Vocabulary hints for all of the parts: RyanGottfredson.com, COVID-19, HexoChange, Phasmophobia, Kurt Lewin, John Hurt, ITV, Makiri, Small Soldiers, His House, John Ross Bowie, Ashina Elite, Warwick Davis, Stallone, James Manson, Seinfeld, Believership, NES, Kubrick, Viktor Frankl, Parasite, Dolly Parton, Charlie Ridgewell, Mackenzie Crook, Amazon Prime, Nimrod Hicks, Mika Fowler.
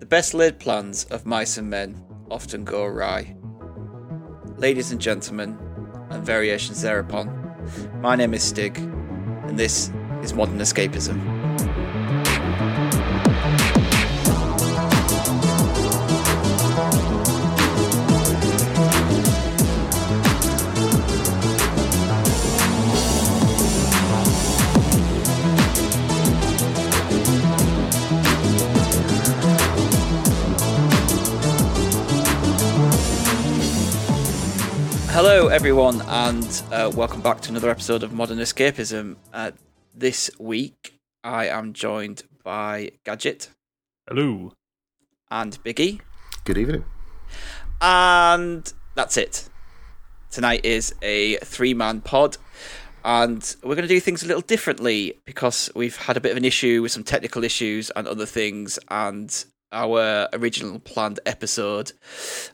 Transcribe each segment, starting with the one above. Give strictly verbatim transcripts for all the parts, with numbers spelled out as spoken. The best laid plans of mice and men often go awry. Ladies and gentlemen, and variations thereupon, my name is Stig, and this is Modern Escapism. Hello everyone and uh, welcome back to another episode of Modern Escapism. Uh, this week I am joined by Gadget. Hello. And Biggie. Good evening. And that's it. Tonight is a three-man pod and we're going to do things a little differently because we've had a bit of an issue with some technical issues and other things, and our original planned episode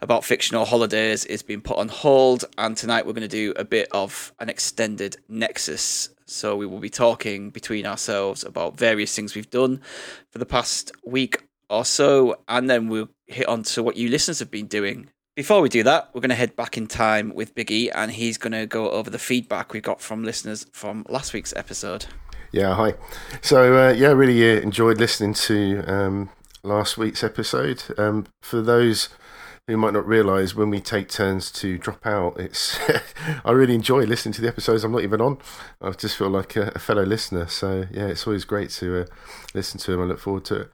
about fictional holidays is being put on hold, and tonight we're going to do a bit of an extended nexus. So we will be talking between ourselves about various things we've done for the past week or so, and then we'll hit on to what you listeners have been doing. Before we do that, we're going to head back in time with Biggie, and he's going to go over the feedback we got from listeners from last week's episode. Yeah, hi. So, uh, yeah, really uh, enjoyed listening to... Um... last week's episode. Um, for those who might not realise, when we take turns to drop out, it's I really enjoy listening to the episodes I'm not even on. I just feel like a, a fellow listener. So yeah, it's always great to uh, listen to them. I look forward to it.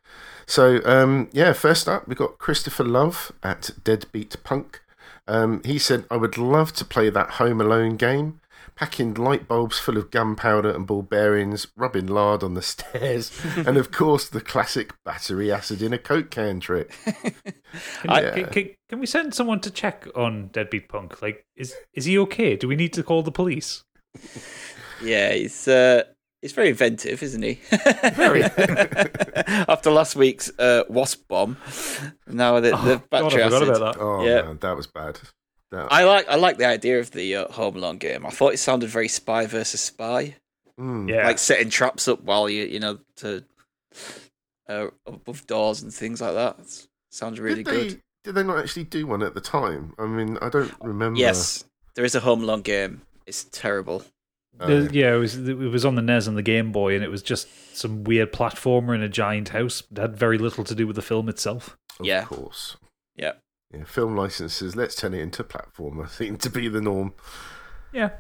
So um, yeah, first up, we got Christopher Love at Deadbeat Punk. Um, he said, I would love to play that Home Alone game. Packing light bulbs full of gunpowder and ball bearings, rubbing lard on the stairs, and of course the classic battery acid in a Coke can trick. can, I, yeah. can, can we send someone to check on Deadbeat Punk? Like, is is he okay? Do we need to call the police? Yeah, he's uh, he's very inventive, isn't he? Very. After last week's uh, wasp bomb, now the, oh, the battery God, I forgot acid. About that. Oh yeah. Man, that was bad. No. I like I like the idea of the uh, Home Alone game. I thought it sounded very spy versus spy, mm. yeah, like setting traps up while you you know to uh, above doors and things like that. It sounds really did they, good. Did they not actually do one at the time? I mean, I don't remember. Yes, there is a Home Alone game. It's terrible. The, yeah, it was it was on the N E S and the Game Boy, and it was just some weird platformer in a giant house. It had very little to do with the film itself. Of yeah, of course. Yeah. Yeah, film licenses, let's turn it into platformer, seem to be the norm. Yeah.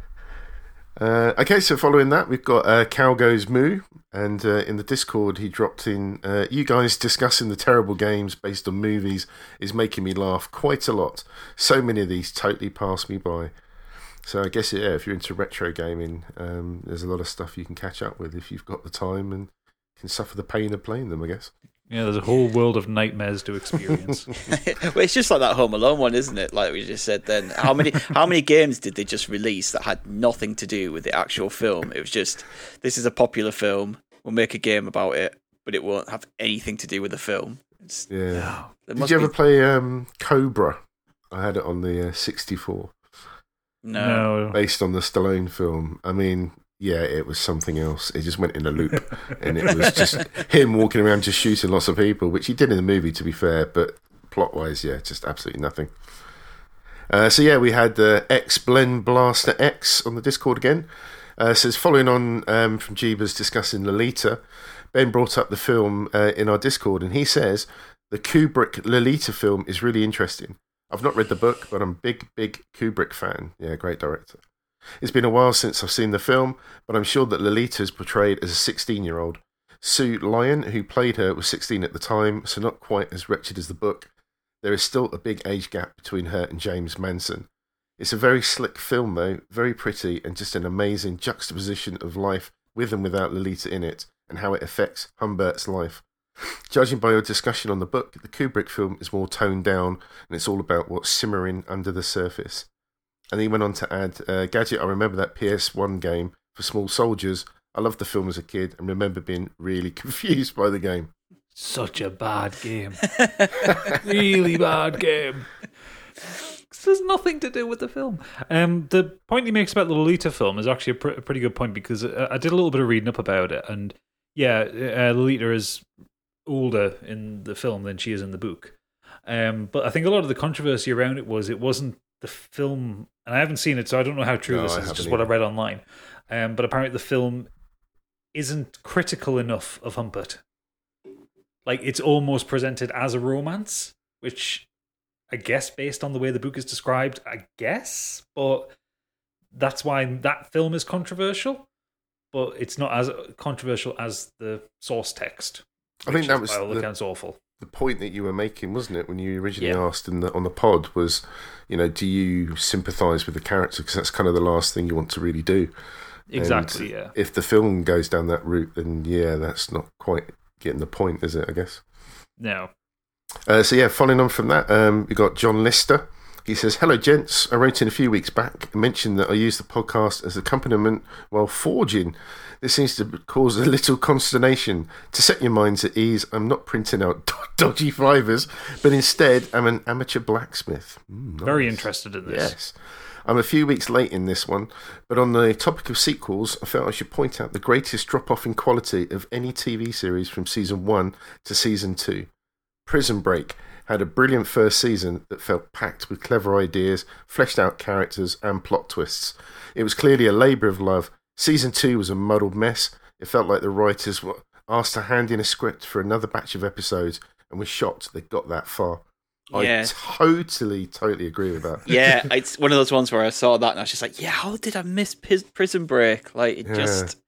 Uh, okay, so following that, we've got uh, Cow Goes Moo, and uh, in the Discord he dropped in, uh, you guys discussing the terrible games based on movies is making me laugh quite a lot. So many of these totally pass me by. So I guess, yeah, if you're into retro gaming, um, there's a lot of stuff you can catch up with if you've got the time and can suffer the pain of playing them, I guess. Yeah, there's a whole world of nightmares to experience. Well, it's just like that Home Alone one, isn't it? Like we just said then. How many how many games did they just release that had nothing to do with the actual film? It was just, this is a popular film, we'll make a game about it, but it won't have anything to do with the film. It's, yeah. Did you be... ever play um, Cobra? I had it on the uh, sixty-four. No. Based on the Stallone film. I mean... yeah, it was something else. It just went in a loop, and it was just him walking around just shooting lots of people, which he did in the movie, to be fair, but plot-wise, yeah, just absolutely nothing. Uh, so, yeah, we had uh, XBlenBlasterX on the Discord again. Uh, says, following on um, from Jeebus discussing Lolita, Ben brought up the film uh, in our Discord, and he says, the Kubrick Lolita film is really interesting. I've not read the book, but I'm a big, big Kubrick fan. Yeah, great director. It's been a while since I've seen the film, but I'm sure that Lolita is portrayed as a sixteen-year-old. Sue Lyon, who played her, was sixteen at the time, so not quite as wretched as the book. There is still a big age gap between her and James Manson. It's a very slick film, though, very pretty, and just an amazing juxtaposition of life with and without Lolita in it, and how it affects Humbert's life. Judging by your discussion on the book, the Kubrick film is more toned down, and it's all about what's simmering under the surface. And he went on to add, uh, Gadget, I remember that P S one game for small soldiers. I loved the film as a kid and remember being really confused by the game. Such a bad game. Really bad game. There's nothing to do with the film. Um, the point he makes about the Lolita film is actually a, pr- a pretty good point because I, I did a little bit of reading up about it. And yeah, uh, Lolita is older in the film than she is in the book. Um, but I think a lot of the controversy around it was it wasn't the film, and I haven't seen it, so I don't know how true no, this is, just either. What I read online. Um, but apparently the film isn't critical enough of Humbert. Like, it's almost presented as a romance, which I guess based on the way the book is described, I guess, but that's why that film is controversial, but it's not as controversial as the source text. I think that was, by all accounts, awful. The point that you were making, wasn't it, when you originally yeah. asked in the, on the pod was, you know, do you sympathise with the character? Because that's kind of the last thing you want to really do. Exactly, and yeah. if the film goes down that route, then yeah, that's not quite getting the point, is it, I guess? No. Uh, so yeah, following on from that, um, we got John Lister. He says, "Hello, gents. I wrote in a few weeks back and mentioned that I use the podcast as accompaniment while forging. This seems to cause a little consternation. To set your minds at ease, I'm not printing out do- dodgy fivers, but instead I'm an amateur blacksmith." Mm, nice. Very interested in this. Yes. I'm a few weeks late in this one, but on the topic of sequels, I felt I should point out the greatest drop-off in quality of any T V series from season one to season two. Prison Break had a brilliant first season that felt packed with clever ideas, fleshed out characters and plot twists. It was clearly a labour of love. Season two was a muddled mess. It felt like the writers were asked to hand in a script for another batch of episodes and were shocked they got that far. Yeah. I totally, totally agree with that. Yeah, it's one of those ones where I saw that and I was just like, yeah, how did I miss P- Prison Break? Like, it yeah. just...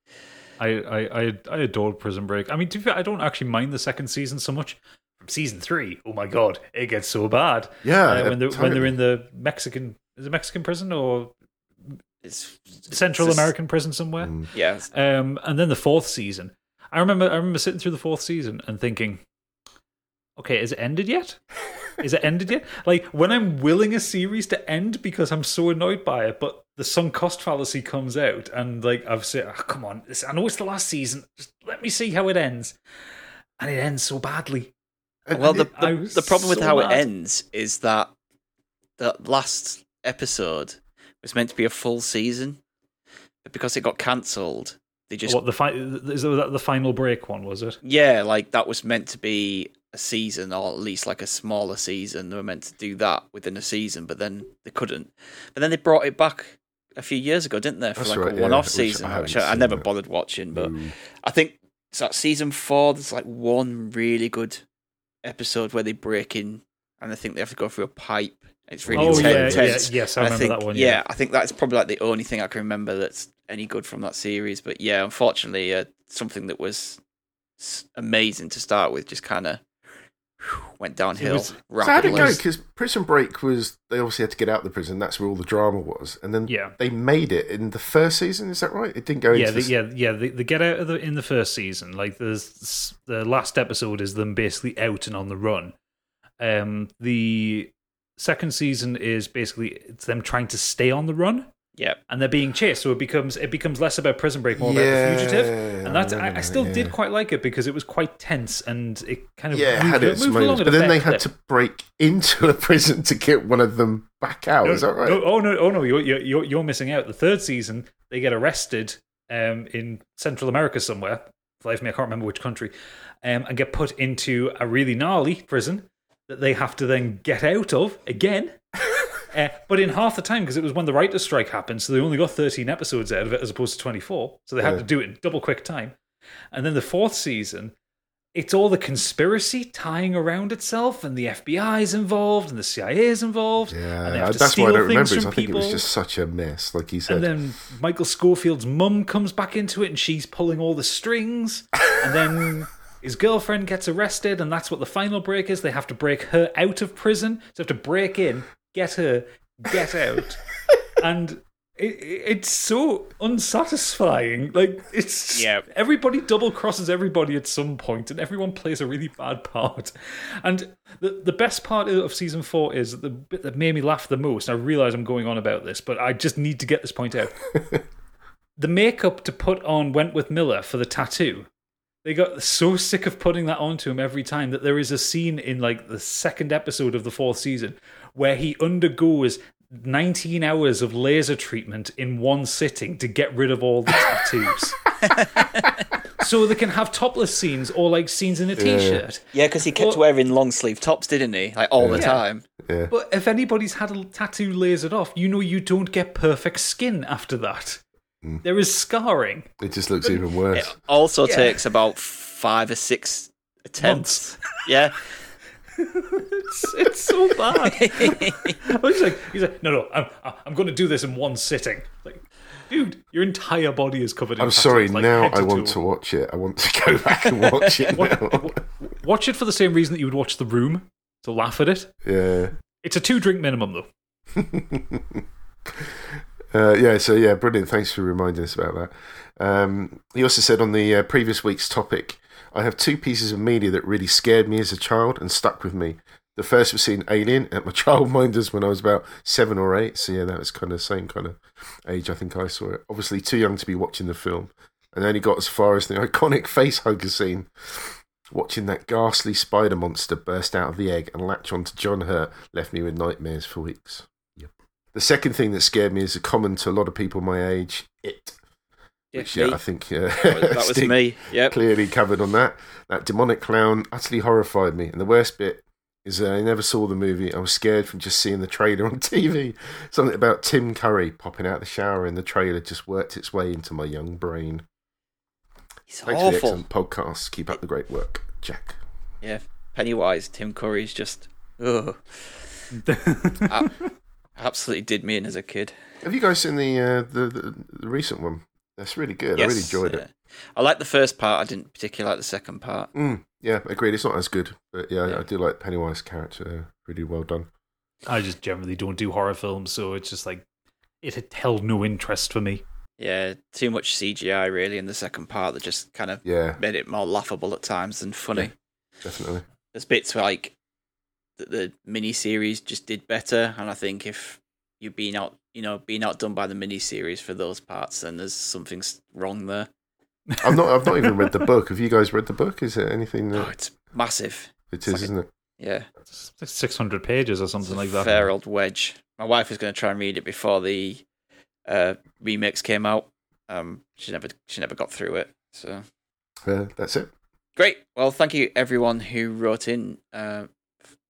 I, I, I, I adored Prison Break. I mean, to be fair, I don't actually mind the second season so much. Season three, oh my god, it gets so bad. Yeah, uh, when they're totally. when they're in the Mexican, is it Mexican prison or it's, Central it's, American prison somewhere? Mm. Yeah. Um, and then the fourth season, I remember, I remember sitting through the fourth season and thinking, okay, is it ended yet? Is it ended yet? Like, when I'm willing a series to end because I'm so annoyed by it, but the sunk cost fallacy comes out, and like I've said, oh, come on, I know it's the last season, just let me see how it ends, and it ends so badly. Well, the the, the problem with so how mad. It ends is that the last episode was meant to be a full season, but because it got cancelled, they just what the fi- is that the final break one, was it? Yeah, like that was meant to be a season, or at least like a smaller season. They were meant to do that within a season, but then they couldn't. But then they brought it back a few years ago, didn't they? For That's like right, a one-off yeah, season, which I, which I, I never it. bothered watching. But mm. I think it's like season four. There's like one really good episode where they break in and I think they have to go through a pipe. It's really oh, intense. Yeah, yeah. Yes, I and remember I think, that one. Yeah. yeah, I think that's probably like the only thing I can remember that's any good from that series. But yeah, unfortunately, uh, something that was amazing to start with just kind of went downhill was, rapidly. So how did it go? Because Prison Break was, they obviously had to get out of the prison. That's where all the drama was. And then yeah. they made it in the first season. Is that right? It didn't go yeah, into... The, yeah, yeah. They, they get out of the, in the first season. Like, there's, the last episode is them basically out and on the run. Um, the second season is basically it's them trying to stay on the run. Yeah. And they're being chased. So it becomes it becomes less about Prison Break, more yeah. about The Fugitive. And that's, I, I still yeah. did quite like it because it was quite tense and it kind of yeah, moved, had its it moved along. But then they had clip. to break into a prison to get one of them back out. No, is that right? No, oh, no, oh no, you're, you're, you're missing out. The third season, they get arrested um, in Central America somewhere. Life me, I can't remember which country. Um, and get put into a really gnarly prison that they have to then get out of again. Uh, but in half the time, because it was when the writer's strike happened, so they only got thirteen episodes out of it as opposed to twenty-four. So they had yeah. to do it in double quick time. And then the fourth season, it's all the conspiracy tying around itself, and the F B I's involved, and the C I A's involved. Yeah, and they have to that's steal why I don't remember it. I think it was just such a mess, like you said. And then Michael Schofield's mum comes back into it, and she's pulling all the strings. And then his girlfriend gets arrested, and that's what the final break is. They have to break her out of prison. So they have to break in, get her, get out. And it, it, it's so unsatisfying. Like, it's yeah. everybody double crosses everybody at some point, and everyone plays a really bad part. And the the best part of season four is the bit that made me laugh the most. And I realise I'm going on about this, but I just need to get this point out. The makeup to put on Wentworth Miller for the tattoo. They got so sick of putting that onto him every time that there is a scene in like the second episode of the fourth season where he undergoes nineteen hours of laser treatment in one sitting to get rid of all the tattoos. so they can have topless scenes or like scenes in a t-shirt. Yeah, because yeah, he kept or, wearing long sleeve tops, didn't he? Like all yeah. the time. Yeah. But if anybody's had a tattoo lasered off, you know you don't get perfect skin after that. Mm. There is scarring. It just looks but even worse. It also yeah. takes about five or six attempts. Months. Yeah. it's, it's so bad. I was like, he's like, no, no, I'm, I'm going to do this in one sitting. Like, dude, your entire body is covered in I'm tattoos, sorry, like now I want to watch it. I want to go back and watch it now. Watch it for the same reason that you would watch The Room, to laugh at it. Yeah. It's a two-drink minimum, though. uh, yeah, so yeah, brilliant. Thanks for reminding us about that. Um, he also said on the uh, previous week's topic, I have two pieces of media that really scared me as a child and stuck with me. The first was seeing Alien at my childminders when I was about seven or eight. So yeah, that was kind of the same kind of age I think I saw it. Obviously too young to be watching the film and only got as far as the iconic face hugger scene. Watching that ghastly spider monster burst out of the egg and latch onto John Hurt left me with nightmares for weeks. Yep. The second thing that scared me is a common to a lot of people my age, It. Which, yeah, I think uh, that was me. Yep. Clearly covered on that. That demonic clown utterly horrified me. And the worst bit is that I never saw the movie. I was scared from just seeing the trailer on T V. Something about Tim Curry popping out of the shower in the trailer just worked its way into my young brain. He's Thanks awful. For the excellent podcast. Keep up the great work, Jack. Yeah, Pennywise, Tim Curry's just... ugh. I, absolutely did me in as a kid. Have you guys seen the uh, the, the, the recent one? That's really good. Yes, I really enjoyed yeah. it. I liked the first part. I didn't particularly like the second part. Mm, yeah, agreed. It's not as good. But yeah, yeah. I, I do like Pennywise's character. Really well done. I just generally don't do horror films, so it's just like, it had held no interest for me. Yeah, too much C G I really in the second part that just kind of yeah. made it more laughable at times than funny. Yeah, definitely. There's bits where, like the, the mini-series just did better, and I think if you've been out You know, being outdone by the miniseries for those parts, then there's something wrong there. I'm not. I've not even read the book. Have you guys read the book? Is there anything? That... Oh, it's massive. It it's is, like isn't it? Yeah, it's six hundred pages or something like that. Fair old wedge. My wife was going to try and read it before the uh, remakes came out. Um, she never, she never got through it. So uh, that's it. Great. Well, thank you everyone who wrote in. Uh,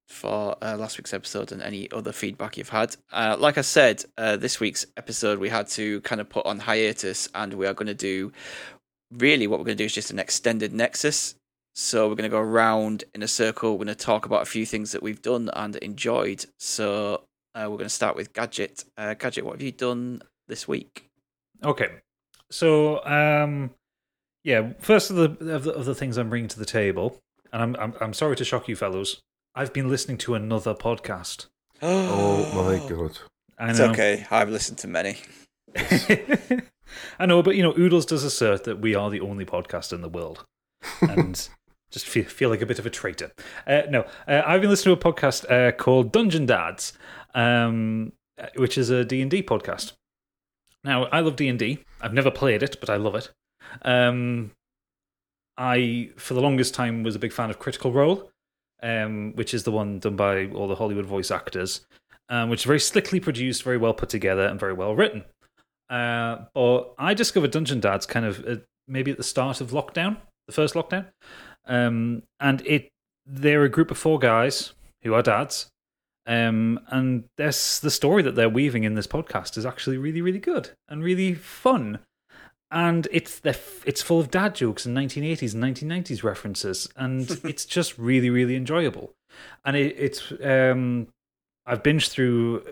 for uh, last week's episode and any other feedback you've had. Uh, like I said, uh, this week's episode we had to kind of put on hiatus, and we are going to do, really what we're going to do is just an extended Nexus. So we're going to go around in a circle, we're going to talk about a few things that we've done and enjoyed. So uh, we're going to start with Gadget. Uh, Gadget, what have you done this week? Okay, so um, yeah, first of the, of the of the things I'm bringing to the table, and I'm I'm, I'm sorry to shock you fellows, I've been listening to another podcast. Oh my God. I know. It's okay. I've listened to many. I know, but you know, Oodles does assert that we are the only podcast in the world and just feel, feel like a bit of a traitor. Uh, no, uh, I've been listening to a podcast uh, called Dungeon Dads, um, which is a D and D podcast. Now, I love D and D. I've never played it, but I love it. Um, I, for the longest time, was a big fan of Critical Role. Um, which is the one done by all the Hollywood voice actors, um, which is very slickly produced, very well put together, and very well written. Uh, but I discovered Dungeon Dads kind of uh, maybe at the start of lockdown, the first lockdown. Um, and it they're a group of four guys who are dads, um, and this, the story that they're weaving in this podcast is actually really, really good and really fun. And it's the, it's full of dad jokes and nineteen eighties and nineteen nineties references, and it's just really, really enjoyable. And it, it's um, I've binged through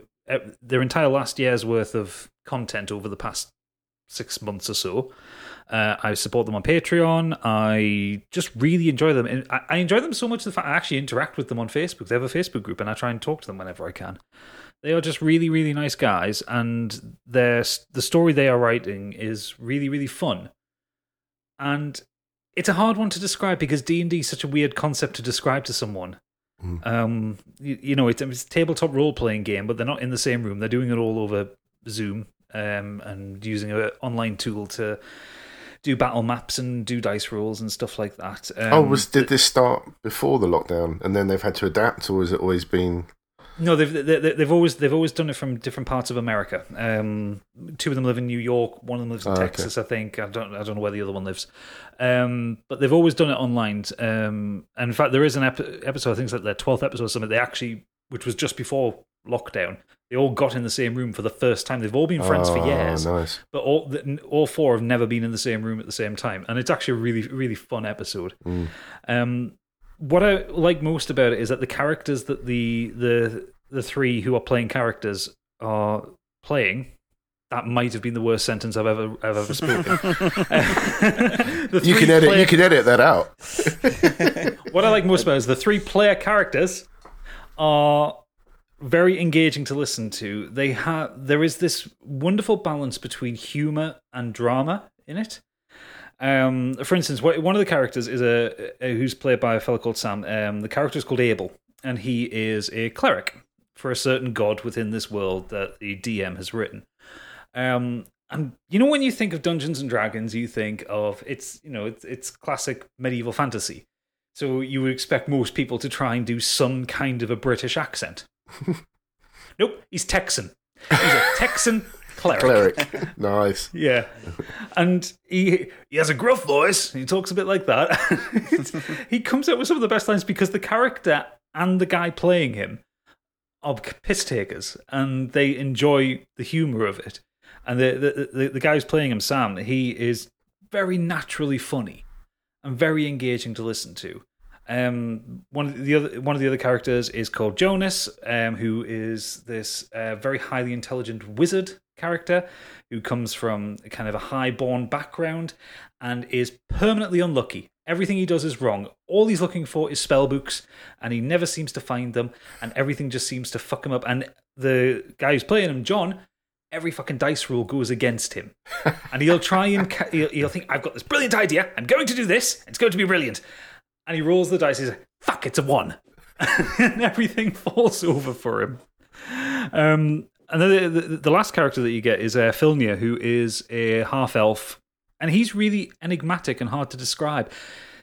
their entire last year's worth of content over the past six months or so. Uh, I support them on Patreon. I just really enjoy them. And I, I enjoy them so much that I actually interact with them on Facebook. They have a Facebook group, and I try and talk to them whenever I can. They are just really, really nice guys, and their the story they are writing is really, really fun. And it's a hard one to describe because D and D is such a weird concept to describe to someone. Mm. Um, you, you know, it's, it's a tabletop role-playing game, but they're not in the same room. They're doing it all over Zoom um, and using an online tool to do battle maps and do dice rolls and stuff like that. Um, oh, was did this start before the lockdown, and then they've had to adapt, or has it always been... No, they've they've always they've always done it from different parts of America. Um, two of them live in New York. One of them lives in oh, Texas, okay. I think. I don't I don't know where the other one lives. Um, but they've always done it online. Um, and in fact, there is an ep- episode. I think it's like their twelfth episode or something. They actually, which was just before lockdown, they all got in the same room for the first time. They've all been friends oh, for years, nice. But all all four have never been in the same room at the same time. And it's actually a really really fun episode. Mm. Um, What I like most about it is that the characters that the the the three who are playing characters are playing. That might have been the worst sentence I've ever I've ever spoken. you can edit. Player, you can edit that out. What I like most about it is the three player characters are very engaging to listen to. They have there is this wonderful balance between humor and drama in it. Um, for instance, one of the characters is a, a who's played by a fellow called Sam. Um, the character is called Abel, and he is a cleric for a certain god within this world that the D M has written. Um, and you know, when you think of Dungeons and Dragons, you think of it's you know it's it's classic medieval fantasy, so you would expect most people to try and do some kind of a British accent. Nope, he's Texan. He's a Texan. Cleric. Cleric. Nice. Yeah. And he he has a gruff voice. He talks a bit like that. He comes up with some of the best lines because the character and the guy playing him are piss takers and they enjoy the humour of it. And the, the, the, the guy who's playing him, Sam, he is very naturally funny and very engaging to listen to. Um, one of the other one of the other characters is called Jonas, um, who is this uh, very highly intelligent wizard character who comes from kind of a high-born background and is permanently unlucky. Everything he does is wrong. All he's looking for is spell books, and he never seems to find them, and everything just seems to fuck him up. And the guy who's playing him, John, every fucking dice roll goes against him. And he'll try and... Ca- he'll, he'll think, I've got this brilliant idea, I'm going to do this, it's going to be brilliant. And he rolls the dice, he's like, fuck, it's a one. And everything falls over for him. Um... And then the, the, the last character that you get is uh, Filnia, who is a half-elf. And he's really enigmatic and hard to describe.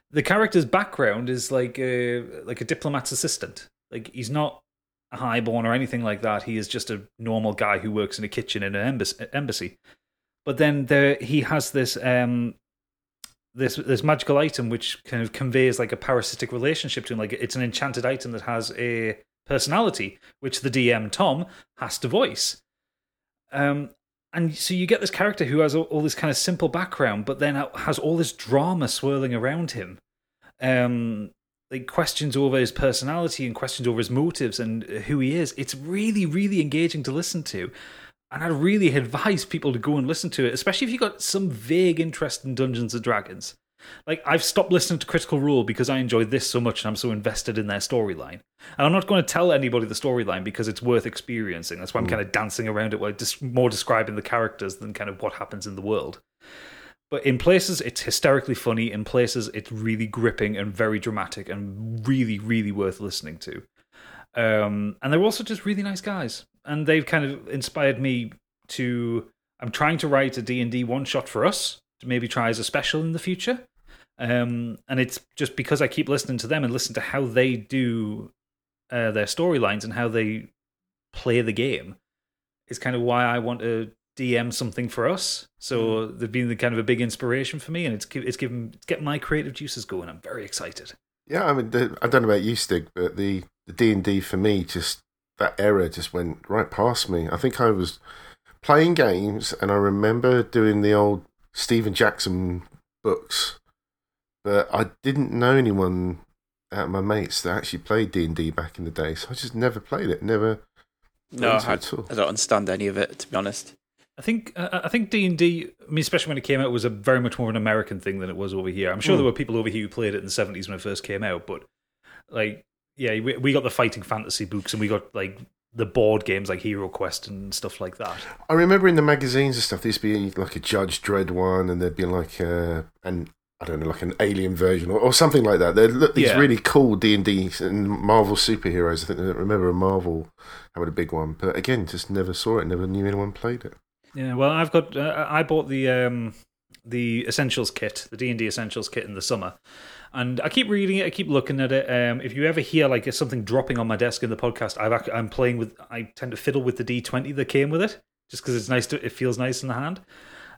The character's background is like a, like a diplomat's assistant. Like, he's not a highborn or anything like that. He is just a normal guy who works in a kitchen in an embassy. But then there, he has this, um, this this magical item which kind of conveys like a parasitic relationship to him. Like, it's an enchanted item that has a... personality, which the D M, Tom, has to voice. Um, and so you get this character who has all, all this kind of simple background, but then has all this drama swirling around him. Um, like questions over his personality and questions over his motives and who he is. It's really, really engaging to listen to. And I really advise people to go and listen to it, especially if you've got some vague interest in Dungeons and Dragons. Like, I've stopped listening to Critical Role because I enjoy this so much and I'm so invested in their storyline. And I'm not going to tell anybody the storyline because it's worth experiencing. That's why I'm mm. kind of dancing around it, while just more describing the characters than kind of what happens in the world. But in places, it's hysterically funny. In places, it's really gripping and very dramatic and really, really worth listening to. Um, and they're also just really nice guys. And they've kind of inspired me to... I'm trying to write a D and D one-shot for us to maybe try as a special in the future. Um, and it's just because I keep listening to them and listen to how they do uh, their storylines and how they play the game is kind of why I want to D M something for us. So mm. they've been the kind of a big inspiration for me, and it's it's given it's getting my creative juices going. I'm very excited. Yeah, I mean, the, I don't know about you, Stig, but the the D and D for me, just that era just went right past me. I think I was playing games, and I remember doing the old Stephen Jackson books. But I didn't know anyone out of my mates that actually played D and D back in the day, so I just never played it. Never. No, I, had, I don't understand any of it, to be honest. I think uh, I think D and D, I mean, especially when it came out, was a very much more an American thing than it was over here. I'm sure mm. there were people over here who played it in the seventies when it first came out, but like, yeah, we, we got the fighting fantasy books and we got like the board games like Hero Quest and stuff like that. I remember in the magazines and stuff, there used to be like a Judge Dredd one, and there'd be like a an. I don't know, like an alien version or, or something like that. They're these yeah. really cool D and D and Marvel superheroes. I think I don't remember a Marvel having a big one, but again, just never saw it. Never knew anyone played it. Yeah, well, I've got. Uh, I bought the um, the Essentials kit, the D and D Essentials kit in the summer, And I keep reading it, I keep looking at it. Um, if you ever hear like something dropping on my desk in the podcast, I've, I'm playing with, I tend to fiddle with the D twenty that came with it, just because it's nice to, it feels nice in the hand.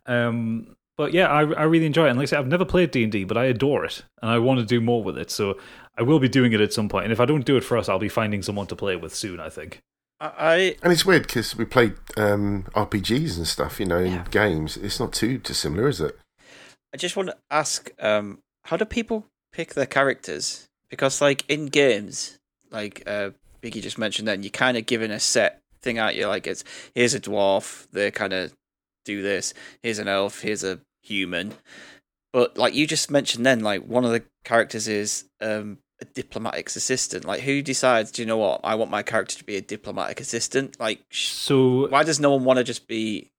Um, but yeah, I, I really enjoy it. And like I said, I've never played D and D, but I adore it, and I want to do more with it. So I will be doing it at some point. And if I don't do it for us, I'll be finding someone to play with soon, I think. I, and it's weird because we played um, R P Gs and stuff, you know, in yeah. games. It's not too dissimilar, is it? I just want to ask, um, how do people pick their characters? Because, like, in games, like uh, Biggie just mentioned that, you're kind of given a set thing, aren't you? Like, it's here's a dwarf, they kind of do this. Here's an elf, here's a human. But, like, you just mentioned then, like, one of the characters is... Um, a diplomatic assistant. Like, who decides, do you know what, I want my character to be a diplomatic assistant? Like, so why does no one want to just be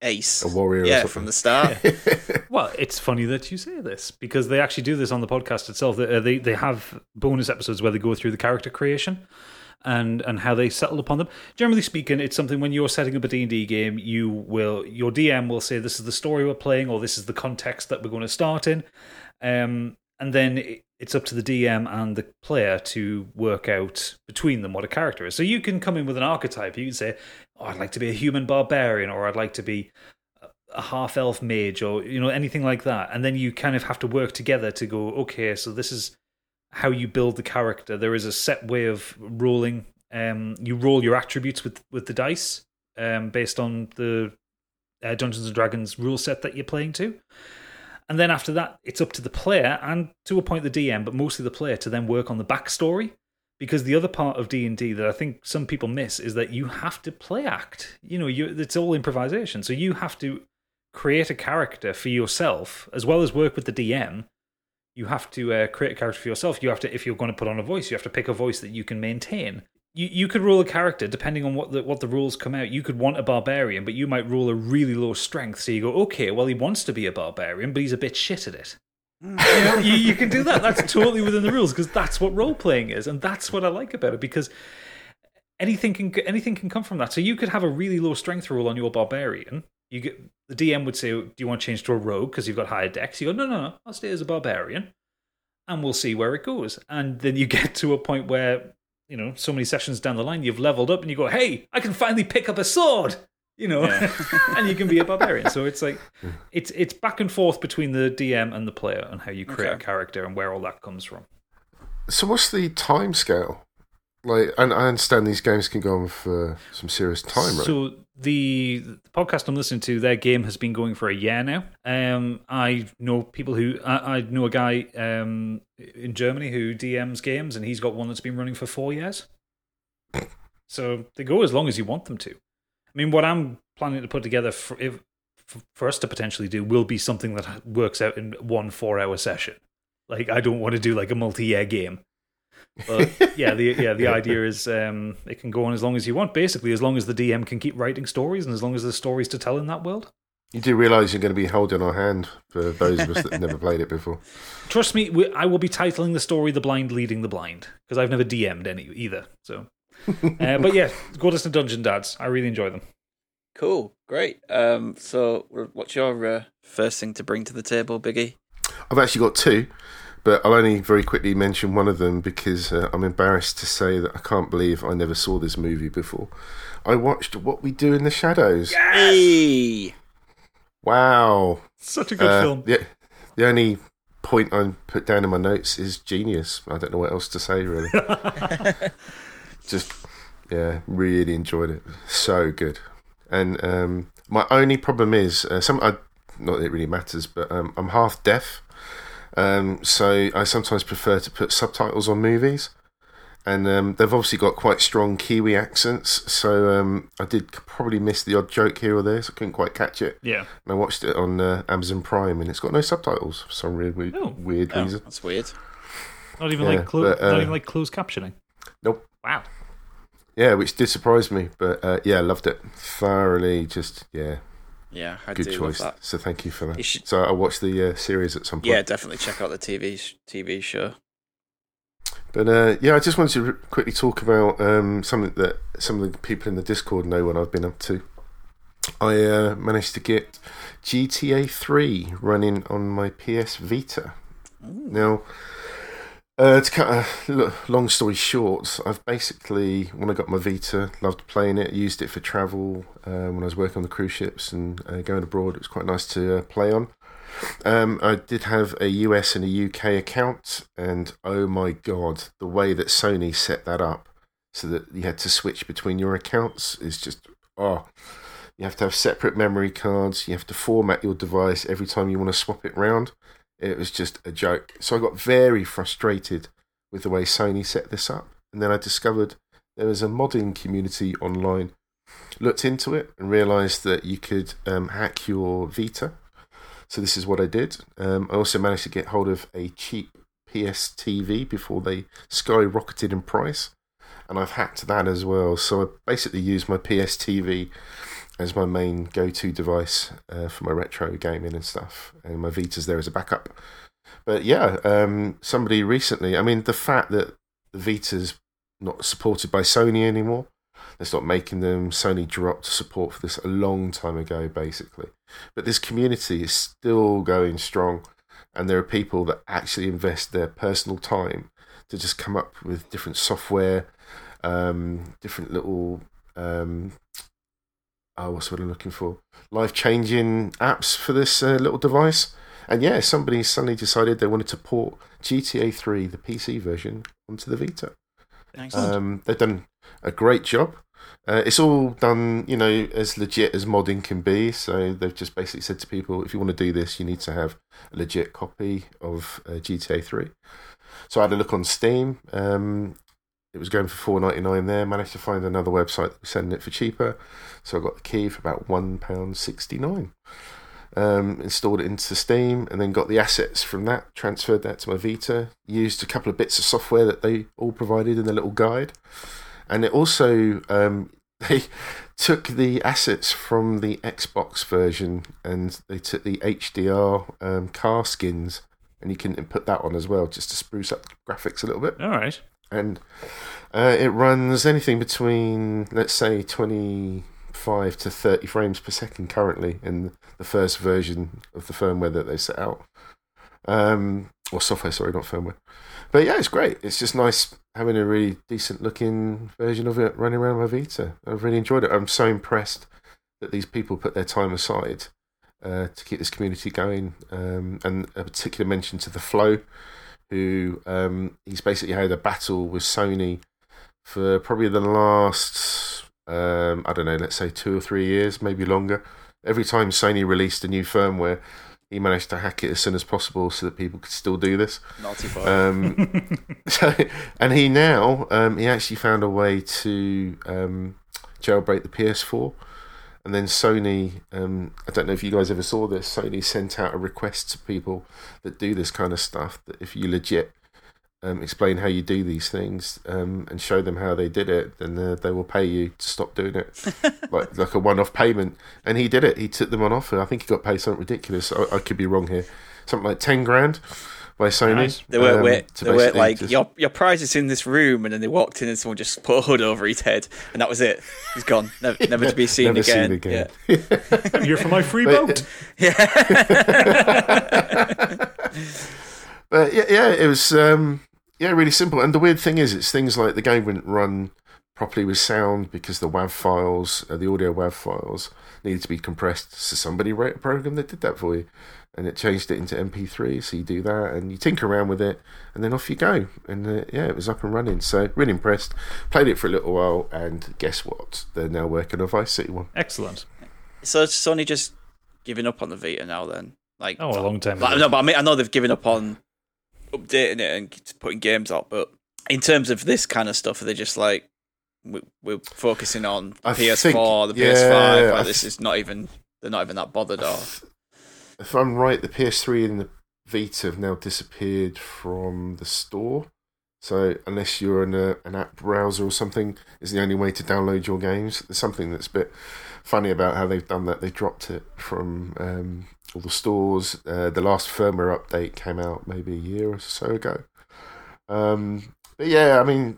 ace, a warrior, yeah, or something from the start? Well, it's funny that you say this, because they actually do this on the podcast itself. They they have bonus episodes where they go through the character creation and and how they settled upon them. Generally speaking, it's something when you're setting up a D and D game, you will your D M will say, this is the story we're playing, or this is the context that we're going to start in. um And then it's up to the D M and the player to work out between them what a character is. So you can come in with an archetype. You can say, oh, I'd like to be a human barbarian, or I'd like to be a half-elf mage, or, you know, anything like that. And then you kind of have to work together to go, okay, so this is how you build the character. There is a set way of rolling. Um, you roll your attributes with, with the dice um, based on the uh, Dungeons and Dragons rule set that you're playing to. And then after that, it's up to the player and to appoint the D M, but mostly the player, to then work on the backstory. Because the other part of D and D that I think some people miss is that you have to play act. You know, you, it's all improvisation. So you have to create a character for yourself, as well as work with the D M. You have to uh, create a character for yourself. You have to, if you're going to put on a voice, you have to pick a voice that you can maintain. You you could roll a character depending on what the what the rules come out. You could want a barbarian, but you might roll a really low strength. So you go, okay, well, he wants to be a barbarian, but he's a bit shit at it. You know, you, you can do that. That's totally within the rules, because that's what role playing is, and that's what I like about it, because anything can anything can come from that. So you could have a really low strength roll on your barbarian. You get, the D M would say, do you want to change to a rogue because you've got higher dex? You go, no, no, no, I'll stay as a barbarian, and we'll see where it goes. And then you get to a point where, you know, so many sessions down the line, you've leveled up and you go, hey, I can finally pick up a sword, you know, yeah. And you can be a barbarian. So it's like, it's it's back and forth between the D M and the player and how you create okay. a character and where all that comes from. So what's the time scale? Like, and I understand these games can go on for some serious time, right? So the, the podcast I'm listening to, their game has been going for a year now. Um, I know people who, I, I know a guy um, in Germany who D Ms games, and he's got one that's been running for four years. So they go as long as you want them to. I mean, what I'm planning to put together for, if, for us to potentially do will be something that works out in one four-hour session. Like, I don't want to do like a multi-year game. But yeah, the yeah the idea is um, it can go on as long as you want, basically, as long as the D M can keep writing stories and as long as there's stories to tell in that world. You do realise you're going to be holding our hand for those of us that have never played it before. Trust me, we, I will be titling the story "The Blind Leading the Blind" because I've never D M'd any either. So, uh, but yeah, go listen to Dungeon Dads. I really enjoy them. Cool, great. Um, so, what's your uh, first thing to bring to the table, Biggie? I've actually got two. But I'll only very quickly mention one of them because uh, I'm embarrassed to say that I can't believe I never saw this movie before. I watched What We Do in the Shadows. Yay! Wow. Such a good uh, film. Yeah, the only point I put down in my notes is genius. I don't know what else to say, really. Just, yeah, really enjoyed it. So good. And um, my only problem is, uh, some I, not that it really matters, but um, I'm half deaf. Um, so I sometimes prefer to put subtitles on movies, and um, they've obviously got quite strong Kiwi accents, so um, I did probably miss the odd joke here or there, so I couldn't quite catch it. Yeah. And I watched it on uh, Amazon Prime, and it's got no subtitles for some really weird, oh. weird oh, reason. That's weird. Not even yeah, like clo- but, uh, not even like closed captioning. Nope. Wow. Yeah, which did surprise me, but uh, yeah, loved it thoroughly. Just yeah. Yeah, I good do choice. Love that. So thank you for that. You should... So I watched the uh, series at some point. Yeah, definitely check out the T V T V show. But uh, yeah, I just wanted to quickly talk about um, something that some of the people in the Discord know what I've been up to. I uh, managed to get G T A three running on my P S Vita, Mm. Now, uh, to cut a long story short, I've basically, when I got my Vita, loved playing it, used it for travel uh, when I was working on the cruise ships and uh, going abroad. It was quite nice to uh, play on. Um, I did have a U S and a U K account, and oh my god, the way that Sony set that up so that you had to switch between your accounts is just, oh, you have to have separate memory cards, you have to format your device every time you want to swap it round. It was just a joke. So I got very frustrated with the way Sony set this up, and then I discovered there was a modding community online, looked into it and realised that you could um, hack your Vita. So this is what I did. Um, I also managed to get hold of a cheap P S T V before they skyrocketed in price, and I've hacked that as well. So I basically used my P S T V as my main go-to device uh, for my retro gaming and stuff, and my Vita's there as a backup. But yeah, um, somebody recently, I mean, the fact that the Vita's not supported by Sony anymore, they stopped making them. Sony dropped support for this a long time ago, basically. But this community is still going strong, and there are people that actually invest their personal time to just come up with different software, um, different little, um, oh, what's what I'm looking for? life-changing apps for this uh, little device. And yeah, somebody suddenly decided they wanted to port G T A three, the P C version, onto the Vita. Um, they've done a great job. Uh, it's all done, you know, as legit as modding can be. So they've just basically said to people, if you want to do this, you need to have a legit copy of uh, G T A three. So I had a look on Steam. Um, it was going for four ninety-nine there. Managed to find another website that was selling it for cheaper. So I got the key for about one pound sixty-nine. Um, installed it into Steam and then got the assets from that, transferred that to my Vita, used a couple of bits of software that they all provided in the little guide. And it also, um, they took the assets from the Xbox version, and they took the H D R um, car skins, and you can put that on as well, just to spruce up the graphics a little bit. All right. And uh, it runs anything between, let's say, twenty-five to thirty frames per second currently in the first version of the firmware that they set out. Um, or software, sorry, not firmware. But yeah, it's great. It's just nice having a really decent looking version of it running around my Vita. I've really enjoyed it. I'm so impressed that these people put their time aside uh, to keep this community going. Um, and a particular mention to The Flow, who um, he's basically had a battle with Sony for probably the last, um, I don't know, let's say two or three years, maybe longer. Every time Sony released a new firmware, he managed to hack it as soon as possible so that people could still do this. Naughty boy. Um, so, and he now, um, he actually found a way to um, jailbreak the P S four. And then Sony, um, I don't know if you guys ever saw this, Sony sent out a request to people that do this kind of stuff, that if you legit um, explain how you do these things um, and show them how they did it, then uh, they will pay you to stop doing it, like like a one-off payment. And he did it. He took them on offer. I think he got paid something ridiculous. I, I could be wrong here. Something like ten grand by Sony. Nice. They weren't, um, wait, they weren't like, just, your, your prize is in this room, and then they walked in and someone just put a hood over his head, and that was it. He's gone. Never, never to be seen never again. Seen again. Yeah. You're for my free but, boat. Yeah. But yeah, yeah, it was... Um, Yeah, really simple. And the weird thing is, it's things like the game wouldn't run properly with sound because the WAV files, uh, the audio WAV files, needed to be compressed. So somebody wrote a program that did that for you, and it changed it into M P three. So you do that, and you tinker around with it, and then off you go. And uh, yeah, it was up and running. So really impressed. Played it for a little while, and guess what? They're now working on Vice City one. Excellent. So it's Sony just giving up on the Vita now, then? Like oh, a long time. Like, ago. No, but I mean, I know they've given up on updating it and putting games out, but in terms of this kind of stuff, are they just like, we, we're focusing on the P S four, the yeah, P S five, like this th- is not even, they're not even that bothered or... If I'm right, the P S three and the Vita have now disappeared from the store, so unless you're in a, an app browser or something, is the only way to download your games. There's something that's a bit funny about how they've done that. They dropped it from... Um, all the stores. Uh, the last firmware update came out maybe a year or so ago. Um, but yeah, I mean,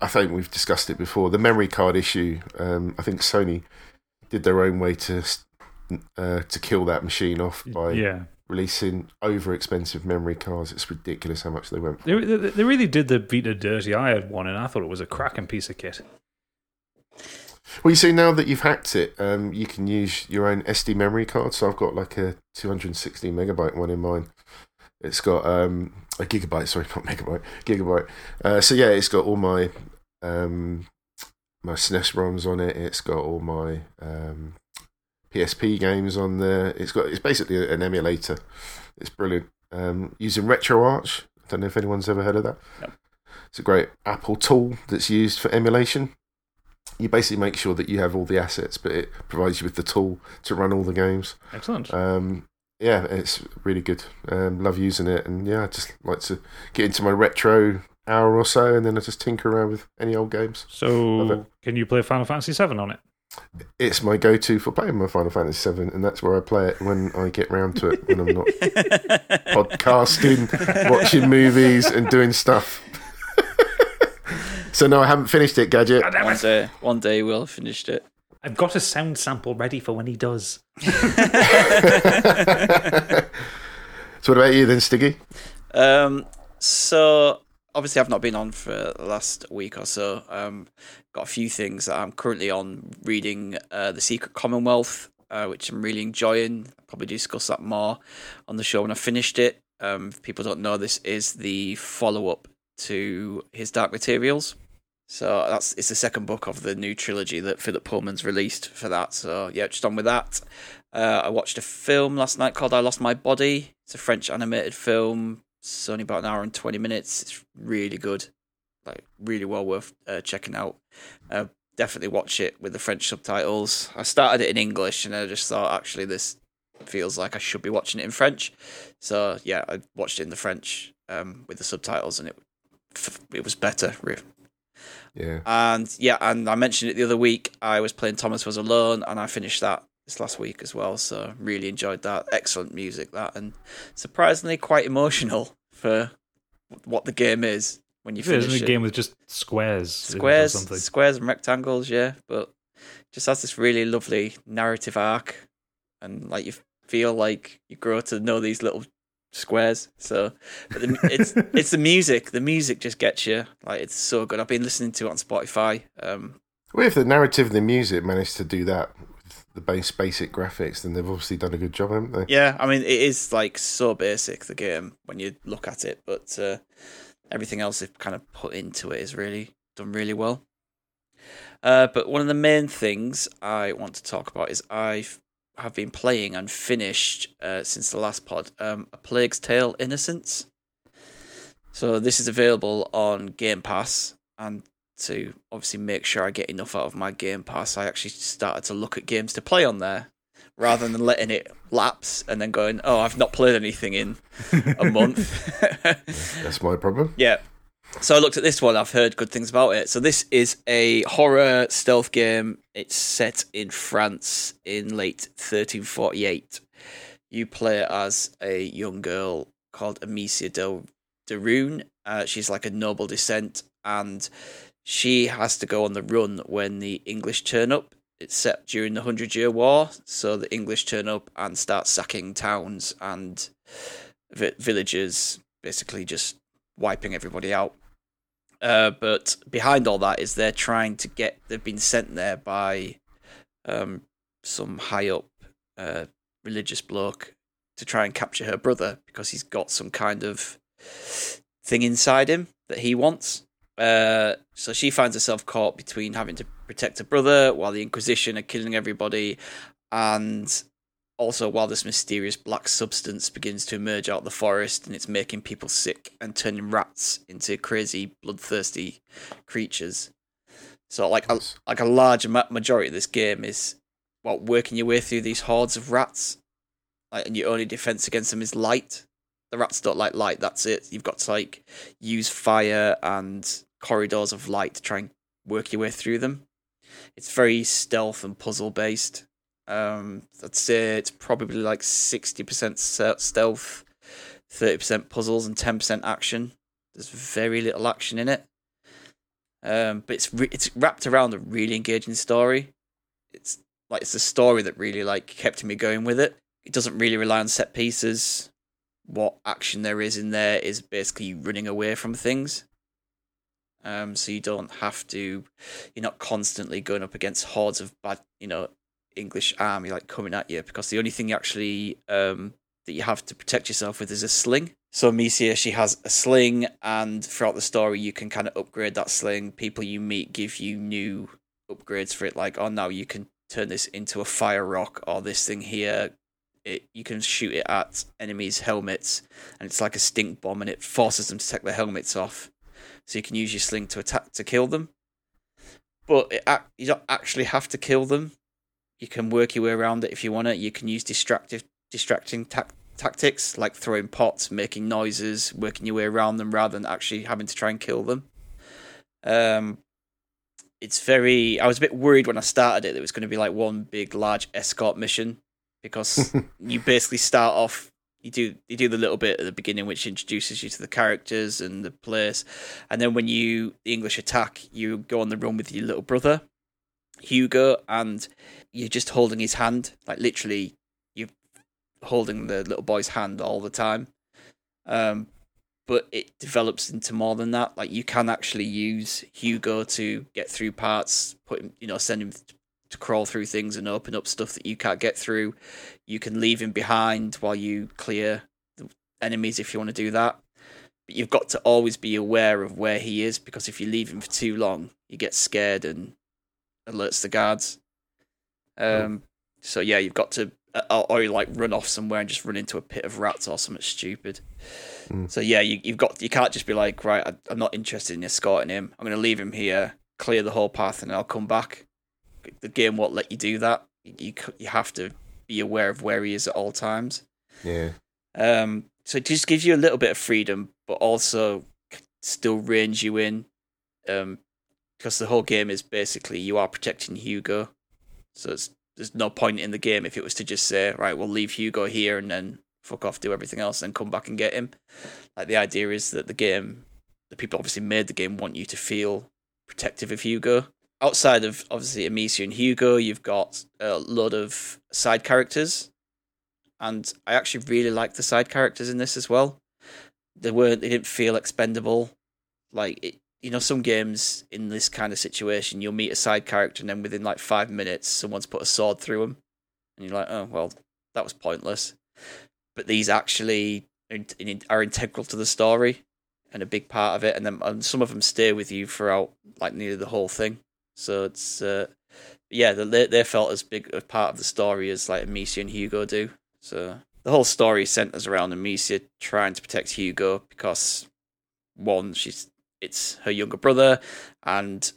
I think we've discussed it before. The memory card issue, um, I think Sony did their own way to uh, to kill that machine off by yeah. releasing over-expensive memory cards. It's ridiculous how much they went for. They, they, they really did the Vita dirty. I had one, and I thought it was a cracking piece of kit. Well, you see, now that you've hacked it, um, you can use your own S D memory card. So I've got like a two hundred sixty megabyte one in mine. It's got um, a gigabyte, sorry, not megabyte, gigabyte. Uh, so yeah, it's got all my um, my S N E S ROMs on it. It's got all my um, P S P games on there. It's got it's basically an emulator. It's brilliant. Um, using RetroArch. I don't know if anyone's ever heard of that. Yep. It's a great Apple tool that's used for emulation. You basically make sure that you have all the assets, but it provides you with the tool to run all the games. Excellent. Um, yeah, it's really good. Um, love using it. And yeah, I just like to get into my retro hour or so, and then I just tinker around with any old games. So can you play Final Fantasy seven on it? It's my go-to for playing my Final Fantasy seven, and that's where I play it when I get round to it, when I'm not podcasting, watching movies, and doing stuff. So no, I haven't finished it, Gadget. One day, one day we'll have finished it. I've got a sound sample ready for when he does. So what about you then, Stiggy? Um, so obviously I've not been on for the last week or so. Um, got a few things that I'm currently on reading. Uh, The Secret Commonwealth, uh, which I'm really enjoying. I'll probably discuss that more on the show when I finished it. Um, if people don't know, this is the follow-up to his Dark Materials. So that's it's the second book of the new trilogy that Philip Pullman's released for that. So yeah, just on with that. Uh, I watched a film last night called I Lost My Body. It's a French animated film. It's only about an hour and twenty minutes. It's really good, like really well worth uh, checking out. Uh, definitely watch it with the French subtitles. I started it in English and I just thought actually this feels like I should be watching it in French. So yeah, I watched it in the French um, with the subtitles and it it was better. Yeah. And yeah, and I mentioned it the other week. I was playing Thomas Was Alone, and I finished that this last week as well. So really enjoyed that. Excellent music, that, and surprisingly quite emotional for what the game is when you finish it. Isn't it a game with just squares? Squares, squares and rectangles, yeah. But just has this really lovely narrative arc, and like you feel like you grow to know these little squares. So but the, it's it's the music the music just gets you, like it's so good. I've been listening to it on Spotify. Um well, if the narrative and the music managed to do that with the base basic graphics, then they've obviously done a good job, haven't they? Yeah, I mean it is like so basic, the game, when you look at it, but uh, everything else they've kind of put into it is really done really well. Uh but one of the main things I want to talk about is I've have been playing and finished uh, since the last pod, um, A Plague's Tale Innocence. So this is available on Game Pass, and to obviously make sure I get enough out of my Game Pass, I actually started to look at games to play on there, rather than letting it lapse and then going, oh, I've not played anything in a month. That's my problem. Yeah. So I looked at this one. I've heard good things about it. So this is a horror stealth game. It's set in France in late thirteen forty-eight. You play as a young girl called Amicia Del Derune. Uh, she's like a noble descent, and she has to go on the run when the English turn up. It's set during the Hundred Year War, so the English turn up and start sacking towns and vi- villages, basically just wiping everybody out. Uh, but behind all that is they're trying to get, they've been sent there by um, some high up uh, religious bloke to try and capture her brother, because he's got some kind of thing inside him that he wants. Uh, so she finds herself caught between having to protect her brother while the Inquisition are killing everybody, and also while this mysterious black substance begins to emerge out of the forest, and it's making people sick and turning rats into crazy, bloodthirsty creatures. So like a, like a large majority of this game is what, working your way through these hordes of rats, like, and your only defense against them is light. The rats don't like light, that's it. You've got to like use fire and corridors of light to try and work your way through them. It's very stealth and puzzle-based. Um, I'd say it's probably like sixty percent stealth, thirty percent puzzles, and ten percent action. There's very little action in it. Um, but it's re- it's wrapped around a really engaging story. It's like it's the story that really like kept me going with it. It doesn't really rely on set pieces. What action there is in there is basically running away from things. Um, so you don't have to, you're not constantly going up against hordes of bad, you know, English army like coming at you, because the only thing you actually um, that you have to protect yourself with is a sling. So Misia, she has a sling, and throughout the story you can kind of upgrade that sling. People you meet give you new upgrades for it, like, oh, now you can turn this into a fire rock, or this thing here, it, you can shoot it at enemies' helmets, and it's like a stink bomb, and it forces them to take their helmets off. So you can use your sling to attack to kill them, but it, you don't actually have to kill them. You can work your way around it if you want to. You can use distractive, distracting tac- tactics like throwing pots, making noises, working your way around them rather than actually having to try and kill them. Um, it's very. I was a bit worried when I started it that it was going to be like one big, large escort mission, because you basically start off. You do you do the little bit at the beginning which introduces you to the characters and the place, and then when you the English attack, you go on the run with your little brother, Hugo, and you're just holding his hand, like literally you're holding the little boy's hand all the time. Um, but it develops into more than that. Like you can actually use Hugo to get through parts, put him, you know, send him th- to crawl through things and open up stuff that you can't get through. You can leave him behind while you clear the enemies if you want to do that. But you've got to always be aware of where he is, because if you leave him for too long, you get scared and alerts the guards. Um, oh. So yeah, you've got to, or, or you like run off somewhere and just run into a pit of rats or something stupid. Mm. So yeah, you, you've got, you can't just be like, right, I, I'm not interested in escorting him. I'm going to leave him here, clear the whole path, and I'll come back. The game won't let you do that. You you have to be aware of where he is at all times. Yeah. Um. So it just gives you a little bit of freedom, but also still reins you in, um, because the whole game is basically you are protecting Hugo. So it's, there's no point in the game if it was to just say, right, we'll leave Hugo here and then fuck off, do everything else, and come back and get him. Like the idea is that the game, the people obviously made the game want you to feel protective of Hugo. Outside of, obviously, Amicia and Hugo, you've got a lot of side characters. And I actually really liked the side characters in this as well. They weren't, they didn't feel expendable. Like, it, you know, some games in this kind of situation, you'll meet a side character and then within, like, five minutes, someone's put a sword through them. And you're like, oh, well, that was pointless. But these actually are integral to the story and a big part of it. And then and some of them stay with you throughout, like, nearly the whole thing. So it's, uh, yeah, they they felt as big a part of the story as like Amicia and Hugo do. So the whole story centers around Amicia trying to protect Hugo because, one, she's it's her younger brother, and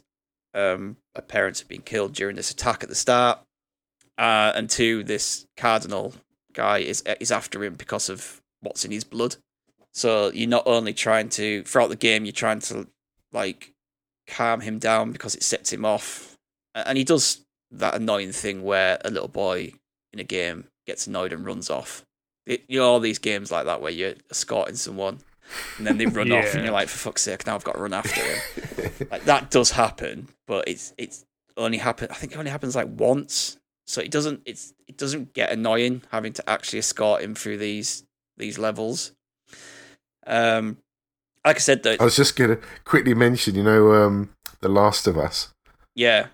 um, her parents have been killed during this attack at the start, uh, and two, this cardinal guy is is after him because of what's in his blood. So you're not only trying to throughout the game, you're trying to like. calm him down because it sets him off, and he does that annoying thing where a little boy in a game gets annoyed and runs off. It, you know, all these games like that where you're escorting someone and then they run yeah. off, and you're like, for fuck's sake, now I've got to run after him. Like that does happen, but it's it's only happen. I think it only happens like once, so it doesn't it's it doesn't get annoying having to actually escort him through these these levels. Um. Like I said, though, I was just going to quickly mention, you know, um, The Last of Us. Yeah.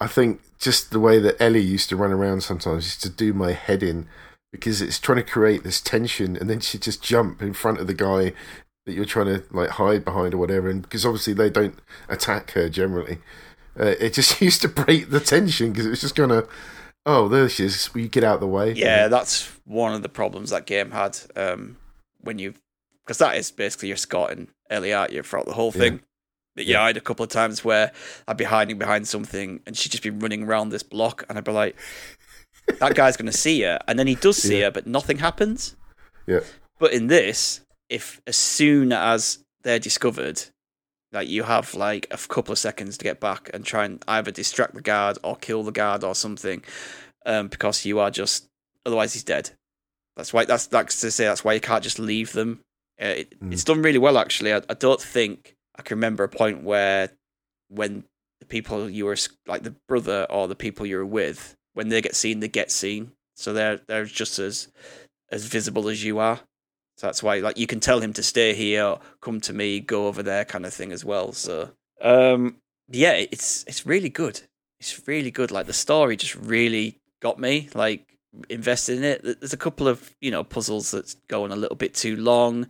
I think just the way that Ellie used to run around sometimes used to do my head in, because it's trying to create this tension, and then she'd just jump in front of the guy that you're trying to like hide behind or whatever, and because obviously they don't attack her generally. Uh, it just used to break the tension because it was just going to, oh, there she is, will you get out of the way? Yeah, that's one of the problems that game had um, when you've because that is basically you're escorting Ellie out you throughout the whole thing. But yeah, yeah, I had a couple of times where I'd be hiding behind something and she'd just be running around this block, and I'd be like, that guy's going to see her. And then he does see yeah. her, but nothing happens. Yeah. But in this, if as soon as they're discovered, like you have like a couple of seconds to get back and try and either distract the guard or kill the guard or something, um, because you are just, otherwise he's dead. That's why, that's, that's to say, that's why you can't just leave them. Uh, it, mm. It's done really well, actually. I, I don't think I can remember a point where, when the people you were like the brother or the people you were with, when they get seen, they get seen. so they're they're just as as visible as you are. So that's why, like, you can tell him to stay here, come to me, go over there, kind of thing as well. So um, yeah, it's it's really good. It's really good. Like, the story just really got me, like, invested in it. There's a couple of, you know, puzzles that's going a little bit too long,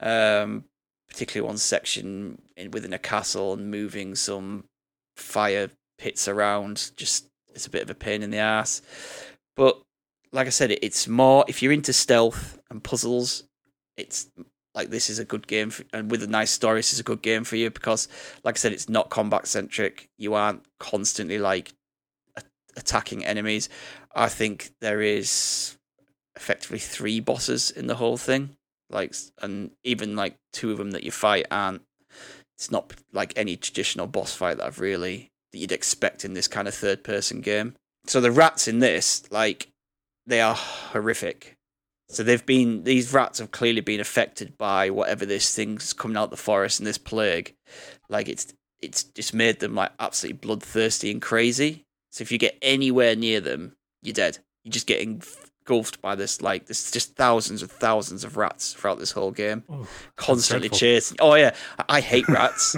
um, particularly one section in, within a castle, and moving some fire pits around. Just, it's a bit of a pain in the ass. But like I said, it, it's more, if you're into stealth and puzzles, it's like, this is a good game for, and with a nice story, this is a good game for you, because like I said, it's not combat centric. You aren't constantly like a- attacking enemies. I think there is effectively three bosses in the whole thing. Like, and even like two of them that you fight aren't, it's not like any traditional boss fight that I've really, that you'd expect in this kind of third person game. So the rats in this, like, they are horrific. So they've been, these rats have clearly been affected by whatever this thing's coming out of the forest and this plague. Like, it's it's just made them like absolutely bloodthirsty and crazy. So if you get anywhere near them, you're dead. You're just getting engulfed by this, like, there's just thousands and thousands of rats throughout this whole game. Oh, constantly chasing. Oh yeah, I, I hate rats.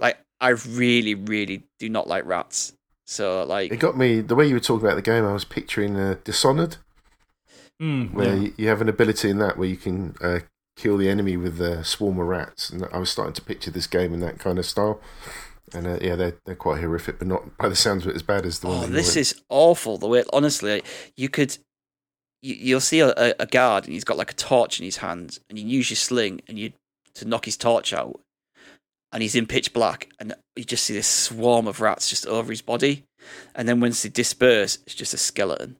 Like, I really, really do not like rats. So, like, it got me, the way you were talking about the game, I was picturing uh, Dishonored, mm, where yeah. you have an ability in that where you can uh, kill the enemy with a swarm of rats, and I was starting to picture this game in that kind of style. And uh, yeah, they're they're quite horrific, but not by the sounds of it as bad as the one. Oh, this is awful. The way, honestly, you could, you, you'll see a, a guard, and he's got like a torch in his hand, and you use your sling and you to knock his torch out. And he's in pitch black, and you just see this swarm of rats just over his body. And then once they disperse, it's just a skeleton.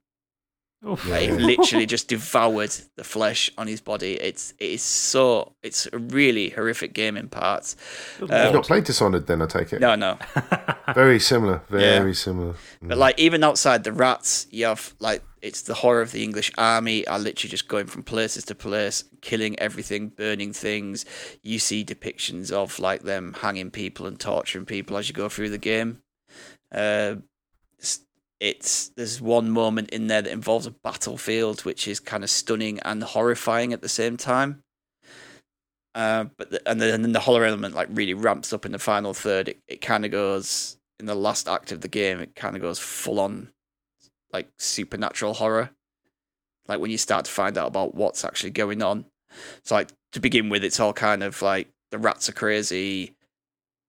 Oh, like, it literally just devoured the flesh on his body. It's it is so it's a really horrific game in parts. Um, You've not played Dishonored, then, I take it? No, no. Very similar, very yeah. similar. Mm. But like, even outside the rats, you have like, it's the horror of the English army are literally just going from places to place, killing everything, burning things. You see depictions of like them hanging people and torturing people as you go through the game. Uh, it's, it's there's one moment in there that involves a battlefield, which is kind of stunning and horrifying at the same time. Uh, but the, and, then, and then the horror element like really ramps up in the final third. It, it kind of goes, in the last act of the game, it kind of goes full on, like, supernatural horror, like when you start to find out about what's actually going on. So, like, to begin with, it's all kind of like the rats are crazy,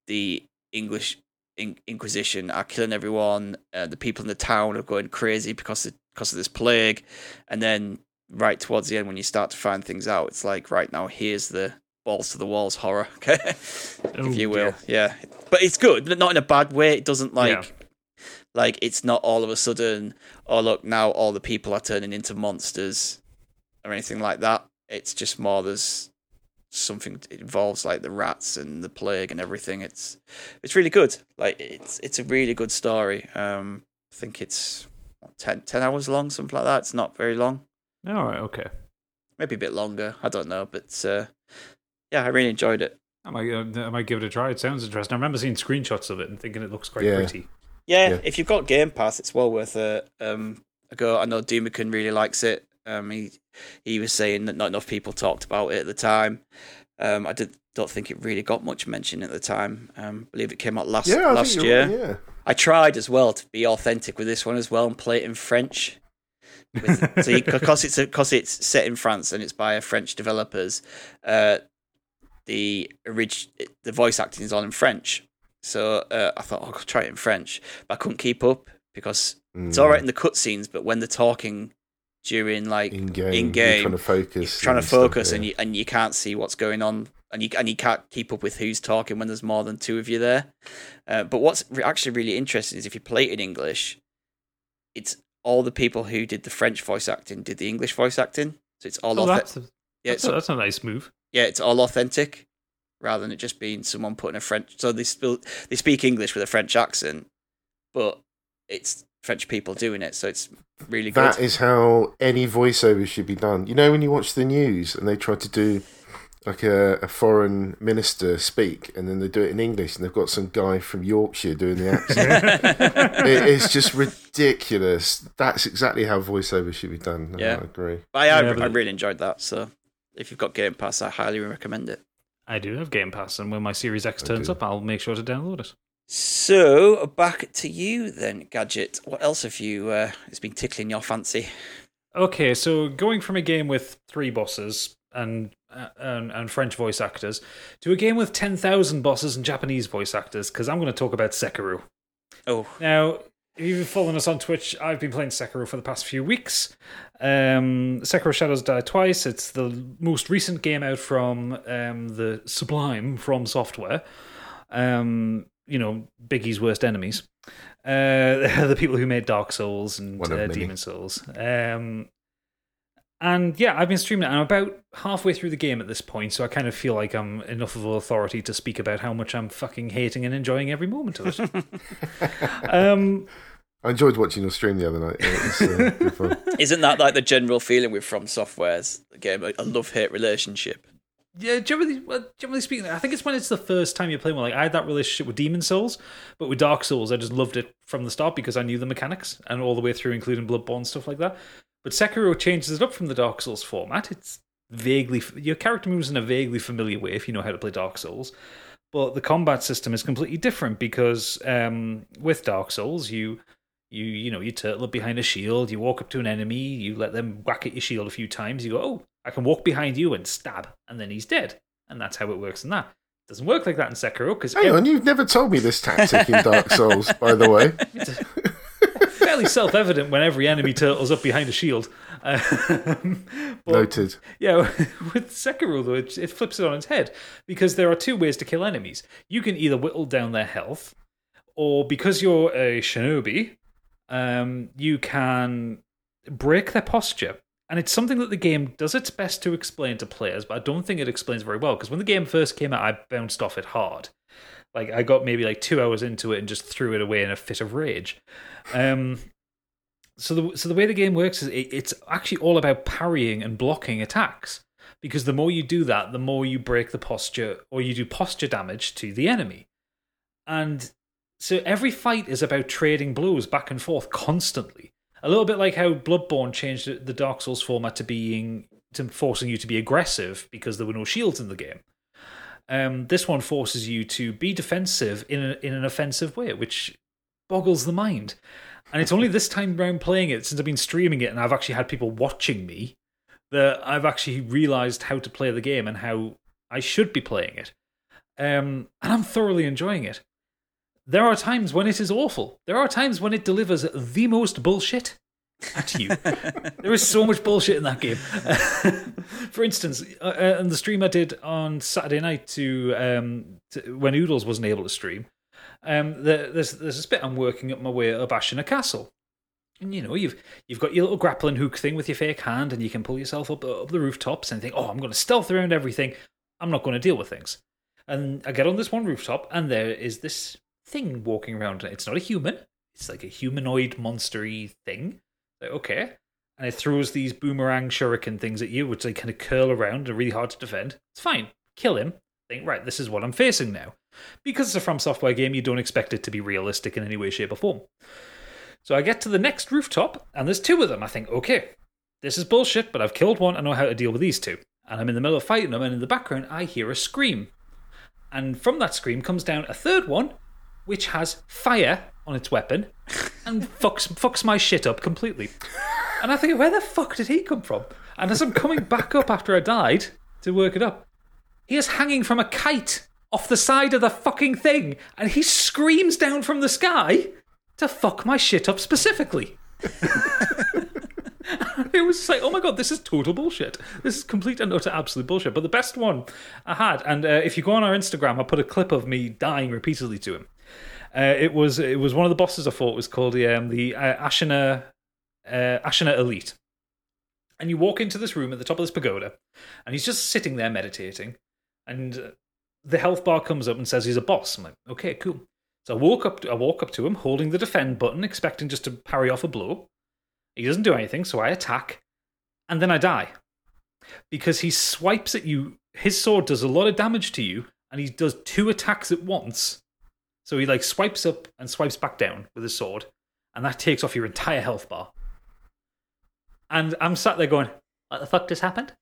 the English in- Inquisition are killing everyone, uh, the people in the town are going crazy because of, because of this plague, and then right towards the end, when you start to find things out, it's like, right now, here's the balls to the walls horror, okay, oh, if you will, yeah. yeah. But it's good, but not in a bad way. It doesn't like. Yeah. Like, it's not all of a sudden, oh, look, now all the people are turning into monsters or anything like that. It's just more, there's something, it involves, like, the rats and the plague and everything. It's it's really good. Like, it's it's a really good story. Um, I think it's ten, ten hours long, something like that. It's not very long. All right, okay. Maybe a bit longer. I don't know. But, uh, yeah, I really enjoyed it. I might, I might give it a try. It sounds interesting. I remember seeing screenshots of it and thinking it looks quite yeah. pretty. Yeah, yeah, if you've got Game Pass, it's well worth a, um, a go. I know Dumacan really likes it. Um, he he was saying that not enough people talked about it at the time. Um, I did, don't think it really got much mention at the time. Um, I believe it came out last yeah, last year. Right, yeah. I tried as well to be authentic with this one as well and play it in French. With, so because it's because it's set in France and it's by French developers, uh, the orig- the voice acting is on in French. So uh, I thought, oh, I'll try it in French. But I couldn't keep up because mm. it's all right in the cutscenes, but when they're talking during, like, in-game, in-game you're trying to focus. You're trying to focus stuff, yeah. and, you, and you can't see what's going on. And you, and you can't keep up with who's talking when there's more than two of you there. Uh, but what's re- actually really interesting is if you play it in English, it's all the people who did the French voice acting did the English voice acting. So it's all oh, authentic. That's a, yeah, that's, it's, a, that's a nice move. Yeah, it's all authentic, rather than it just being someone putting a French... So they still, they speak English with a French accent, but it's French people doing it, so it's really good. That is how any voiceover should be done. You know, when you watch the news and they try to do like a, a foreign minister speak, and then they do it in English, and they've got some guy from Yorkshire doing the accent. it, it's just ridiculous. That's exactly how voiceover should be done. Yeah, I agree. I, I, I really enjoyed that. So if you've got Game Pass, I highly recommend it. I do have Game Pass, and when my Series X turns up, I'll make sure to download it. So back to you then, Gadget. What else have you? Uh, it's been tickling your fancy. Okay, so going from a game with three bosses and uh, and, and French voice actors to a game with ten thousand bosses and Japanese voice actors, because I'm going to talk about Sekiro. Oh, now. If you've been following us on Twitch, I've been playing Sekiro for the past few weeks. Um, Sekiro Shadows Die Twice. It's the most recent game out from um, the Sublime From Software. Um, you know, Biggie's worst enemies. Uh, the people who made Dark Souls and uh, Demon Souls. Um, and yeah, I've been streaming it. I'm about halfway through the game at this point, so I kind of feel like I'm enough of an authority to speak about how much I'm fucking hating and enjoying every moment of it. um, I enjoyed watching your stream the other night. It was, uh, Isn't that like the general feeling with From Software's game, a love-hate relationship? Yeah, generally, generally speaking, I think it's when it's the first time you're playing. Well, like I had that relationship with Demon Souls, but with Dark Souls, I just loved it from the start because I knew the mechanics and all the way through, including Bloodborne, stuff like that. But Sekiro changes it up from the Dark Souls format. It's vaguely your character moves in a vaguely familiar way if you know how to play Dark Souls, but the combat system is completely different because um, with Dark Souls, you you you know you turtle up behind a shield, you walk up to an enemy, you let them whack at your shield a few times, you go, oh, I can walk behind you and stab, and then he's dead, and that's how it works in that. Doesn't work like that in Sekiro because hang every- on, you've never told me this tactic in Dark Souls, by the way. Fairly self-evident when every enemy turtles up behind a shield. Um, but, Noted. Yeah, with Sekiro, though, it, it flips it on its head because there are two ways to kill enemies. You can either whittle down their health, or because you're a shinobi, um, you can break their posture. And it's something that the game does its best to explain to players, but I don't think it explains very well because when the game first came out, I bounced off it hard. Like I got maybe like two hours into it and just threw it away in a fit of rage. Um, so the so the way the game works is it, it's actually all about parrying and blocking attacks because the more you do that, the more you break the posture or you do posture damage to the enemy. And so every fight is about trading blows back and forth constantly. A little bit like how Bloodborne changed the Dark Souls format to being to forcing you to be aggressive because there were no shields in the game. Um, this one forces you to be defensive in, a, in an offensive way, which boggles the mind. And it's only this time around playing it, since I've been streaming it and I've actually had people watching me, that I've actually realised how to play the game and how I should be playing it. Um, and I'm thoroughly enjoying it. There are times when it is awful. There are times when it delivers the most bullshit at you. There is so much bullshit in that game. For instance, uh, in the stream I did on Saturday night to, um, to when Oodles wasn't able to stream, um, there, there's there's this bit I'm working up my way up Ashina Castle, and you know you've you've got your little grappling hook thing with your fake hand, and you can pull yourself up up the rooftops and think, oh, I'm going to stealth around everything. I'm not going to deal with things. And I get on this one rooftop, and there is this thing walking around. It's not a human. It's like a humanoid monstery thing. Okay, and it throws these boomerang shuriken things at you, which they kind of curl around and really hard to defend. It's fine. Kill him. Think, right, this is what I'm facing now. Because it's a From Software game, you don't expect it to be realistic in any way, shape, or form. So I get to the next rooftop, and there's two of them. I think, okay, this is bullshit, but I've killed one. I know how to deal with these two. And I'm in the middle of fighting them, and in the background, I hear a scream. And from that scream comes down a third one, which has fire on its weapon, and fucks fucks my shit up completely. And I think, where the fuck did he come from? And as I'm coming back up after I died to work it up, he is hanging from a kite off the side of the fucking thing, and he screams down from the sky to fuck my shit up specifically. It was just like, oh my god, this is total bullshit. This is complete and utter absolute bullshit. But the best one I had, and uh, if you go on our Instagram, I put a clip of me dying repeatedly to him. Uh, it was it was one of the bosses I fought. It was called the um, the uh, Ashina uh, Ashina Elite, and you walk into this room at the top of this pagoda, and he's just sitting there meditating, and the health bar comes up and says he's a boss. I'm like, okay, cool. So I walk up to, I walk up to him, holding the defend button, expecting just to parry off a blow. He doesn't do anything, so I attack, and then I die because he swipes at you his sword does a lot of damage to you, and he does two attacks at once. So he like swipes up and swipes back down with his sword, and that takes off your entire health bar. And I'm sat there going, what the fuck just happened?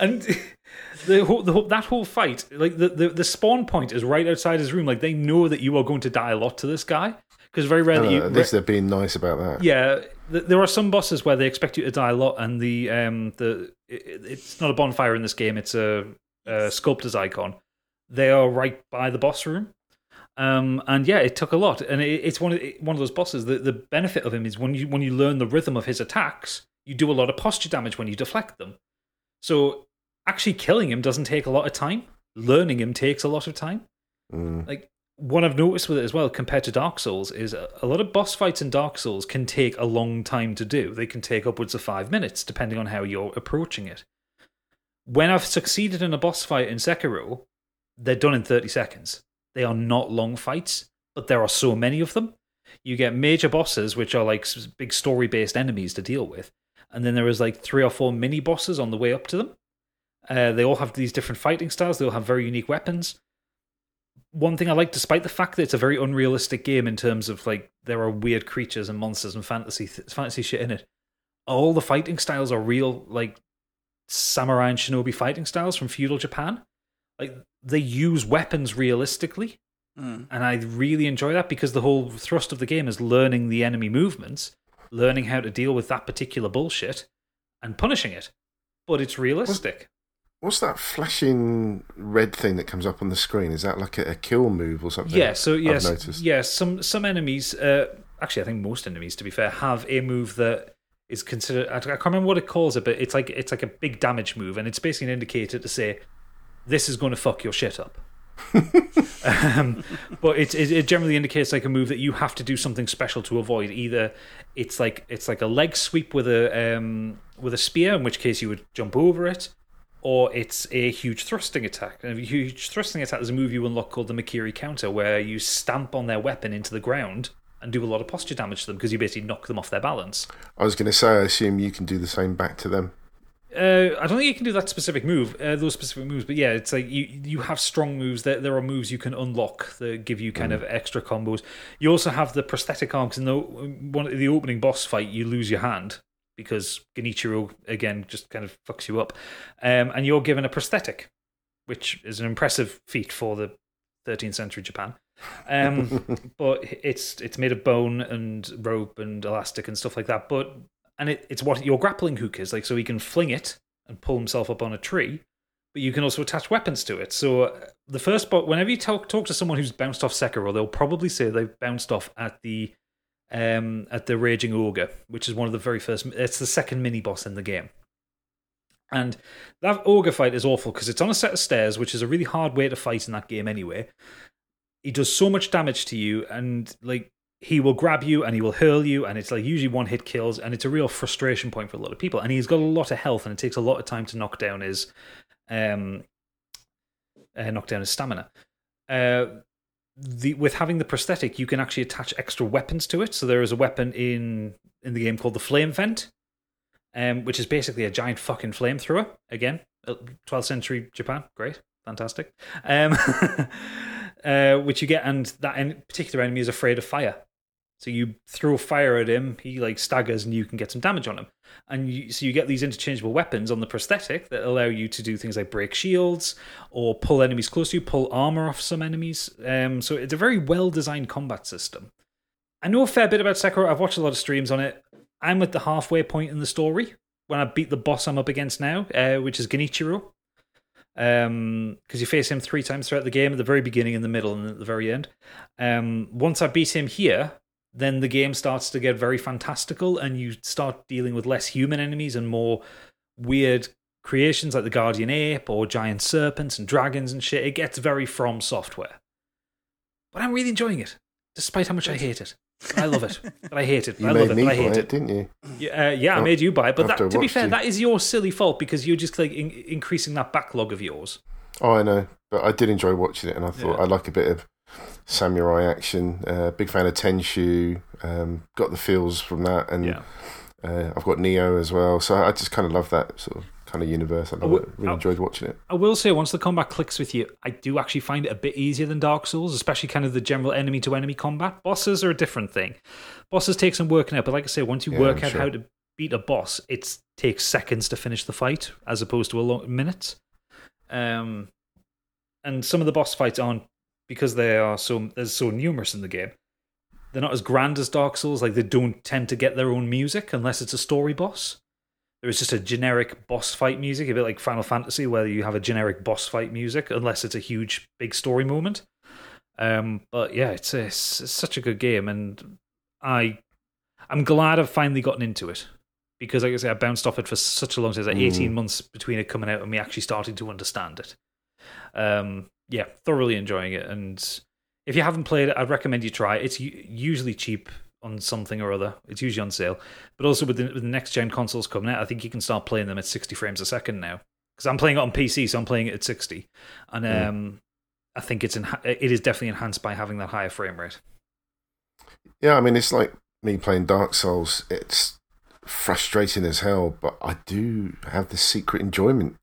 And the whole, the whole, that whole fight, like the, the, the spawn point is right outside his room. Like they know that you are going to die a lot to this guy, because very rarely uh, you... At least they're being nice about that. Yeah, th- there are some bosses where they expect you to die a lot, and the um the it, it's not a bonfire in this game, it's a, a sculptor's icon. They are right by the boss room. Um, and yeah, it took a lot, and it, it's one of it, one of those bosses. The, the benefit of him is when you when you learn the rhythm of his attacks, you do a lot of posture damage when you deflect them. So actually, killing him doesn't take a lot of time. Learning him takes a lot of time. Mm. Like what I've noticed with it as well, compared to Dark Souls, is a, a lot of boss fights in Dark Souls can take a long time to do. They can take upwards of five minutes, depending on how you're approaching it. When I've succeeded in a boss fight in Sekiro, they're done in thirty seconds. They are not long fights, but there are so many of them. You get major bosses, which are like big story-based enemies to deal with. And then there is like three or four mini bosses on the way up to them. Uh, they all have these different fighting styles. They all have very unique weapons. One thing I like, despite the fact that it's a very unrealistic game in terms of like there are weird creatures and monsters and fantasy th- fantasy shit in it, all the fighting styles are real, like samurai and shinobi fighting styles from feudal Japan. Like they use weapons realistically, mm. and I really enjoy that, because the whole thrust of the game is learning the enemy movements, learning how to deal with that particular bullshit, and punishing it. But it's realistic. What's, what's that flashing red thing that comes up on the screen? Is that like a, a kill move or something? Yeah. So yes, I've noticed. yeah. Some some enemies, uh, actually, I think most enemies, to be fair, have a move that is considered. I can't remember what it calls it, but it's like it's like a big damage move, and it's basically an indicator to say, this is going to fuck your shit up. um, but it, it, it generally indicates like a move that you have to do something special to avoid. Either it's like it's like a leg sweep with a um, with a spear, in which case you would jump over it, or it's a huge thrusting attack. And a huge thrusting attack is a move you unlock called the Makiri counter, where you stamp on their weapon into the ground and do a lot of posture damage to them, because you basically knock them off their balance. I was going to say, I assume you can do the same back to them. Uh, I don't think you can do that specific move, uh, those specific moves, but yeah, it's like you, you have strong moves. There, there are moves you can unlock that give you kind mm. of extra combos. You also have the prosthetic arms. In the one, the opening boss fight, you lose your hand because Genichiro again just kind of fucks you up, um, and you're given a prosthetic, which is an impressive feat for the thirteenth century Japan. Um, but it's it's made of bone and rope and elastic and stuff like that, but. And it, it's what your grappling hook is like, so he can fling it and pull himself up on a tree, but you can also attach weapons to it. So the first boss, whenever you talk talk to someone who's bounced off Sekiro, they'll probably say they bounced off at the um, at the Raging Ogre, which is one of the very first. It's the second mini boss in the game, and that ogre fight is awful because it's on a set of stairs, which is a really hard way to fight in that game anyway. He does so much damage to you, and like. He will grab you and he will hurl you, and it's like usually one hit kills, and it's a real frustration point for a lot of people. And he's got a lot of health, and it takes a lot of time to knock down his, um, uh, knock down his stamina. Uh, the with having the prosthetic, you can actually attach extra weapons to it. So there is a weapon in in the game called the Flame Vent, um, which is basically a giant fucking flamethrower. Again, twelfth century Japan, great, fantastic. Um, uh, which you get, and that en- particular enemy is afraid of fire. So you throw fire at him, he like staggers, and you can get some damage on him. And you, so you get these interchangeable weapons on the prosthetic that allow you to do things like break shields or pull enemies close to you, pull armor off some enemies. Um, so it's a very well-designed combat system. I know a fair bit about Sekiro. I've watched a lot of streams on it. I'm at the halfway point in the story when I beat the boss I'm up against now, uh, which is Genichiro. Um, because you face him three times throughout the game, at the very beginning, in the middle, and at the very end. Um, once I beat him here, then the game starts to get very fantastical, and you start dealing with less human enemies and more weird creations like the Guardian Ape or giant serpents and dragons and shit. It gets very From Software. But I'm really enjoying it, despite how much I hate it. I love it, but I hate it. But I love it, but I hate it. Didn't you? Yeah, uh, yeah, I made you buy it. But that, to be fair, you. that is your silly fault, because you're just like in- increasing that backlog of yours. Oh, I know, but I did enjoy watching it, and I thought yeah. I like a bit of samurai action. Uh, big fan of Tenshu. Um, got the feels from that, and yeah. uh, I've got Neo as well. So I just kind of love that sort of kind of universe. I love I w- it. Really I, enjoyed watching it. I will say, once the combat clicks with you, I do actually find it a bit easier than Dark Souls, especially kind of the general enemy-to-enemy combat. Bosses are a different thing. Bosses take some working out, but like I say, once you yeah, work I'm out sure. how to beat a boss, it takes seconds to finish the fight as opposed to a long minute. Um, and some of the boss fights aren't, because they are so there's so numerous in the game, they're not as grand as Dark Souls. Like, they don't tend to get their own music unless it's a story boss. There is just a generic boss fight music, a bit like Final Fantasy, where you have a generic boss fight music unless it's a huge, big story moment. Um, but yeah, it's, a, it's, it's such a good game, and I, I'm glad I've finally gotten into it, because, like I say, I bounced off it for such a long time. It was like mm. eighteen months between it coming out and me actually starting to understand it. Um, yeah, thoroughly enjoying it, and if you haven't played it, I'd recommend you try it. It's usually cheap on something or other. It's usually on sale. But also with the, with the next-gen consoles coming out, I think you can start playing them at sixty frames a second now. Because I'm playing it on P C, so I'm playing it at sixty. And um, mm. I think it's enha- it is definitely enhanced by having that higher frame rate. Yeah, I mean, it's like me playing Dark Souls. It's frustrating as hell, but I do have this secret enjoyment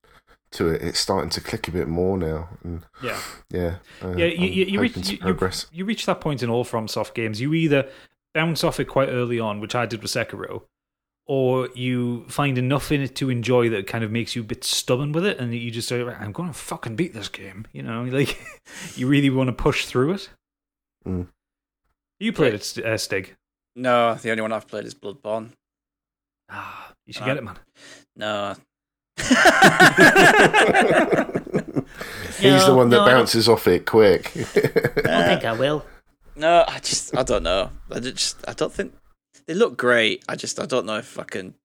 to it. It's starting to click a bit more now. And yeah. Yeah. Uh, yeah you, you, you, reach, you, you, you reach that point in all FromSoft games. You either bounce off it quite early on, which I did with Sekiro, or you find enough in it to enjoy that it kind of makes you a bit stubborn with it, and you just say, right, I'm going to fucking beat this game. You know, like, you really want to push through it. Mm. You played right. it, uh, Stig? No, the only one I've played is Bloodborne. Ah, you should uh, get it, man. No, He's no, the one that no, bounces off it quick. I don't think I will. No, I just I don't know. I just I don't think they look great. I just I don't know if I can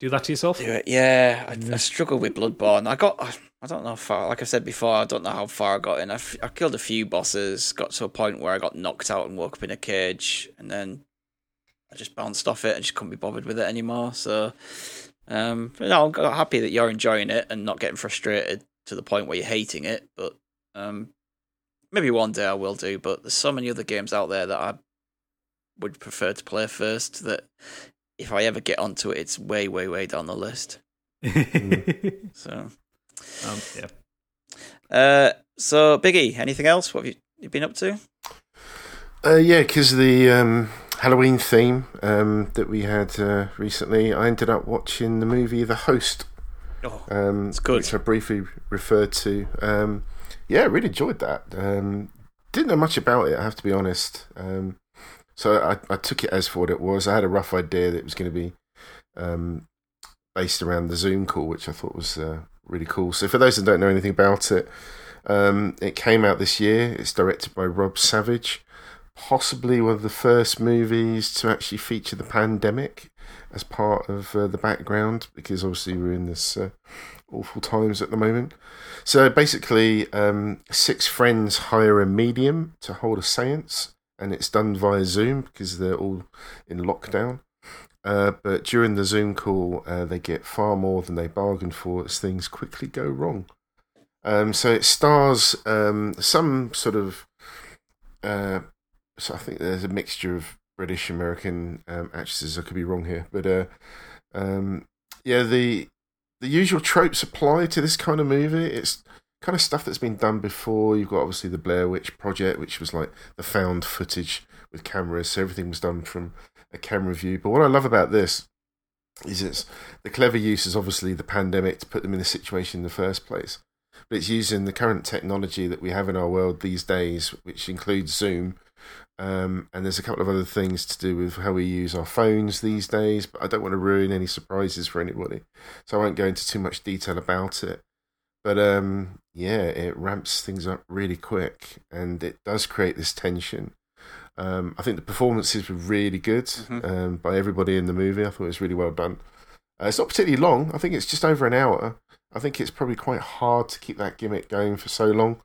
do that to yourself. Do it. Yeah, I, I struggle with Bloodborne. I got I, I don't know far. Like I said before, I don't know how far I got in. I, f- I killed a few bosses. Got to a point where I got knocked out and woke up in a cage, and then I just bounced off it and just couldn't be bothered with it anymore. So. Um, but no, I'm happy that you're enjoying it and not getting frustrated to the point where you're hating it. But um, maybe one day I will do. But there's so many other games out there that I would prefer to play first, that if I ever get onto it, it's way, way, way down the list. mm. So, um, yeah. Uh, so Biggie, anything else? What have you, you been up to? Uh, yeah, because the. Um... Halloween theme um, that we had uh, recently, I ended up watching the movie The Host, oh, um, good. which I briefly referred to. Um, yeah, I really enjoyed that. Um, didn't know much about it, I have to be honest. Um, so I, I took it as for what it was. I had a rough idea that it was going to be um, based around the Zoom call, which I thought was uh, really cool. So for those that don't know anything about it, um, it came out this year. It's directed by Rob Savage. Possibly one of the first movies to actually feature the pandemic as part of uh, the background, because obviously we're in this uh, awful times at the moment. So basically, um, six friends hire a medium to hold a séance, and it's done via Zoom because they're all in lockdown. Uh, but during the Zoom call, uh, they get far more than they bargained for as things quickly go wrong. Um, so it stars um, some sort of... Uh, So I think there's a mixture of British, American um, actresses. I could be wrong here, but uh, um, yeah, the the usual tropes apply to this kind of movie. It's kind of stuff that's been done before. You've got obviously the Blair Witch Project, which was like the found footage with cameras, so everything was done from a camera view. But what I love about this is it's the clever use is obviously the pandemic to put them in the situation in the first place. But it's using the current technology that we have in our world these days, which includes Zoom. Um, and there's a couple of other things to do with how we use our phones these days, but I don't want to ruin any surprises for anybody, so I won't go into too much detail about it. But um, yeah, it ramps things up really quick, and it does create this tension. Um, I think the performances were really good mm-hmm. um, by everybody in the movie. I thought it was really well done. Uh, it's not particularly long. I think it's just over an hour. I think it's probably quite hard to keep that gimmick going for so long.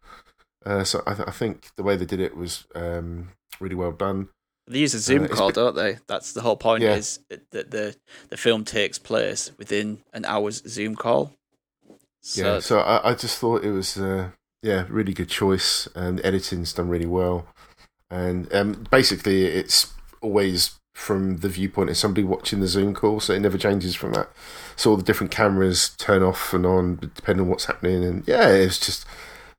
Uh, so I, th- I think the way they did it was um, really well done. They use a Zoom uh, call, don't they? That's the whole point. Yeah. Is that the the film takes place within an hour's Zoom call. So yeah. So I, I just thought it was uh, yeah, really good choice, and the editing's done really well. And um, basically, it's always from the viewpoint of somebody watching the Zoom call, so it never changes from that. So all the different cameras turn off and on depending on what's happening, and yeah, it's just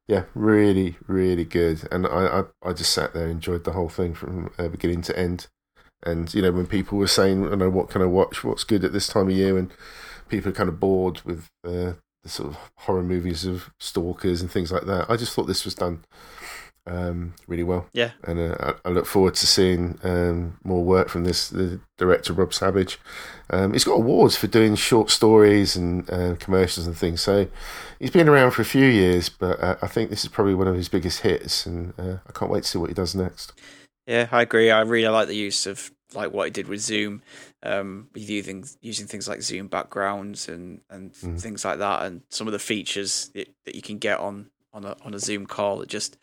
yeah, really, really good. And I, I, I just sat there and enjoyed the whole thing from uh, beginning to end. And you know, when people were saying, I know, what can I watch? What's good at this time of year? And people are kind of bored with uh, the sort of horror movies of stalkers and things like that. I just thought this was done um, really well. Yeah. And uh, I, I look forward to seeing um, more work from this the director, Rob Savage. Um, he's got awards for doing short stories and uh, commercials and things. So he's been around for a few years, but uh, I think this is probably one of his biggest hits. And uh, I can't wait to see what he does next. Yeah, I agree. I really like the use of like what he did with Zoom, um, using using things like Zoom backgrounds and, and mm. things like that, and some of the features that, that you can get on on a on a Zoom call. It just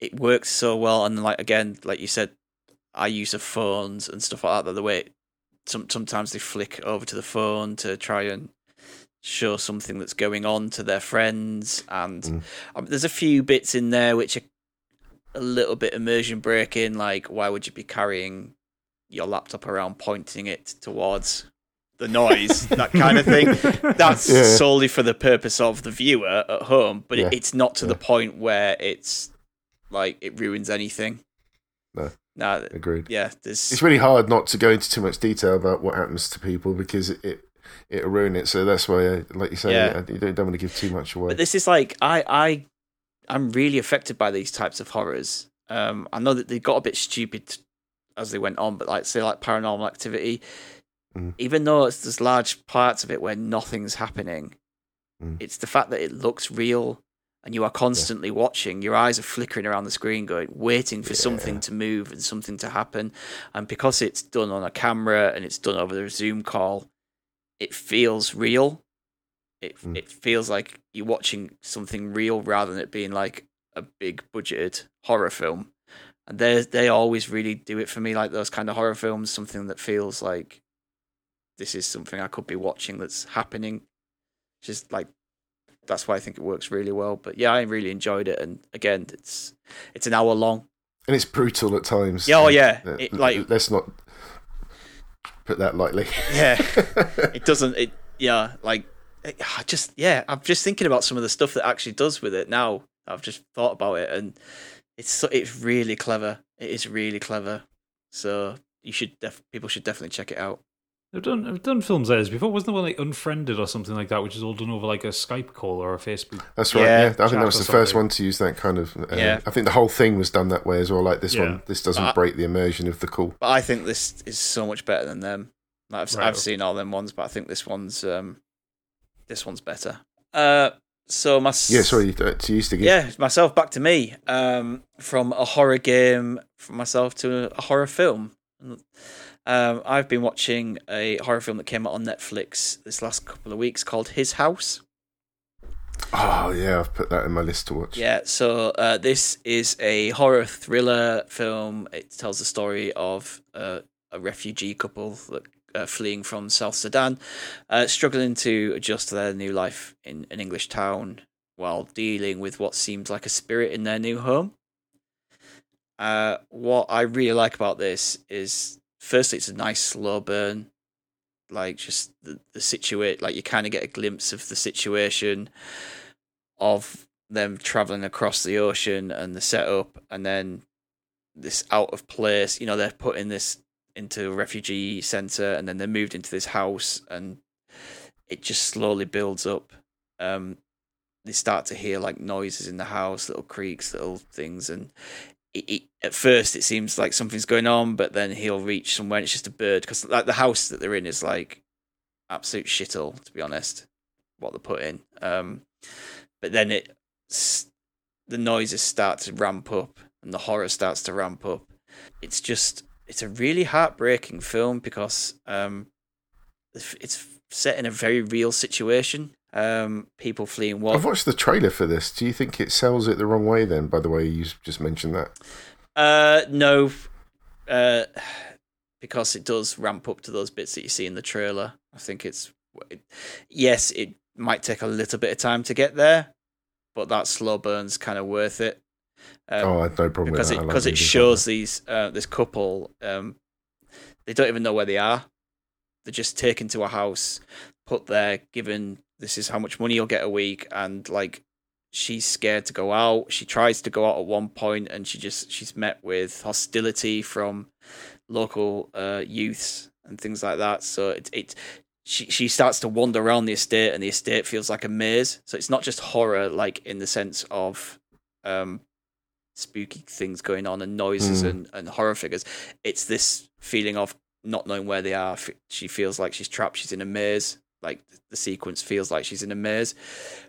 it works so well. And like again, like you said, our use of phones and stuff like that. The way it, some, sometimes they flick over to the phone to try and show something that's going on to their friends. And mm. I mean, there's a few bits in there which are a little bit immersion breaking, like why would you be carrying your laptop around pointing it towards the noise, that kind of thing. That's yeah. solely for the purpose of the viewer at home, but yeah. it, it's not to yeah. the point where it's like it ruins anything. No. No, agreed. Yeah, there's... it's really hard not to go into too much detail about what happens to people because it, it it'll ruin it. So that's why, I, like you say, yeah. you don't, don't want to give too much away. But this is like I I. I'm really affected by these types of horrors. Um, I know that they got a bit stupid as they went on, but like say like Paranormal Activity, mm. even though it's there's large parts of it where nothing's happening, mm. it's the fact that it looks real and you are constantly yeah. watching. Your eyes are flickering around the screen, going waiting for yeah. something to move and something to happen. And because it's done on a camera and it's done over a Zoom call, it feels real. It mm. it feels like you're watching something real rather than it being like a big budgeted horror film. And they they always really do it for me, like those kind of horror films, something that feels like this is something I could be watching that's happening. Just like that's why I think it works really well. But yeah, I really enjoyed it. And again, it's it's an hour long. And it's brutal at times. Oh yeah. It, like let's not put that lightly. Yeah. It doesn't it yeah, like I just yeah, I'm just thinking about some of the stuff that actually does with it now. I've just thought about it, and it's so, it's really clever. It is really clever. So you should def- people should definitely check it out. I've done I've done films like this before. Wasn't there one like Unfriended or something like that, which is all done over like a Skype call or a Facebook? That's right. Yeah, yeah. I think that was the first one to use that kind of. Uh, yeah. I think the whole thing was done that way as well. Like this yeah. one, this doesn't but break the immersion of the call. But I think this is so much better than them. Like, I've right. I've seen all them ones, but I think this one's. Um, This one's better. Uh, so my yeah, sorry, to you, Stig. Yeah, myself back to me. Um, from a horror game, from myself to a horror film. Um, I've been watching a horror film that came out on Netflix this last couple of weeks called His House. Oh yeah, I've put that in my list to watch. Yeah, so uh, this is a horror thriller film. It tells the story of uh, a refugee couple that. Uh, fleeing from South Sudan, uh, struggling to adjust to their new life in an English town while dealing with what seems like a spirit in their new home. Uh, what I really like about this is, firstly, it's a nice slow burn. Like, just the, the situation, like, you kind of get a glimpse of the situation of them traveling across the ocean and the setup, and then this out of place, you know, they're putting this into a refugee center and then they're moved into this house, and it just slowly builds up. Um, they start to hear like noises in the house, little creaks, little things. And it, it, at first it seems like something's going on, but then he'll reach somewhere and it's just a bird. Cause like the house that they're in is like absolute shithole, to be honest, what they put in. Um, but then it, the noises start to ramp up and the horror starts to ramp up. It's just, It's a really heartbreaking film because um, it's set in a very real situation. Um, people fleeing war. I've watched the trailer for this. Do you think it sells it the wrong way then, by the way you just mentioned that? Uh, no, uh, because it does ramp up to those bits that you see in the trailer. I think it's... It, yes, it might take a little bit of time to get there, but that slow burn's kind of worth it. Um, oh, I have no problem with that. Because it, like it shows these uh, this couple um, They don't even know where they are. They're just taken to a house, put there, given this is how much money you'll get a week, and like she's scared to go out. She tries to go out at one point, and she just she's met with hostility from local uh, youths and things like that. So it it she she starts to wander around the estate, and the estate feels like a maze. So it's not just horror, like in the sense of um, spooky things going on and noises mm. and, and horror figures. It's this feeling of not knowing where they are. She feels like she's trapped. She's in a maze. Like the sequence feels like she's in a maze.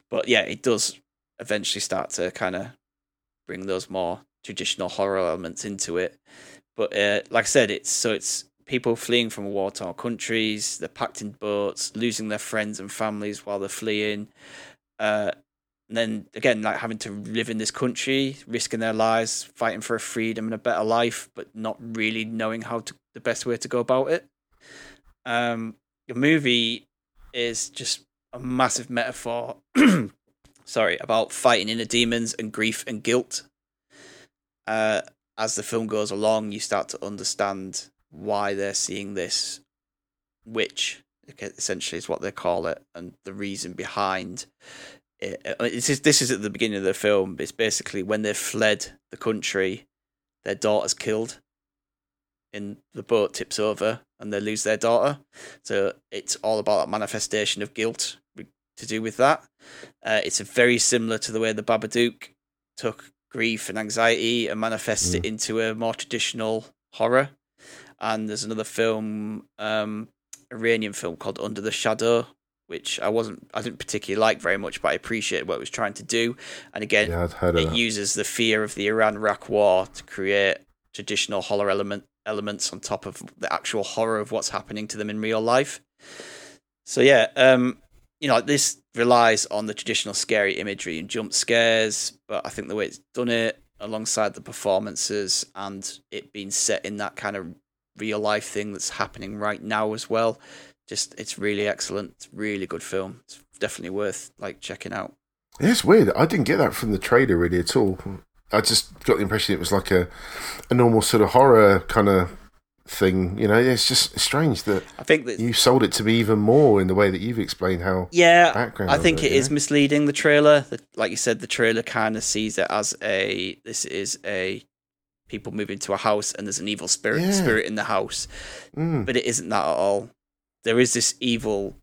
But yeah, it does eventually start to kind of bring those more traditional horror elements into it. But uh, like I said, it's so it's people fleeing from war-torn countries. They're packed in boats, losing their friends and families while they're fleeing. Uh, and then again, like having to live in this country, risking their lives, fighting for a freedom and a better life, but not really knowing how to the best way to go about it. Um, the movie is just a massive metaphor sorry, about fighting inner demons and grief and guilt. Uh, as the film goes along, you start to understand why they're seeing this witch, essentially is what they call it, and the reason behind it. It's just, this is at the beginning of the film. It's basically when they fled the country, their daughter's killed. And the boat tips over and they lose their daughter. So it's all about that manifestation of guilt to do with that. Uh, it's very similar to the way the Babadook took grief and anxiety and manifested mm. it into a more traditional horror. And there's another film, um, Iranian film called Under the Shadow, which I wasn't, I didn't particularly like very much, but I appreciate what it was trying to do. And again, yeah, I'd heard of it that. Uses the fear of the Iran-Iraq war to create traditional horror element elements on top of the actual horror of what's happening to them in real life. So yeah, um, you know, this relies on the traditional scary imagery and jump scares, but I think the way it's done it alongside the performances and it being set in that kind of real life thing that's happening right now as well, just it's really excellent. It's a really good film. It's definitely worth like checking out. It's weird. I didn't get that from the trailer really at all. I just got the impression it was like a, a normal sort of horror kind of thing, you know. It's just strange that I think that you sold it to me even more in the way that you've explained how. Yeah, background I think it, it is know? misleading. The trailer, the, like you said, the trailer kind of sees it as a this is a people move into a house and there's an evil spirit yeah. spirit in the house, mm. but it isn't that at all. There is this evil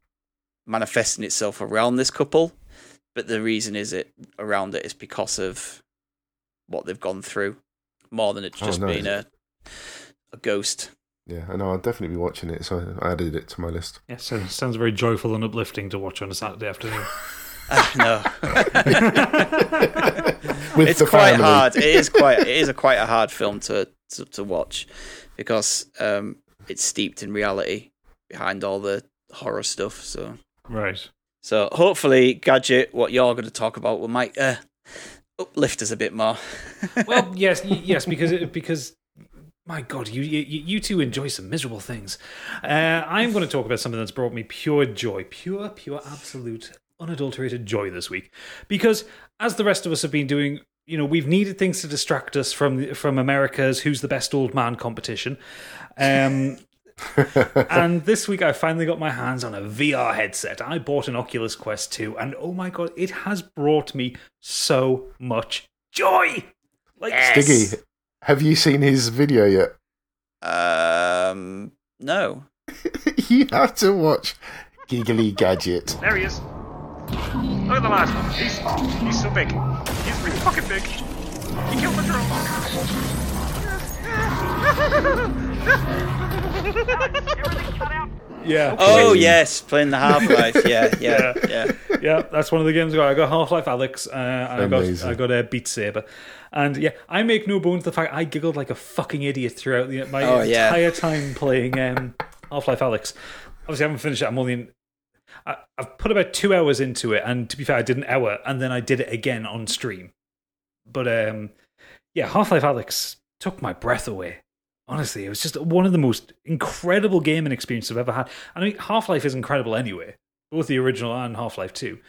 manifesting itself around this couple, but the reason is it around it is because of what they've gone through, more than it's just oh, no, being a a ghost. Yeah, I know. I'll definitely be watching it, so I added it to my list. Yeah, so it sounds very joyful and uplifting to watch on a Saturday afternoon. uh, no, With it's quite family. hard. It is quite. It is a quite a hard film to to, to watch because um, it's steeped in reality behind all the horror stuff. So right. So hopefully, Gadget, what you're going to talk about, will might. Uh, uplift us a bit more. Well, yes, yes, because because my God, you you, you two enjoy some miserable things. Uh, I'm going to talk about something that's brought me pure joy, pure, pure, absolute, unadulterated joy this week. Because as the rest of us have been doing, you know, we've needed things to distract us from from America's Who's the Best Old Man competition. Um, and this week I finally got my hands on a V R headset. I bought an Oculus Quest two, and oh my God, it has brought me so much joy. Like, yes. Stiggy, have you seen his video yet? Um, no. You have to watch Giggly Gadget. There he is. Look at the last one. He's, he's so big. He's really fucking big. He killed the girl. Yeah. Okay. Oh yes, playing the Half-Life. Yeah, yeah, yeah, yeah. That's one of the games I got. I got Half-Life Alyx, uh, and Amazing. I got I got a uh, Beat Saber, and yeah, I make no bones the fact I giggled like a fucking idiot throughout the, my oh, entire yeah. time playing um, Half-Life Alyx. Obviously, I haven't finished it. I'm only in, I, I've put about two hours into it, and to be fair, I did an hour, and then I did it again on stream. But um, yeah, Half-Life Alyx took my breath away. Honestly, it was just one of the most incredible gaming experiences I've ever had. I mean, Half-Life is incredible anyway, both the original and Half-Life two.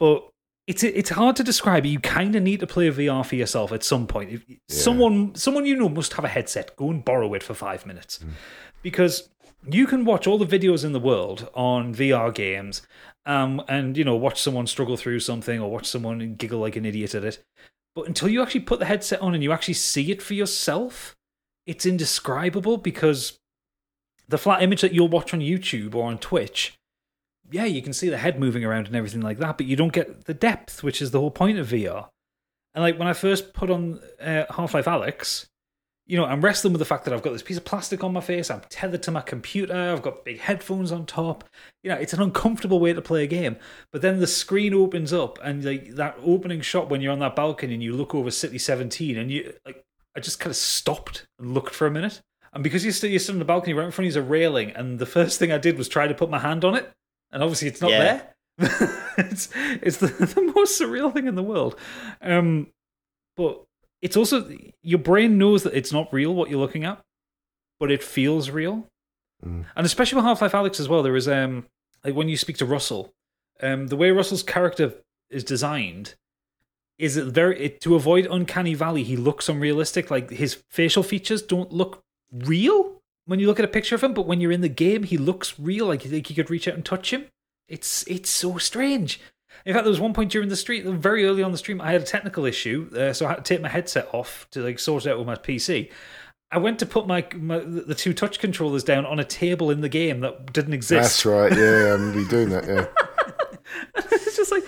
But It's it's hard to describe. You kind of need to play V R for yourself at some point. If, yeah. Someone someone you know must have a headset. Go and borrow it for five minutes. Mm. Because you can watch all the videos in the world on V R games um, and, you know, watch someone struggle through something or watch someone giggle like an idiot at it. But until you actually put the headset on and you actually see it for yourself, it's indescribable because the flat image that you'll watch on YouTube or on Twitch... Yeah, you can see the head moving around and everything like that, but you don't get the depth, which is the whole point of V R. And like when I first put on uh, Half-Life Alyx, you know, I'm wrestling with the fact that I've got this piece of plastic on my face, I'm tethered to my computer, I've got big headphones on top. You know, it's an uncomfortable way to play a game. But then the screen opens up, and like that opening shot when you're on that balcony and you look over City seventeen, and you like, I just kind of stopped and looked for a minute. And because you're still you're sitting on the balcony, right in front of you is a railing, and the first thing I did was try to put my hand on it. And obviously it's not yeah. there. it's it's the, the most surreal thing in the world. Um, but it's also, your brain knows that it's not real what you're looking at, but it feels real. Mm. And especially with Half-Life Alyx as well, there is, um, like when you speak to Russell, um, the way Russell's character is designed is that very it, to avoid Uncanny Valley, he looks unrealistic. Like his facial features don't look real when you look at a picture of him, but when you're in the game, he looks real, like you think you could reach out and touch him. It's it's so strange. In fact, there was one point during the stream, very early on the stream, I had a technical issue, uh, so I had to take my headset off to like sort it out with my P C. I went to put my, my the two touch controllers down on a table in the game that didn't exist. That's right, yeah, I'm be doing that, yeah. It's just like,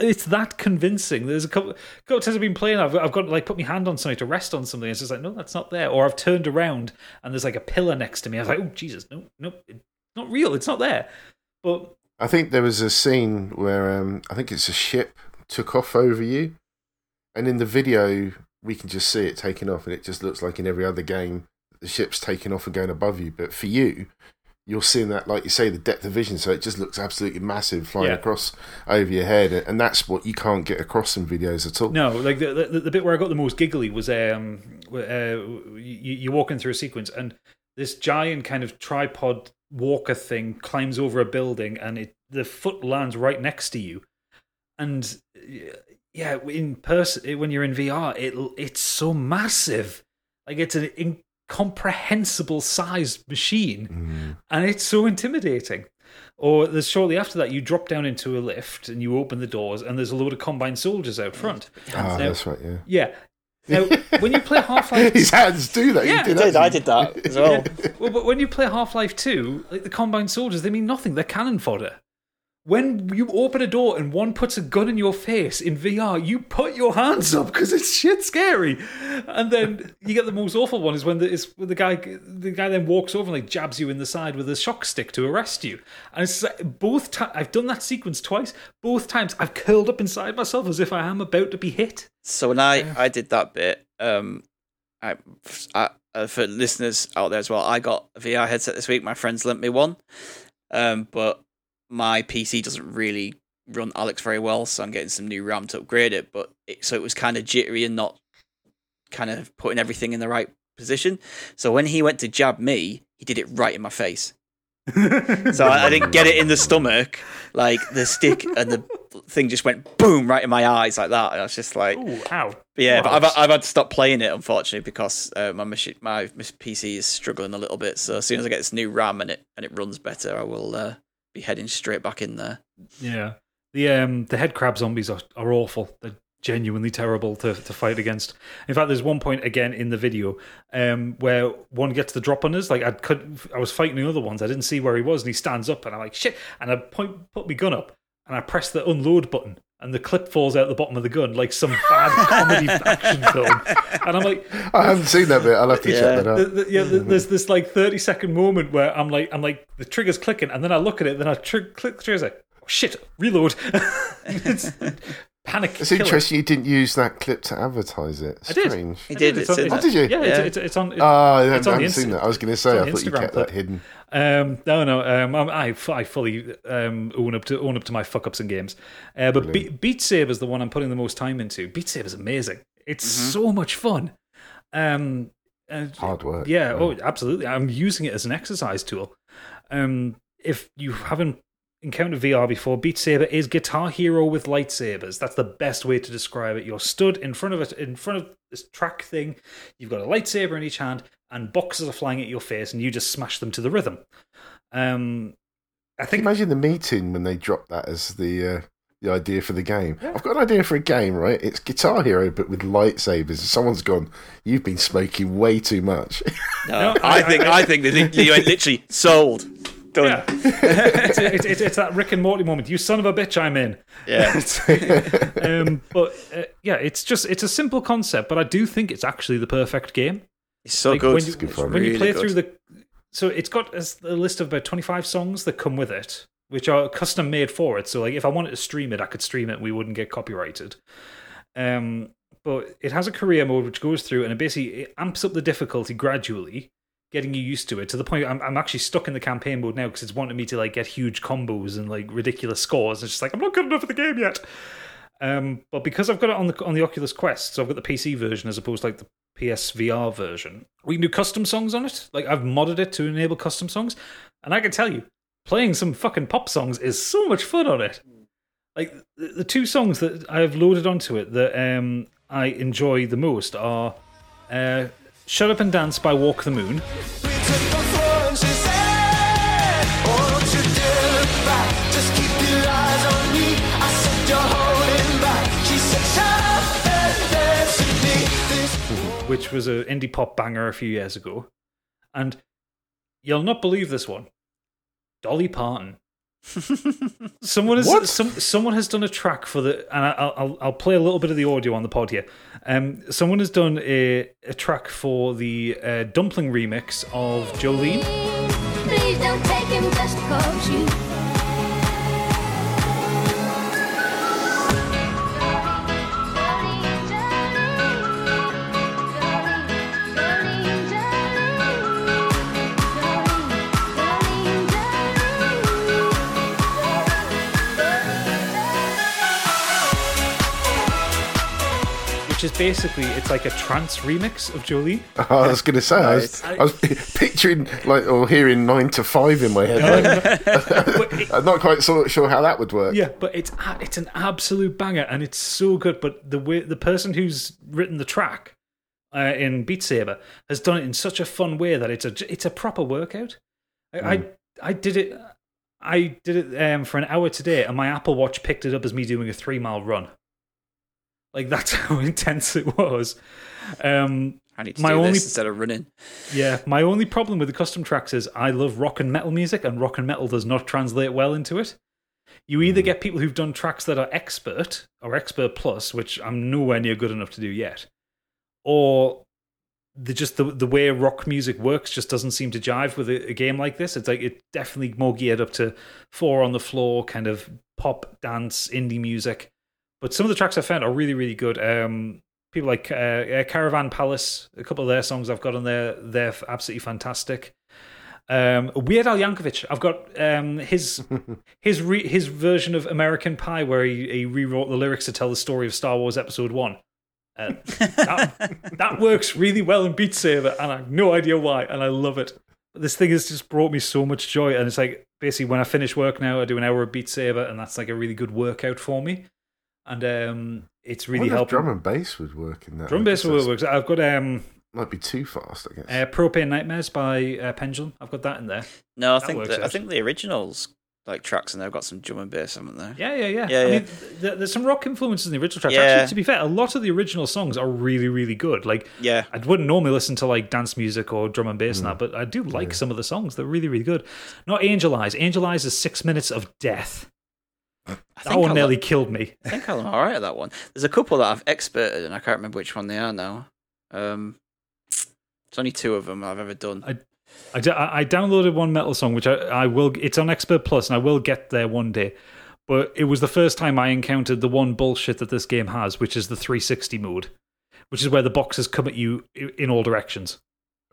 it's that convincing. There's a couple, couple of times I've been playing, I've, I've got to like put my hand on something to rest on something. It's just like, no, that's not there. Or I've turned around and there's like a pillar next to me. I was like, oh Jesus, no, no, it's not real. It's not there. But I think there was a scene where um, I think it's a ship took off over you, and in the video we can just see it taking off, and it just looks like in every other game the ship's taking off and going above you. But for you, you're seeing that, like you say, the depth of vision, so it just looks absolutely massive flying yeah. across over your head, and that's what you can't get across in videos at all. No, like the the, the bit where I got the most giggly was um, uh, you, you're walking through a sequence, and this giant kind of tripod walker thing climbs over a building, and it the foot lands right next to you, and yeah, in person when you're in V R, it it's so massive, like it's an. In, comprehensible sized machine mm. and it's so intimidating. Or there's shortly after that you drop down into a lift and you open the doors and there's a load of combined soldiers out front. Oh, now, that's right, yeah. Yeah. Now when you play Half-Life his hands do that. Yeah, he did, did, I did that as well. Yeah. Well, but when you play Half-Life two, like the combined soldiers, they mean nothing. They're cannon fodder. When you open a door and one puts a gun in your face in V R, you put your hands up because it's shit scary. And then you get the most awful one is when the, is when the guy the guy then walks over and like jabs you in the side with a shock stick to arrest you. And it's like both times I've done that sequence twice. Both times I've curled up inside myself as if I am about to be hit. So when I, I did that bit, um, I, I for listeners out there as well, I got a V R headset this week. My friends lent me one, um, but. My P C doesn't really run Alyx very well, so I'm getting some new RAM to upgrade it. But it, so it was kind of jittery and not kind of putting everything in the right position. So when he went to jab me, he did it right in my face. So I, I didn't get it in the stomach. Like the stick and the thing just went boom right in my eyes like that. And I was just like, ooh, ow. Yeah, but I've, I've had to stop playing it, unfortunately, because uh, my machine, my P C is struggling a little bit. So as soon as I get this new RAM and it and it runs better, I will. Uh, Be heading straight back in there. Yeah, the um the head crab zombies are, are awful. They're genuinely terrible to, to fight against. In fact, there's one point again in the video um where one gets the drop on us. Like I could, I was fighting the other ones. I didn't see where he was, and he stands up, and I'm like shit. And I point put my gun up, and I press the unload button, and the clip falls out the bottom of the gun like some bad comedy action film. And I'm like, I haven't seen that bit. I'll have to yeah. check that out. The, the, yeah, the, there's this like thirty second moment where I'm like, I'm like, the trigger's clicking, and then I look at it, then I tr- click the trigger, like, oh, shit, reload. It's panic. It's killer. Interesting. You didn't use that clip to advertise it. It's I did. Strange. He did. It's, it's on, oh, did you? Yeah, yeah. It's, it's on. It, oh, yeah, it's I haven't on seen Insta- that. I was going to say, I thought you kept clip. That hidden. Um, no, no, um, I, I fully um, own up to own up to my fuck ups in games. Uh, but Be- Beat Saber is the one I'm putting the most time into. Beat Saber is amazing. It's mm-hmm. so much fun. Um, uh, Hard work. Yeah, yeah. Oh, absolutely. I'm using it as an exercise tool. Um, if you haven't encountered V R before, Beat Saber is Guitar Hero with lightsabers. That's the best way to describe it. You're stood in front of it, in front of this track thing. You've got a lightsaber in each hand, and boxes are flying at your face, and you just smash them to the rhythm. Um, I think. Imagine the meeting when they dropped that as the uh, the idea for the game. Yeah. I've got an idea for a game, right? It's Guitar Hero, but with lightsabers. Someone's gone, you've been smoking way too much. No, no I, I think I, I think they are literally sold. Yeah. it's, it's, it's, it's that Rick and Morty moment. You son of a bitch, I'm in. Yeah. um, but uh, yeah, it's just it's a simple concept, but I do think it's actually the perfect game. It's so like good. When you, it's good fun. When really you play good. Through the, so it's got a list of about twenty-five songs that come with it, which are custom made for it. So like, if I wanted to stream it, I could stream it, and we wouldn't get copyrighted. Um, but it has a career mode which goes through and it basically it amps up the difficulty gradually, getting you used to it, to the point I'm, I'm actually stuck in the campaign mode now because it's wanted me to like get huge combos and like ridiculous scores. It's just like, I'm not good enough for the game yet. Um, but because I've got it on the on the Oculus Quest, so I've got the P C version as opposed to like the P S V R version, we can do custom songs on it. Like I've modded it to enable custom songs. And I can tell you, playing some fucking pop songs is so much fun on it. Like the, the two songs that I've loaded onto it that um, I enjoy the most are... Uh, Shut Up and Dance by Walk the Moon. Which was an indie pop banger a few years ago. And you'll not believe this one. Dolly Parton. someone has some, someone has done a track for the, and I'll, I'll I'll play a little bit of the audio on the pod here. Um, someone has done a, a track for the uh, Dumpling remix of Jolene. Please don't take him just 'cause you. Which is basically, it's like a trance remix of Jolene. Oh, I was going to say, I was, I was picturing like or hearing nine to five in my head. Like, it, I'm not quite so, sure how that would work. Yeah, but it's it's an absolute banger and it's so good. But the way, the person who's written the track uh, in Beat Saber has done it in such a fun way that it's a it's a proper workout. I mm. I, I did it I did it um, for an hour today, and my Apple Watch picked it up as me doing a three mile run. Like, that's how intense it was. Um, I need to my do only, this instead of running. Yeah, my only problem with the custom tracks is I love rock and metal music, and rock and metal does not translate well into it. You either mm. get people who've done tracks that are expert, or expert plus, which I'm nowhere near good enough to do yet, or the, just the, the way rock music works just doesn't seem to jive with a, a game like this. It's like it's definitely more geared up to four on the floor, kind of pop, dance, indie music. But some of the tracks I found are really, really good. Um, people like uh, Caravan Palace, a couple of their songs I've got on there, they're absolutely fantastic. Um, Weird Al Yankovic, I've got um, his his re- his version of American Pie, where he, he rewrote the lyrics to tell the story of Star Wars Episode One. Uh, that, that works really well in Beat Saber, and I have no idea why, and I love it. But this thing has just brought me so much joy, and it's like basically when I finish work now, I do an hour of Beat Saber, and that's like a really good workout for me. And um, it's really helpful. Drum and bass would work in that. Drum and bass would work. I've got um, might be too fast, I guess. Uh, Propane Nightmares by uh, Pendulum. I've got that in there. No, I that think the, I think the originals like tracks in there have got some drum and bass, haven't they? Yeah, yeah, yeah. yeah, I yeah. mean, th- there's some rock influences in the original tracks. Yeah. Actually, to be fair, a lot of the original songs are really, really good. Like, yeah. I wouldn't normally listen to like dance music or drum and bass mm. and that, but I do like yeah. some of the songs. They're really, really good. Not Angel Eyes. Angel Eyes is six minutes of death. I that one I'll nearly look, killed me. I think I'm all right at that one. There's a couple that I've experted, and I can't remember which one they are now. Um, it's only two of them I've ever done. I, I, I downloaded one metal song, which I, I will. It's on Expert Plus, and I will get there one day. But it was the first time I encountered the one bullshit that this game has, which is the three sixty mode, which is where the boxes come at you in all directions.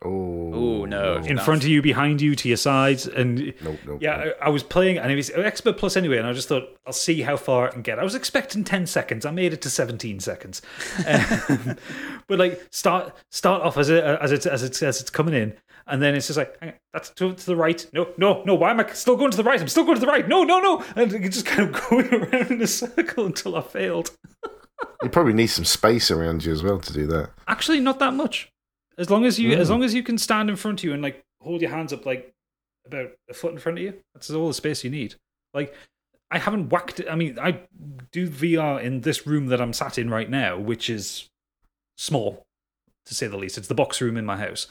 Oh, oh no. In that's... front of you, behind you, to your sides. And nope, nope, yeah, nope. I, I was playing, and it was Expert Plus anyway, and I just thought, I'll see how far I can get. I was expecting ten seconds. I made it to seventeen seconds. um, but like, start start off as it, as it, as it, as it's coming in, and then it's just like, hang on, that's to, to the right. No, no, no. Why am I still going to the right? I'm still going to the right. No, no, no. And you're just kind of going around in a circle until I failed. You probably need some space around you as well to do that. Actually, not that much. As long as you, mm. as long as you can stand in front of you and like hold your hands up like about a foot in front of you, that's all the space you need. Like, I haven't whacked it. I mean, I do V R in this room that I'm sat in right now, which is small to say the least. It's the box room in my house.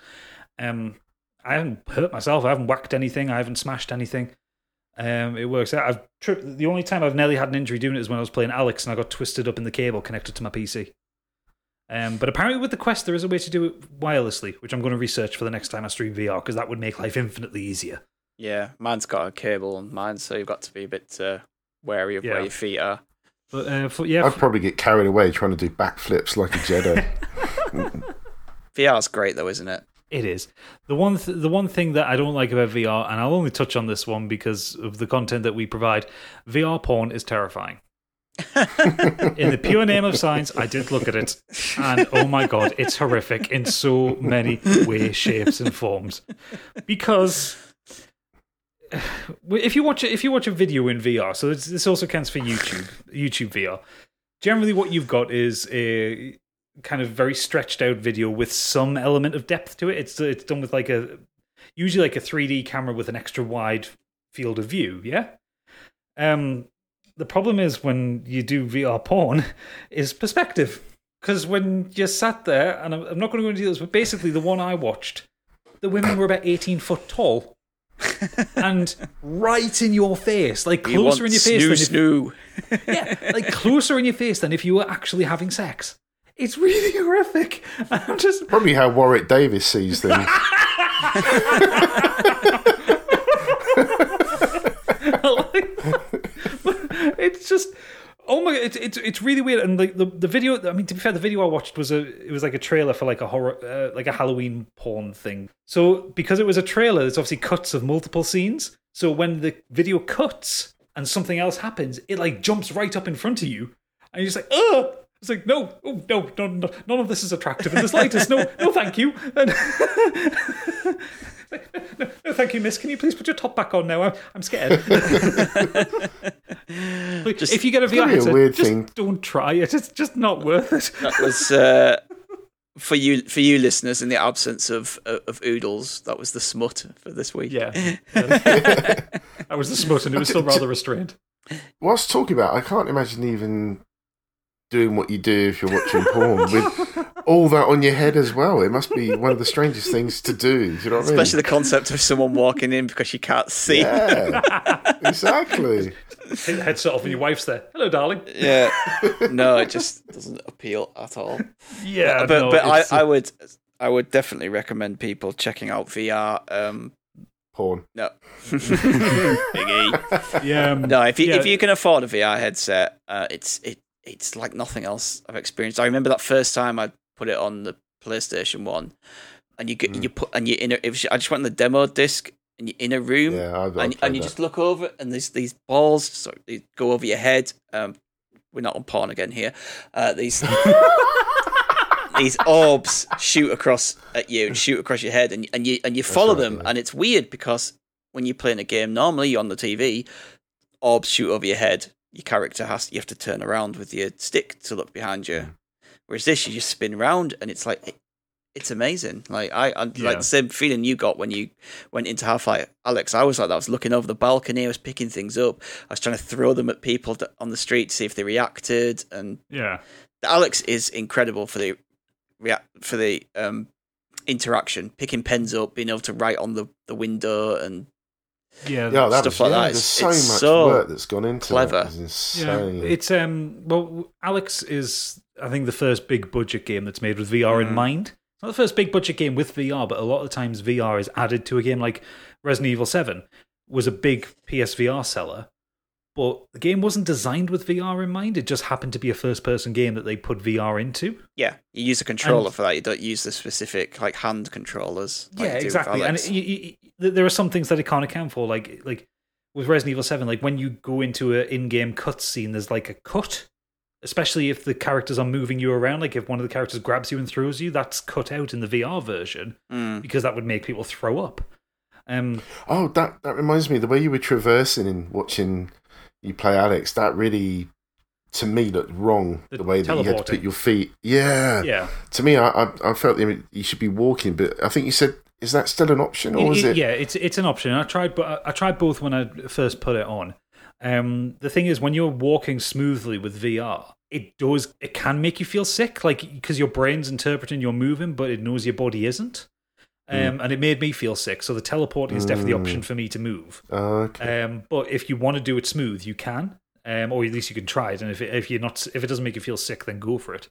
Um, I haven't hurt myself. I haven't whacked anything. I haven't smashed anything. Um, it works out. I've tripped. The only time I've nearly had an injury doing it is when I was playing Alyx and I got twisted up in the cable connected to my P C. Um, but apparently with the Quest, there is a way to do it wirelessly, which I'm going to research for the next time I stream V R, because that would make life infinitely easier. Yeah, mine's got a cable on mine, so you've got to be a bit uh, wary of yeah. where your feet are. But, uh, for, yeah, I'd for... probably get carried away trying to do backflips like a Jedi. V R's great though, isn't it? It is. The one th- the one thing that I don't like about V R, and I'll only touch on this one because of the content that we provide, V R porn is terrifying. In the pure name of science, I did look at it, and oh my god, it's horrific in so many ways, shapes, and forms. Because if you watch if you watch a video in V R, so this, this also counts for YouTube, YouTube V R. Generally, what you've got is a kind of very stretched out video with some element of depth to it. It's it's done with like a usually like a three D camera with an extra wide field of view. Yeah. Um. The problem is when you do V R porn is perspective. Because when you sat there, and I'm, I'm not going to go into this, but basically the one I watched, the women were about eighteen foot tall and right in your face, like closer you want in your face. Snoo, than if, snoo. Yeah, like closer in your face than if you were actually having sex. It's really horrific. I'm just probably how Warwick Davis sees things. It's just, oh my, it's it's it's really weird. And like the, the video, I mean, to be fair, the video I watched was a it was like a trailer for like a horror, uh, like a Halloween porn thing. So because it was a trailer, there's obviously cuts of multiple scenes. So when the video cuts and something else happens, it like jumps right up in front of you, and you're just like, oh, it's like no, oh, no, no, no, none of this is attractive in the slightest. No, no, thank you. And No, no, thank you, miss. Can you please put your top back on now? I'm, I'm scared. Just, if you get a V R headset, weird just thing. Don't try it. It's just not worth it. That was uh, for you, for you listeners. In the absence of of oodles, that was the smut for this week. Yeah, yeah. That was the smut, and it was still rather restrained. Whilst talking about, I can't imagine even doing what you do if you're watching porn with all that on your head as well. It must be one of the strangest things to do. Do you know what I mean? Especially the concept of someone walking in because you can't see. Yeah, exactly. Take the headset off and your wife's there. Hello, darling. Yeah. No, it just doesn't appeal at all. Yeah, but but, no, but I, I would I would definitely recommend people checking out V R. Um, Porn. No. Biggie. Yeah. No, if you yeah. if you can afford a V R headset, uh, it's it. It's like nothing else I've experienced. I remember that first time I put it on the PlayStation One, and you get, mm. you put and you in a, it was, I just went on the demo disc, and you're in a room, yeah, I've, and, I've and you that. Just look over, and there's these balls so they go over your head. Um, we're not on porn again here. Uh, these these orbs shoot across at you and shoot across your head, and and you and you That's follow right, them, yeah. And it's weird because when you're playing a game normally you're on the T V, orbs shoot over your head. Your character has you have to turn around with your stick to look behind you, whereas this you just spin round and it's like it, it's amazing. Like I, I yeah. like the same feeling you got when you went into Half-Life Alyx. I was like that. I was looking over the balcony. I was picking things up. I was trying to throw them at people to, on the street to see if they reacted. And yeah, the Alyx is incredible for the react for the um, interaction, picking pens up, being able to write on the, the window and. Yeah, yeah that stuff was, like yeah, that. There's so it's much so work that's gone into clever. It. It's insane. Yeah, it's um. Well, Alyx is, I think, the first big budget game that's made with V R mm. in mind. It's not the first big budget game with V R, but a lot of times V R is added to a game. Like Resident Evil seven was a big P S V R seller, But the game wasn't designed with V R in mind. It just happened to be a first-person game that they put V R into. Yeah, you use a controller and, for that. You don't use the specific like hand controllers. Like yeah, exactly. And it, you, you, there are some things that it can't account for. Like like with Resident Evil seven, like when you go into an in-game cutscene, there's like a cut, especially if the characters are moving you around. Like if one of the characters grabs you and throws you, that's cut out in the V R version mm. because that would make people throw up. Um, oh, that, that reminds me. The way you were traversing and watching... You play Alyx, that really, to me, looked wrong. The, the way that you had to put your feet. Yeah. Yeah. To me, I, I, I felt that you should be walking, but I think you said, is that still an option, or it, is it? Yeah, it's it's an option. I tried, but I tried both when I first put it on. Um, the thing is, when you're walking smoothly with V R, it does it can make you feel sick, like because your brain's interpreting you're moving, but it knows your body isn't. Um, and it made me feel sick, so the teleporting is definitely the option for me to move. Okay. Um, but if you want to do it smooth, you can, um, or at least you can try it. And if it, if you're not, if it doesn't make you feel sick, then go for it.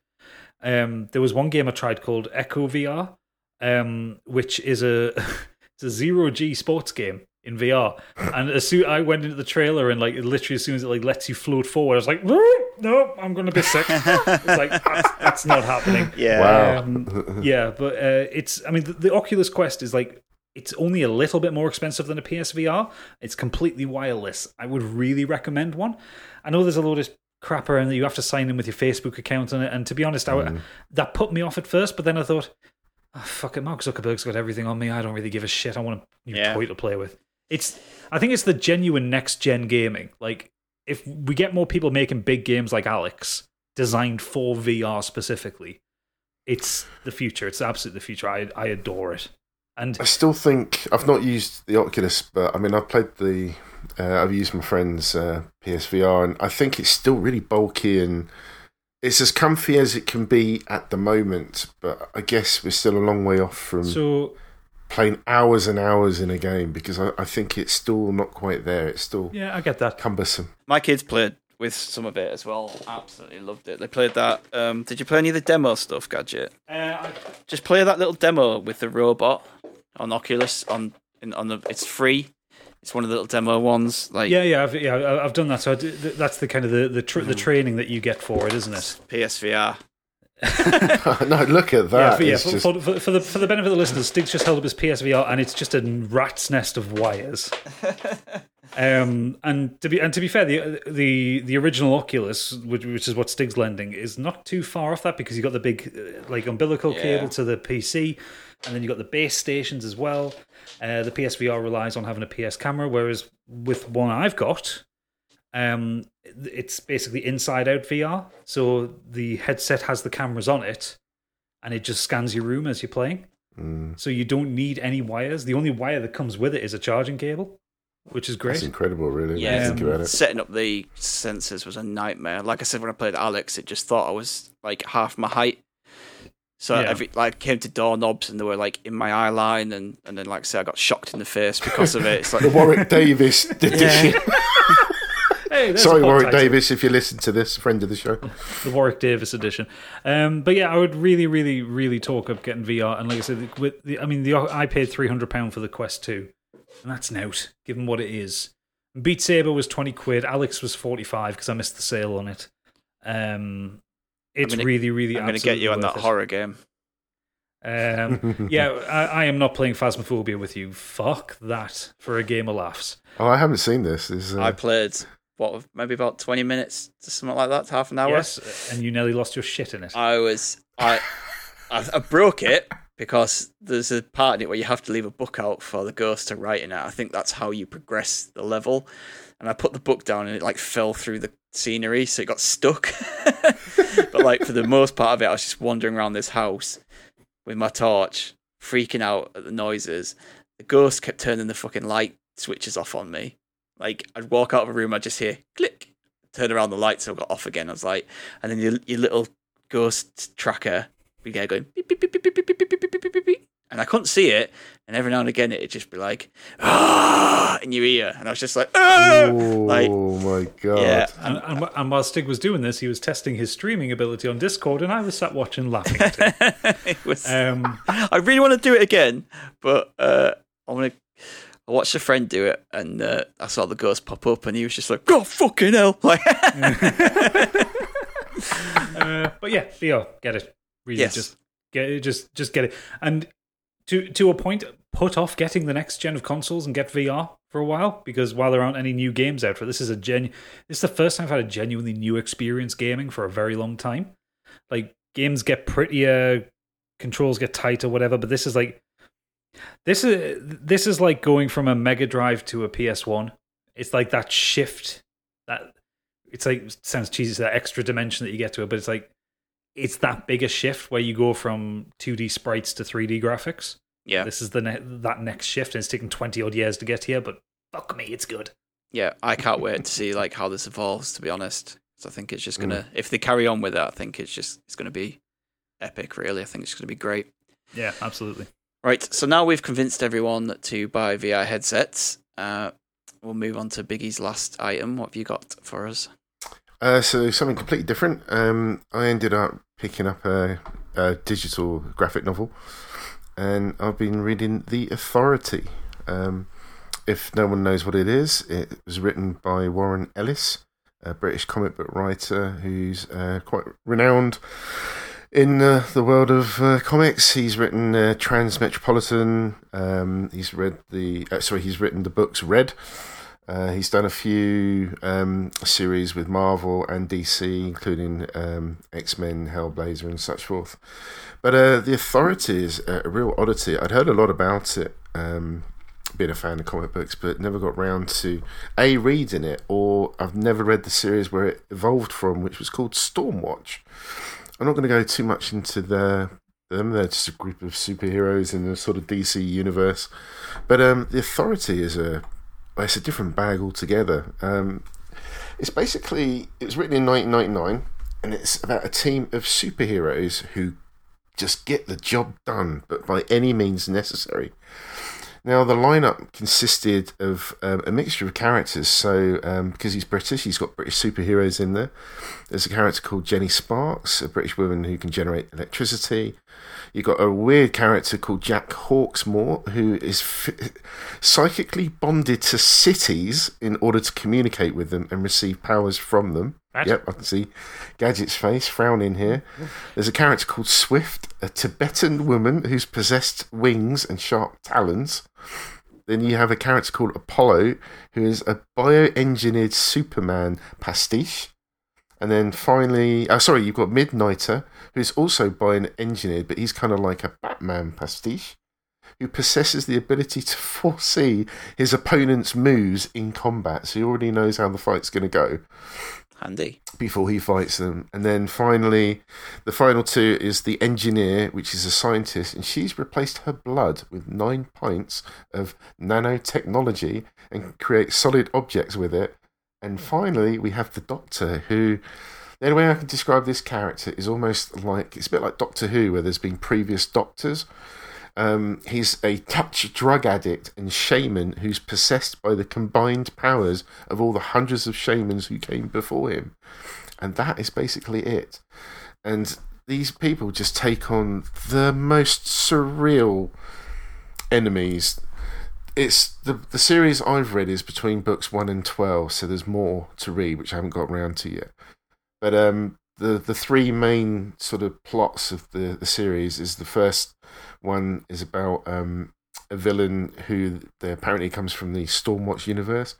Um, there was one game I tried called Echo V R, um, which is a it's a zero G sports game in V R. And as soon I went into the trailer, and like literally as soon as it like lets you float forward, I was like, no, I'm going to be sick. It's like that's, that's not happening. Yeah, wow. um, yeah, but uh, it's. I mean, the, the Oculus Quest is like it's only a little bit more expensive than a P S V R. It's completely wireless. I would really recommend one. I know there's a lot of crap around that you have to sign in with your Facebook account and and to be honest, mm. I, that put me off at first. But then I thought, oh, fuck it, Mark Zuckerberg's got everything on me. I don't really give a shit. I want a new yeah. toy to play with. It's. I think it's the genuine next-gen gaming. Like, if we get more people making big games like Alyx, designed for V R specifically, it's the future. It's absolutely the future. I I adore it. And I still think I've not used the Oculus, but I mean, I've played the. Uh, I've used my friend's uh, P S V R, and I think it's still really bulky and it's as comfy as it can be at the moment. But I guess we're still a long way off from. So. Playing hours and hours in a game because I, I think it's still not quite there. It's still yeah, I get that cumbersome. My kids played with some of it as well. Absolutely loved it. They played that. Um, did you play any of the demo stuff, Gadget? Uh, I... Just play that little demo with the robot on Oculus. On in, on the it's free. It's one of the little demo ones. Like yeah, yeah, I've, yeah. I've done that. So I do, that's the kind of the the, tra- mm. the training that you get for it, isn't it? P S V R. No, look at that. Yeah, for, yeah, for, just... for, for the for the benefit of the listeners, Stig's just held up his P S V R, and it's just a rat's nest of wires. um, and to be and to be fair, the the the original Oculus, which, which is what Stig's lending, is not too far off that because you got the big like umbilical yeah. cable to the P C, and then you got the base stations as well. Uh, the P S V R relies on having a P S camera, whereas with one I've got. Um, it's basically inside-out V R, so the headset has the cameras on it, and it just scans your room as you're playing. Mm. So you don't need any wires. The only wire that comes with it is a charging cable, which is great. It's incredible, really. Yeah, think about it. Setting up the sensors was a nightmare. Like I said, when I played Alyx, it just thought I was like half my height. So yeah. every like came to doorknobs and they were like in my eye line, and, and then like say I got shocked in the face because of it. It's like the Warwick Davis did this. Hey, sorry, Warwick title. Davis, if you listen to this, friend of the show. The Warwick Davis edition. Um, but yeah, I would really, really, really talk of getting V R. And like I said, with the, I mean, the, I paid three hundred pounds for the Quest two. And that's an out, given what it is. Beat Saber was twenty quid. Alyx was forty-five because I missed the sale on it. Um, it's gonna, really, really I'm going to get you on that it. horror game. Um, yeah, I, I am not playing Phasmophobia with you. Fuck that for a game of laughs. Oh, I haven't seen this. this uh... I played... What, maybe about twenty minutes to something like that, half an hour. Yes, and you nearly lost your shit in it. I was, I, I, I broke it because there's a part in it where you have to leave a book out for the ghost to write in it. I think that's how you progress the level. And I put the book down and it like fell through the scenery, so it got stuck. But like for the most part of it, I was just wandering around this house with my torch, freaking out at the noises. The ghost kept turning the fucking light switches off on me. Like, I'd walk out of a room, I'd just hear click, turn around the lights, so I got off again. I was like, and then your, your little ghost tracker would get going, beep, beep, beep, beep, beep, beep, beep, beep, beep, beep, beep, beep. And I couldn't see it. And every now and again, it'd just be like, ah, in your ear. And I was just like, ah. Oh, like, my God. Yeah. And, and, and while Stig was doing this, he was testing his streaming ability on Discord, and I was sat watching, laughing at him. It was, um, I really want to do it again, but uh, I'm going to. I I watched a friend do it, and uh, I saw the ghost pop up, and he was just like, "God fucking hell!" Like, uh, but yeah, Theo, get it. Really, yes. just get it, just just get it. And to to a point, put off getting the next gen of consoles and get V R for a while, because while there aren't any new games out for it, this is a gen. This is the first time I've had a genuinely new experience gaming for a very long time. Like, games get prettier, controls get tighter, whatever. But this is like. This is this is like going from a Mega Drive to a P S one. It's like that shift. That it's like it sounds cheesy, it's that extra dimension that you get to it, but it's like it's that bigger shift where you go from two D sprites to three D graphics. Yeah, this is the ne- that next shift, and it's taken twenty odd years to get here. But fuck me, it's good. Yeah, I can't wait to see like how this evolves. To be honest, so I think it's just gonna mm. if they carry on with it, I think it's just it's gonna be epic. Really, I think it's gonna be great. Yeah, absolutely. Right, so now we've convinced everyone to buy V R headsets. Uh, we'll move on to Biggie's last item. What have you got for us? Uh, so something completely different. Um, I ended up picking up a, a digital graphic novel, and I've been reading The Authority. Um, if no one knows what it is, it was written by Warren Ellis, a British comic book writer who's uh, quite renowned in uh, the world of uh, comics. He's written uh, Transmetropolitan. Um, he's read the uh, sorry. He's written the books Red. Uh, he's done a few um, series with Marvel and D C, including um, X-Men, Hellblazer, and such forth. But uh, The Authority is a real oddity. I'd heard a lot about it, um, being a fan of comic books, but never got round to a reading it, or I've never read the series where it evolved from, which was called Stormwatch. I'm not going to go too much into the, them. They're just a group of superheroes in the sort of D C universe. But um, The Authority is a it's a different bag altogether. Um, it's basically, it was written in nineteen ninety-nine, and it's about a team of superheroes who just get the job done, but by any means necessary. Now, the lineup consisted of um, a mixture of characters. So, um, because he's British, he's got British superheroes in there. There's a character called Jenny Sparks, a British woman who can generate electricity. You've got a weird character called Jack Hawksmoor, who is f- psychically bonded to cities in order to communicate with them and receive powers from them. Gadget. Yep, I can see Gadget's face frowning here. There's a character called Swift, a Tibetan woman who's possessed wings and sharp talons. Then you have a character called Apollo, who is a bioengineered Superman pastiche. And then finally, oh, sorry, you've got Midnighter, who's also bioengineered, but he's kind of like a Batman pastiche, who possesses the ability to foresee his opponent's moves in combat. So he already knows how the fight's going to go. Andy. Before he fights them. And then finally, the final two is the engineer, which is a scientist, and she's replaced her blood with nine pints of nanotechnology and creates solid objects with it. And finally, we have the Doctor, who, the only way I can describe this character is almost like, it's a bit like Doctor Who, where there's been previous doctors. Um, he's a Dutch drug addict and shaman who's possessed by the combined powers of all the hundreds of shamans who came before him. And that is basically it. And these people just take on the most surreal enemies. It's the, the series I've read is between books one and twelve, so there's more to read, which I haven't got around to yet. But um, the, the three main sort of plots of the, the series is the first... One is about um, a villain who apparently comes from the Stormwatch universe,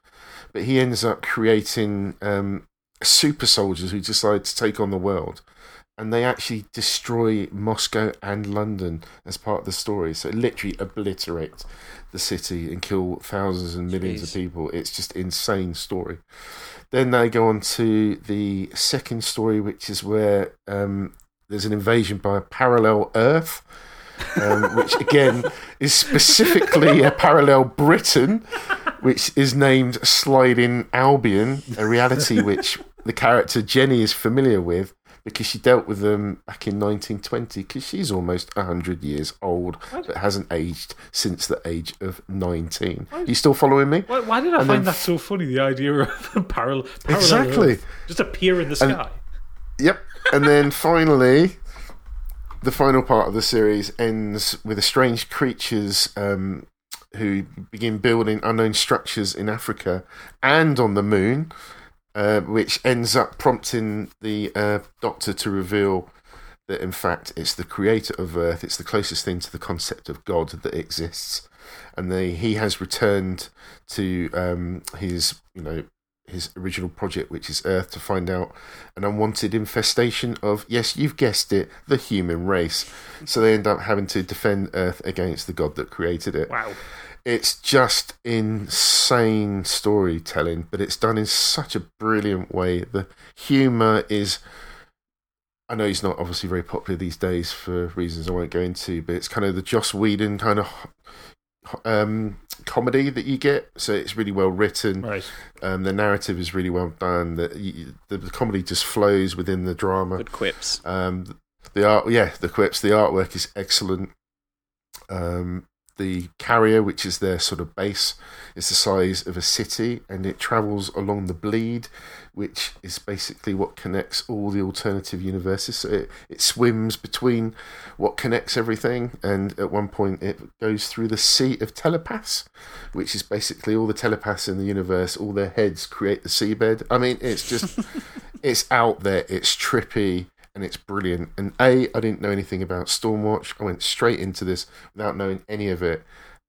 but he ends up creating um, super soldiers who decide to take on the world, and they actually destroy Moscow and London as part of the story. So it literally obliterates the city and kill thousands and millions Jeez. Of people. It's just an insane story. Then they go on to the second story, which is where um, there's an invasion by a parallel Earth. um, which again is specifically a parallel Britain, which is named Sliding Albion, a reality which the character Jenny is familiar with because she dealt with them back in nineteen twenty, because she's almost one hundred years old, what? But hasn't aged since the age of nineteen. Why? You still following me? Why, why did I and find then, that so funny, the idea of a parallel, parallel exactly. Earth just appear in the sky? And, yep. And then finally... The final part of the series ends with a strange creature's um, who begin building unknown structures in Africa and on the moon, uh, which ends up prompting the uh, Doctor to reveal that, in fact, it's the creator of Earth. It's the closest thing to the concept of God that exists. And they, he has returned to um, his, you know, his original project, which is Earth, to find out an unwanted infestation of, yes, you've guessed it, the human race. So they end up having to defend Earth against the God that created it. Wow. It's just insane storytelling, but it's done in such a brilliant way. The humour is... I know he's not obviously very popular these days for reasons I won't go into, but it's kind of the Joss Whedon kind of um, comedy that you get. So it's really well written. Right. Um, the narrative is really well done. The, you, the, the comedy just flows within the drama. Good quips. Um, the art, yeah, the quips. The artwork is excellent. Um, the carrier, which is their sort of base, is the size of a city, and it travels along the bleed, which is basically what connects all the alternative universes. So it, it swims between what connects everything, and at one point it goes through the sea of telepaths, which is basically all the telepaths in the universe, all their heads create the seabed. I mean, it's just, it's out there, it's trippy, and it's brilliant. And A, I didn't know anything about Stormwatch. I went straight into this without knowing any of it,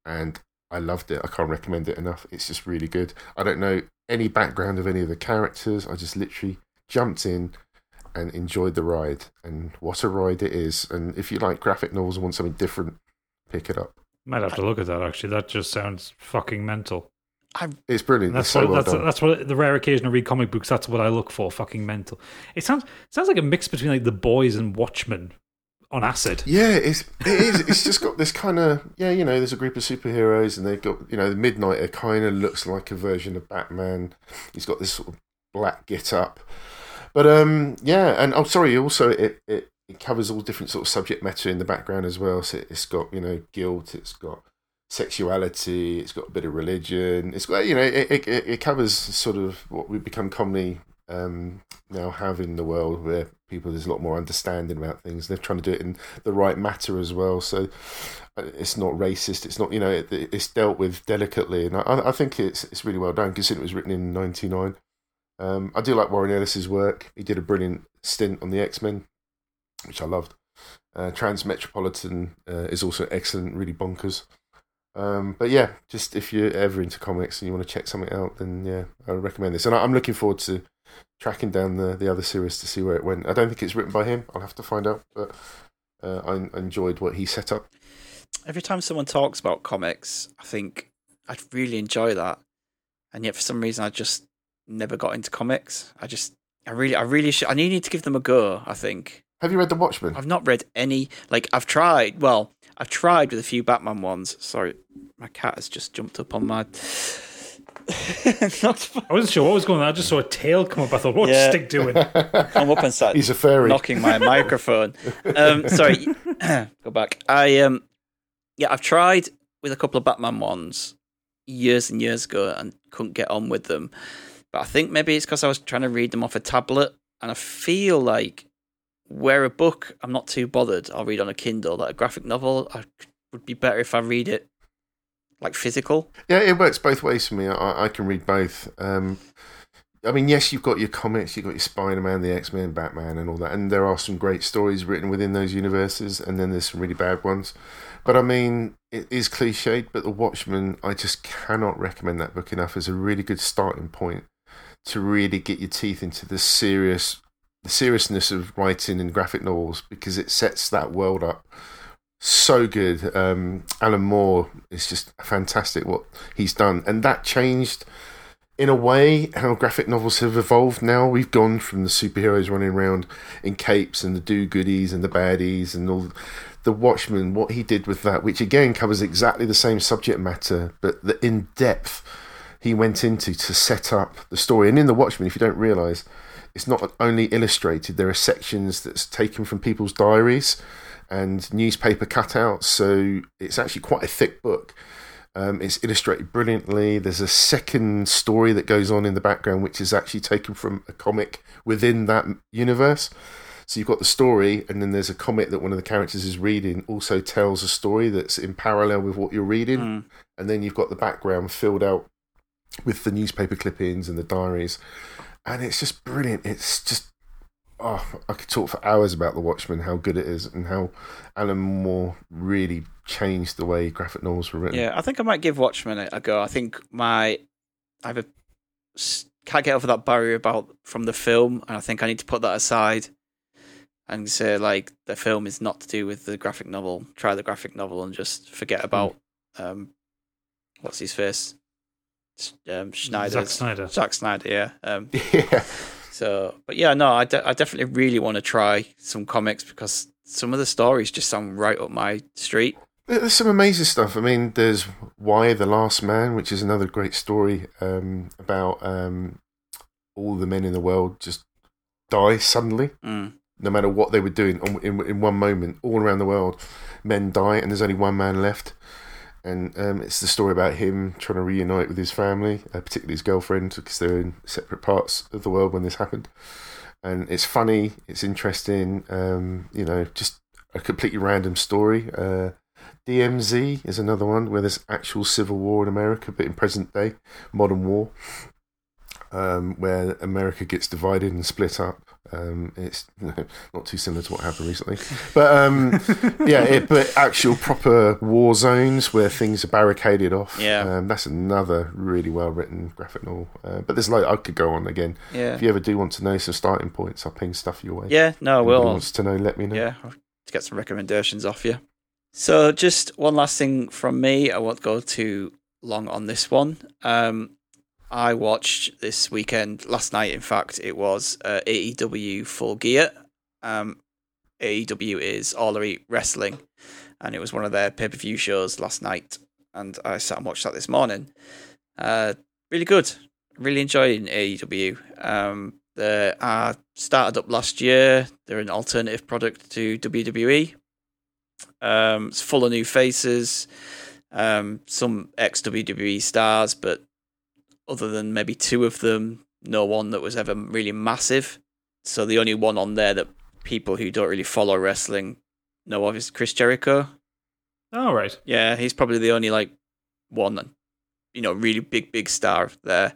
and I loved it. I can't recommend it enough. It's just really good. I don't know any background of any of the characters. I just literally jumped in and enjoyed the ride. And what a ride it is. And if you like graphic novels and want something different, pick it up. Might have to look at that, actually. That just sounds fucking mental. I'm, it's brilliant. That's, it's what, so well that's, done. That's what the rare occasion I read comic books. That's what I look for. Fucking mental. It sounds it sounds like a mix between like The Boys and Watchmen on acid. Yeah, it's it is. It's just got this kind of yeah. You know, there's a group of superheroes, and they've got you know the Midnighter kind of looks like a version of Batman. He's got this sort of black get up, but um yeah. And I'm sorry. Also, it it, it covers all different sort of subject matter in the background as well. So it's got you know guilt. It's got sexuality, it's got a bit of religion, it's got, you know, it, it it covers sort of what we've become commonly um, now have in the world where people, there's a lot more understanding about things. They're trying to do it in the right matter as well. So it's not racist, it's not, you know, it, it's dealt with delicately. And I, I think it's it's really well done considering it was written in ninety-nine. Um, I do like Warren Ellis's work. He did a brilliant stint on the X-Men, which I loved. Uh, Transmetropolitan uh, is also excellent, really bonkers. Um, but yeah, just if you're ever into comics and you want to check something out, then yeah, I recommend this. And I'm looking forward to tracking down the, the other series to see where it went. I don't think it's written by him. I'll have to find out. But uh, I enjoyed what he set up. Every time someone talks about comics, I think I'd really enjoy that. And yet for some reason, I just never got into comics. I just, I really, I really should. I need to give them a go, I think. Have you read The Watchmen? I've not read any. Like, I've tried. Well, I've tried with a few Batman ones. Sorry, my cat has just jumped up on my... Not... I wasn't sure what was going on. I just saw a tail come up. I thought, what's yeah. Stig doing? I'm up and started He's a fairy. Knocking my microphone. Um, sorry, go back. I um, yeah, I've tried with a couple of Batman ones years and years ago and couldn't get on with them. But I think maybe it's because I was trying to read them off a tablet, and I feel like where a book, I'm not too bothered. I'll read on a Kindle. Like a graphic novel, I would be better if I read it like physical. Yeah, it works both ways for me. I, I can read both. Um, I mean, yes, you've got your comics, you've got your Spider-Man, the X-Men, Batman, and all that. And there are some great stories written within those universes, and then there's some really bad ones. But I mean, it is cliched, but The Watchmen, I just cannot recommend that book enough as a really good starting point to really get your teeth into the serious the seriousness of writing in graphic novels, because it sets that world up so good. Um, Alan Moore is just fantastic what he's done. And that changed, in a way, how graphic novels have evolved now. We've gone from the superheroes running around in capes and the do-goodies and the baddies and all. The Watchmen, what he did with that, which again covers exactly the same subject matter, but the in-depth he went into to set up the story. And in The Watchmen, if you don't realise, it's not only illustrated, there are sections that's taken from people's diaries and newspaper cutouts, so it's actually quite a thick book. Um, it's illustrated brilliantly. There's a second story that goes on in the background, which is actually taken from a comic within that universe. So you've got the story, and then there's a comic that one of the characters is reading also tells a story that's in parallel with what you're reading. Mm. And then you've got the background filled out with the newspaper clippings and the diaries. And it's just brilliant. It's just, oh, I could talk for hours about The Watchmen, how good it is, and how Alan Moore really changed the way graphic novels were written. Yeah, I think I might give Watchmen a go. I think my, I have a, can't get over that barrier about from the film, and I think I need to put that aside and say, like, the film is not to do with the graphic novel. Try the graphic novel and just forget about um, what's his face? Um, Schneider. Zack Snyder. Zack Snyder, yeah. Um, yeah. So, but yeah, no, I, de- I definitely really want to try some comics because some of the stories just sound right up my street. There's some amazing stuff. I mean, there's Why the Last Man, which is another great story um, about um, all the men in the world just die suddenly, mm. no matter what they were doing. In, in one moment, all around the world, men die, and there's only one man left. And um, it's the story about him trying to reunite with his family, uh, particularly his girlfriend, because they're in separate parts of the world when this happened. And it's funny, it's interesting, um, you know, just a completely random story. Uh, D M Z is another one where there's actual civil war in America, but in present day, modern war, um, where America gets divided and split up. Um, it's no, not too similar to what happened recently, but um, yeah, it, but actual proper war zones where things are barricaded off. Yeah, um, that's another really well written graphic novel. Uh, but there's like I could go on again. Yeah. If you ever do want to know some starting points, I'll ping stuff your way. Yeah, no, I will. If you want to know, let me know. Yeah, I'll get some recommendations off you. So just one last thing from me. I won't go too long on this one. Um, I watched this weekend, last night in fact, it was uh, A E W Full Gear. Um, A E W is All Elite Wrestling, and it was one of their pay-per-view shows last night, and I sat and watched that this morning. Uh, really good. Really enjoying A E W. Um, they are started up last year. They're an alternative product to W W E. Um, it's full of new faces, um, some ex-W W E stars, but other than maybe two of them, no one that was ever really massive. So the only one on there that people who don't really follow wrestling know of is Chris Jericho. Oh, right. Yeah, he's probably the only, like, one, you know, really big, big star there.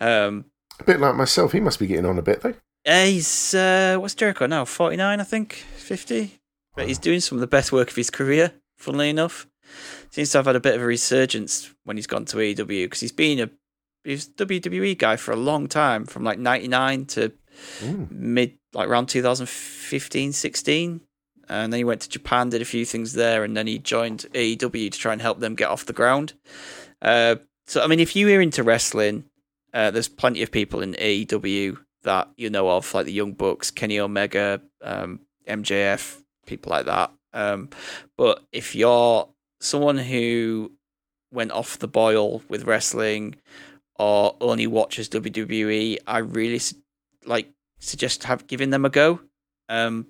Um, a bit like myself, he must be getting on a bit, though. Yeah, he's, uh, what's Jericho now, forty-nine, I think, fifty? But wow. He's doing some of the best work of his career, funnily enough. Seems to have had a bit of a resurgence when he's gone to A E W, because he's been a He was a W W E guy for a long time, from like ninety-nine to Ooh. mid, like around two thousand fifteen, sixteen. And then he went to Japan, did a few things there, and then he joined A E W to try and help them get off the ground. Uh, so, I mean, if you are into wrestling, uh, there's plenty of people in A E W that you know of, like the Young Bucks, Kenny Omega, um, M J F, people like that. Um, but if you're someone who went off the boil with wrestling, or only watches W W E, I really like suggest have giving them a go. Um,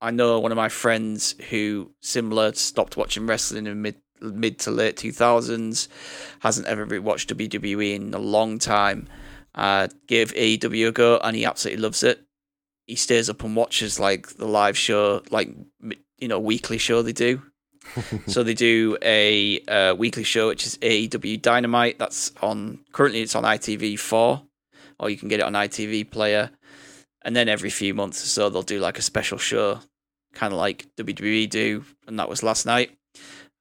I know one of my friends who similar stopped watching wrestling in mid mid to late two thousands, hasn't ever watched W W E in a long time. Uh, gave A E W a go, and he absolutely loves it. He stays up and watches like the live show, like you know weekly show they do. So they do a uh, weekly show, which is A E W Dynamite. That's on currently it's on I T V four, or you can get it on I T V player. And then every few months or so, they'll do like a special show, kind of like W W E do, and that was last night.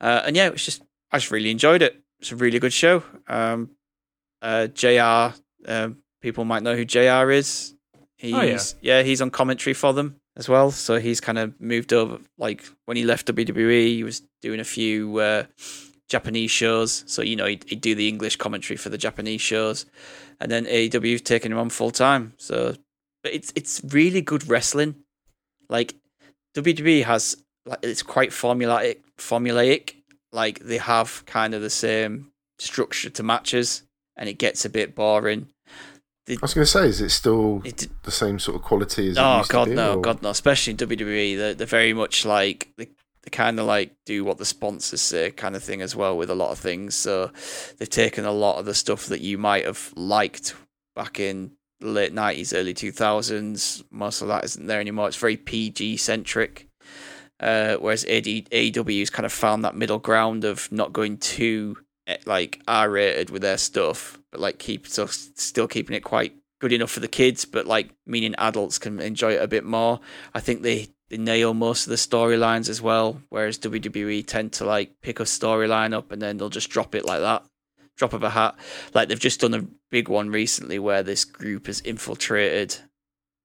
Uh, and yeah, it was just I just really enjoyed it. It's a really good show. Um, uh, J R, um, people might know who J R is. He's, oh yeah, yeah, he's on commentary for them as well, so he's kind of moved over. Like when he left W W E, he was doing a few uh, Japanese shows, so you know he'd, he'd do the English commentary for the Japanese shows, and then A E W's taking him on full time. So, but it's it's really good wrestling. Like W W E has, like it's quite formulaic. Formulaic, like they have kind of the same structure to matches, and it gets a bit boring. I was going to say, is it still it, the same sort of quality as it oh, used God, to be? Oh, God, no, or? God, no. Especially in W W E, they're, they're very much like, they, they kind of like do what the sponsors say kind of thing as well with a lot of things. So they've taken a lot of the stuff that you might have liked back in late nineties, early two thousands. Most of that isn't there anymore. It's very P G centric. Uh, whereas A E W's kind of found that middle ground of not going too like R-rated with their stuff, but like keep so still keeping it quite good enough for the kids, but like meaning adults can enjoy it a bit more. I think they, they nail most of the storylines as well, whereas W W E tend to like pick a storyline up and then they'll just drop it like that, drop of a hat. Like they've just done a big one recently where this group has infiltrated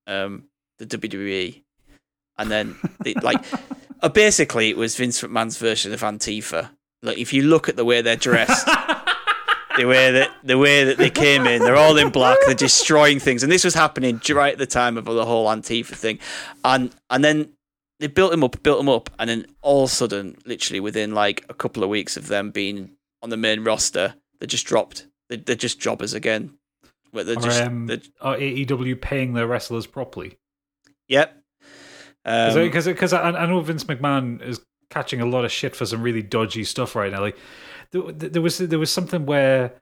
um, the W W E, and then they, like. Basically, it was Vince McMahon's version of Antifa. Like, if you look at the way they're dressed, the way that the way that they came in, they're all in black. They're destroying things, and this was happening right at the time of the whole Antifa thing. And and then they built him up, built him up, and then all of a sudden, literally within like a couple of weeks of them being on the main roster, they're just dropped. They're, they're just jobbers again. They're just, are, um, they're, are A E W paying their wrestlers properly? Yep. Because um, because I, I know Vince McMahon is catching a lot of shit for some really dodgy stuff right now. Like there, there was there was something where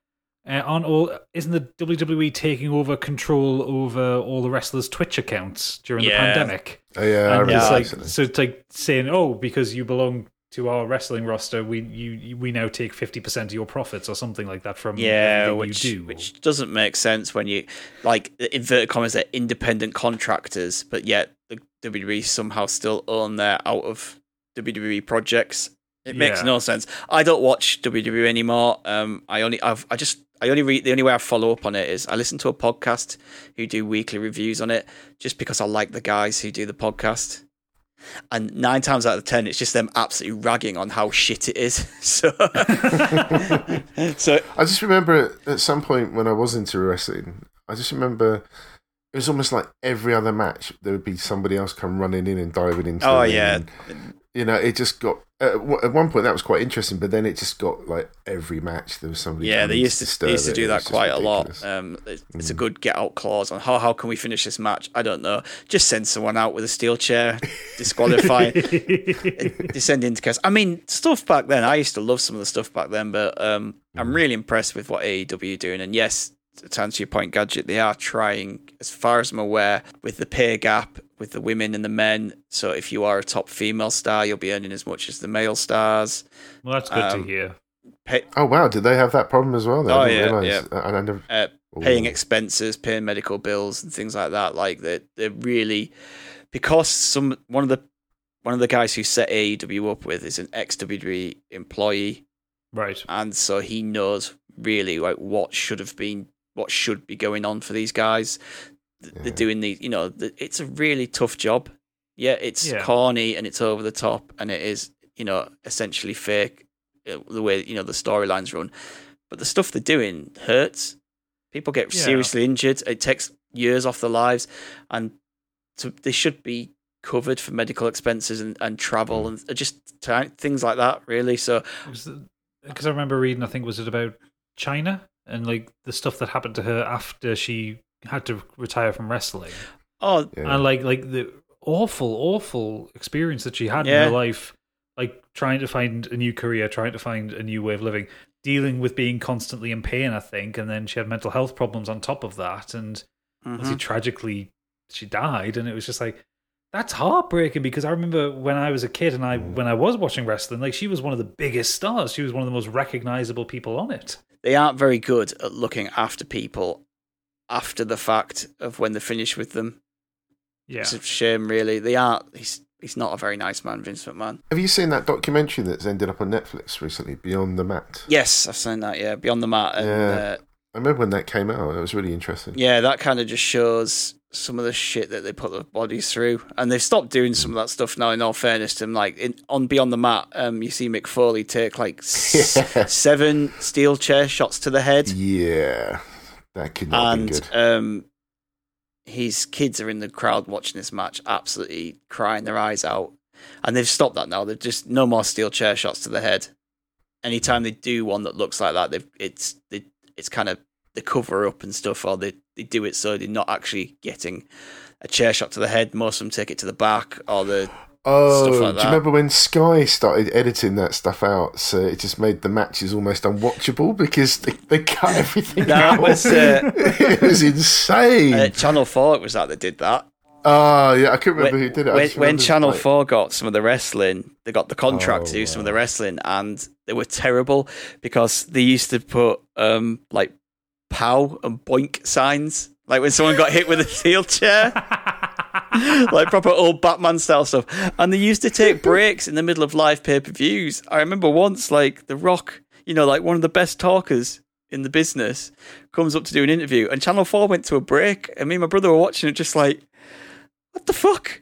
uh, on all isn't the W W E taking over control over all the wrestlers' Twitch accounts during yeah. the pandemic? Oh yeah, and I it's like that, so it's like saying, oh, because you belong to our wrestling roster, we you we now take fifty percent of your profits or something like that from yeah, which, you do, which doesn't make sense when you like inverted commas they're independent contractors, but yet. W W E somehow still own their out of W W E projects. It makes yeah. no sense. I don't watch W W E anymore. Um, I only, I've, I just, I only read. The only way I follow up on it is I listen to a podcast who do weekly reviews on it, just because I like the guys who do the podcast. And nine times out of ten, it's just them absolutely ragging on how shit it is. So, so I just remember at some point when I was into wrestling, I just remember. It was almost like every other match, there would be somebody else come running in and diving into. Oh yeah, and, you know, it just got uh, at one point that was quite interesting, but then it just got like every match there was somebody. Yeah, they used to, to they used to do it. that quite a lot. Um, it's mm. a good get out clause on how how can we finish this match? I don't know. Just send someone out with a steel chair, disqualify, descend into chaos. I mean, stuff back then. I used to love some of the stuff back then, but um, mm. I'm really impressed with what A E W are doing. And yes. To answer your point, Gadget, they are trying, as far as I'm aware, with the pay gap, with the women and the men. So if you are a top female star, you'll be earning as much as the male stars. Well, that's good um, to hear. Pay- oh, wow. Did they have that problem as well? Though? Oh, I didn't yeah. yeah. I, I never- uh, paying expenses, paying medical bills and things like that. Like they're, they're really... Because some one of the one of the guys who set A E W up with is an ex-W W E employee. Right. And so he knows really like what should have been what should be going on for these guys. They're yeah. doing the, you know, the, it's a really tough job. Yeah, it's yeah. corny and it's over the top and it is, you know, essentially fake the way, you know, the storylines run. But the stuff they're doing hurts. People get yeah. seriously injured. It takes years off their lives and so they should be covered for medical expenses and, and travel mm. and just t- things like that, really. So, because I remember reading, I think, was it about China? And like the stuff that happened to her after she had to retire from wrestling. Oh, yeah. And like like the awful, awful experience that she had yeah. in her life, like trying to find a new career, trying to find a new way of living, dealing with being constantly in pain, I think. And then she had mental health problems on top of that. And mm-hmm. obviously, tragically, she died. And it was just like, that's heartbreaking because I remember when I was a kid and I mm. when I was watching wrestling, like she was one of the biggest stars. She was one of the most recognizable people on it. They aren't very good at looking after people after the fact of when they finish with them. Yeah. It's a shame, really. They aren't. He's, he's not a very nice man, Vince McMahon. Have you seen that documentary that's ended up on Netflix recently, Beyond the Mat? Yes, I've seen that, yeah. Beyond the Mat. And, yeah. Uh, I remember when that came out. It was really interesting. Yeah, that kind of just shows some of the shit that they put their bodies through. And they've stopped doing some of that stuff now, in all fairness to them. Like, in, on Beyond the Mat, um, you see Mick Foley take, like, yeah. s- seven steel chair shots to the head. Yeah. That could not and, be good. And um, his kids are in the crowd watching this match, absolutely crying their eyes out. And they've stopped that now. They've just no more steel chair shots to the head. Anytime they do one that looks like that, they've it's... They, it's kind of the cover up and stuff, or they, they do it so they're not actually getting a chair shot to the head. Most of them take it to the back, or the Oh, stuff like that. Do you remember when Sky started editing that stuff out? So it just made the matches almost unwatchable because they, they cut everything that out. Was, uh, it was insane. Uh, Channel four, it was that that did that. Oh, yeah, I couldn't remember when, who did it. When, when Channel four got some of the wrestling, they got the contract oh, to do some wow. of the wrestling, and they were terrible because they used to put um, like pow and boink signs, like when someone got hit with a steel chair. Like proper old Batman style stuff. And they used to take breaks in the middle of live pay-per-views. I remember once, like, The Rock, you know, like one of the best talkers in the business, comes up to do an interview, and Channel four went to a break, and me and my brother were watching it just like, what the fuck?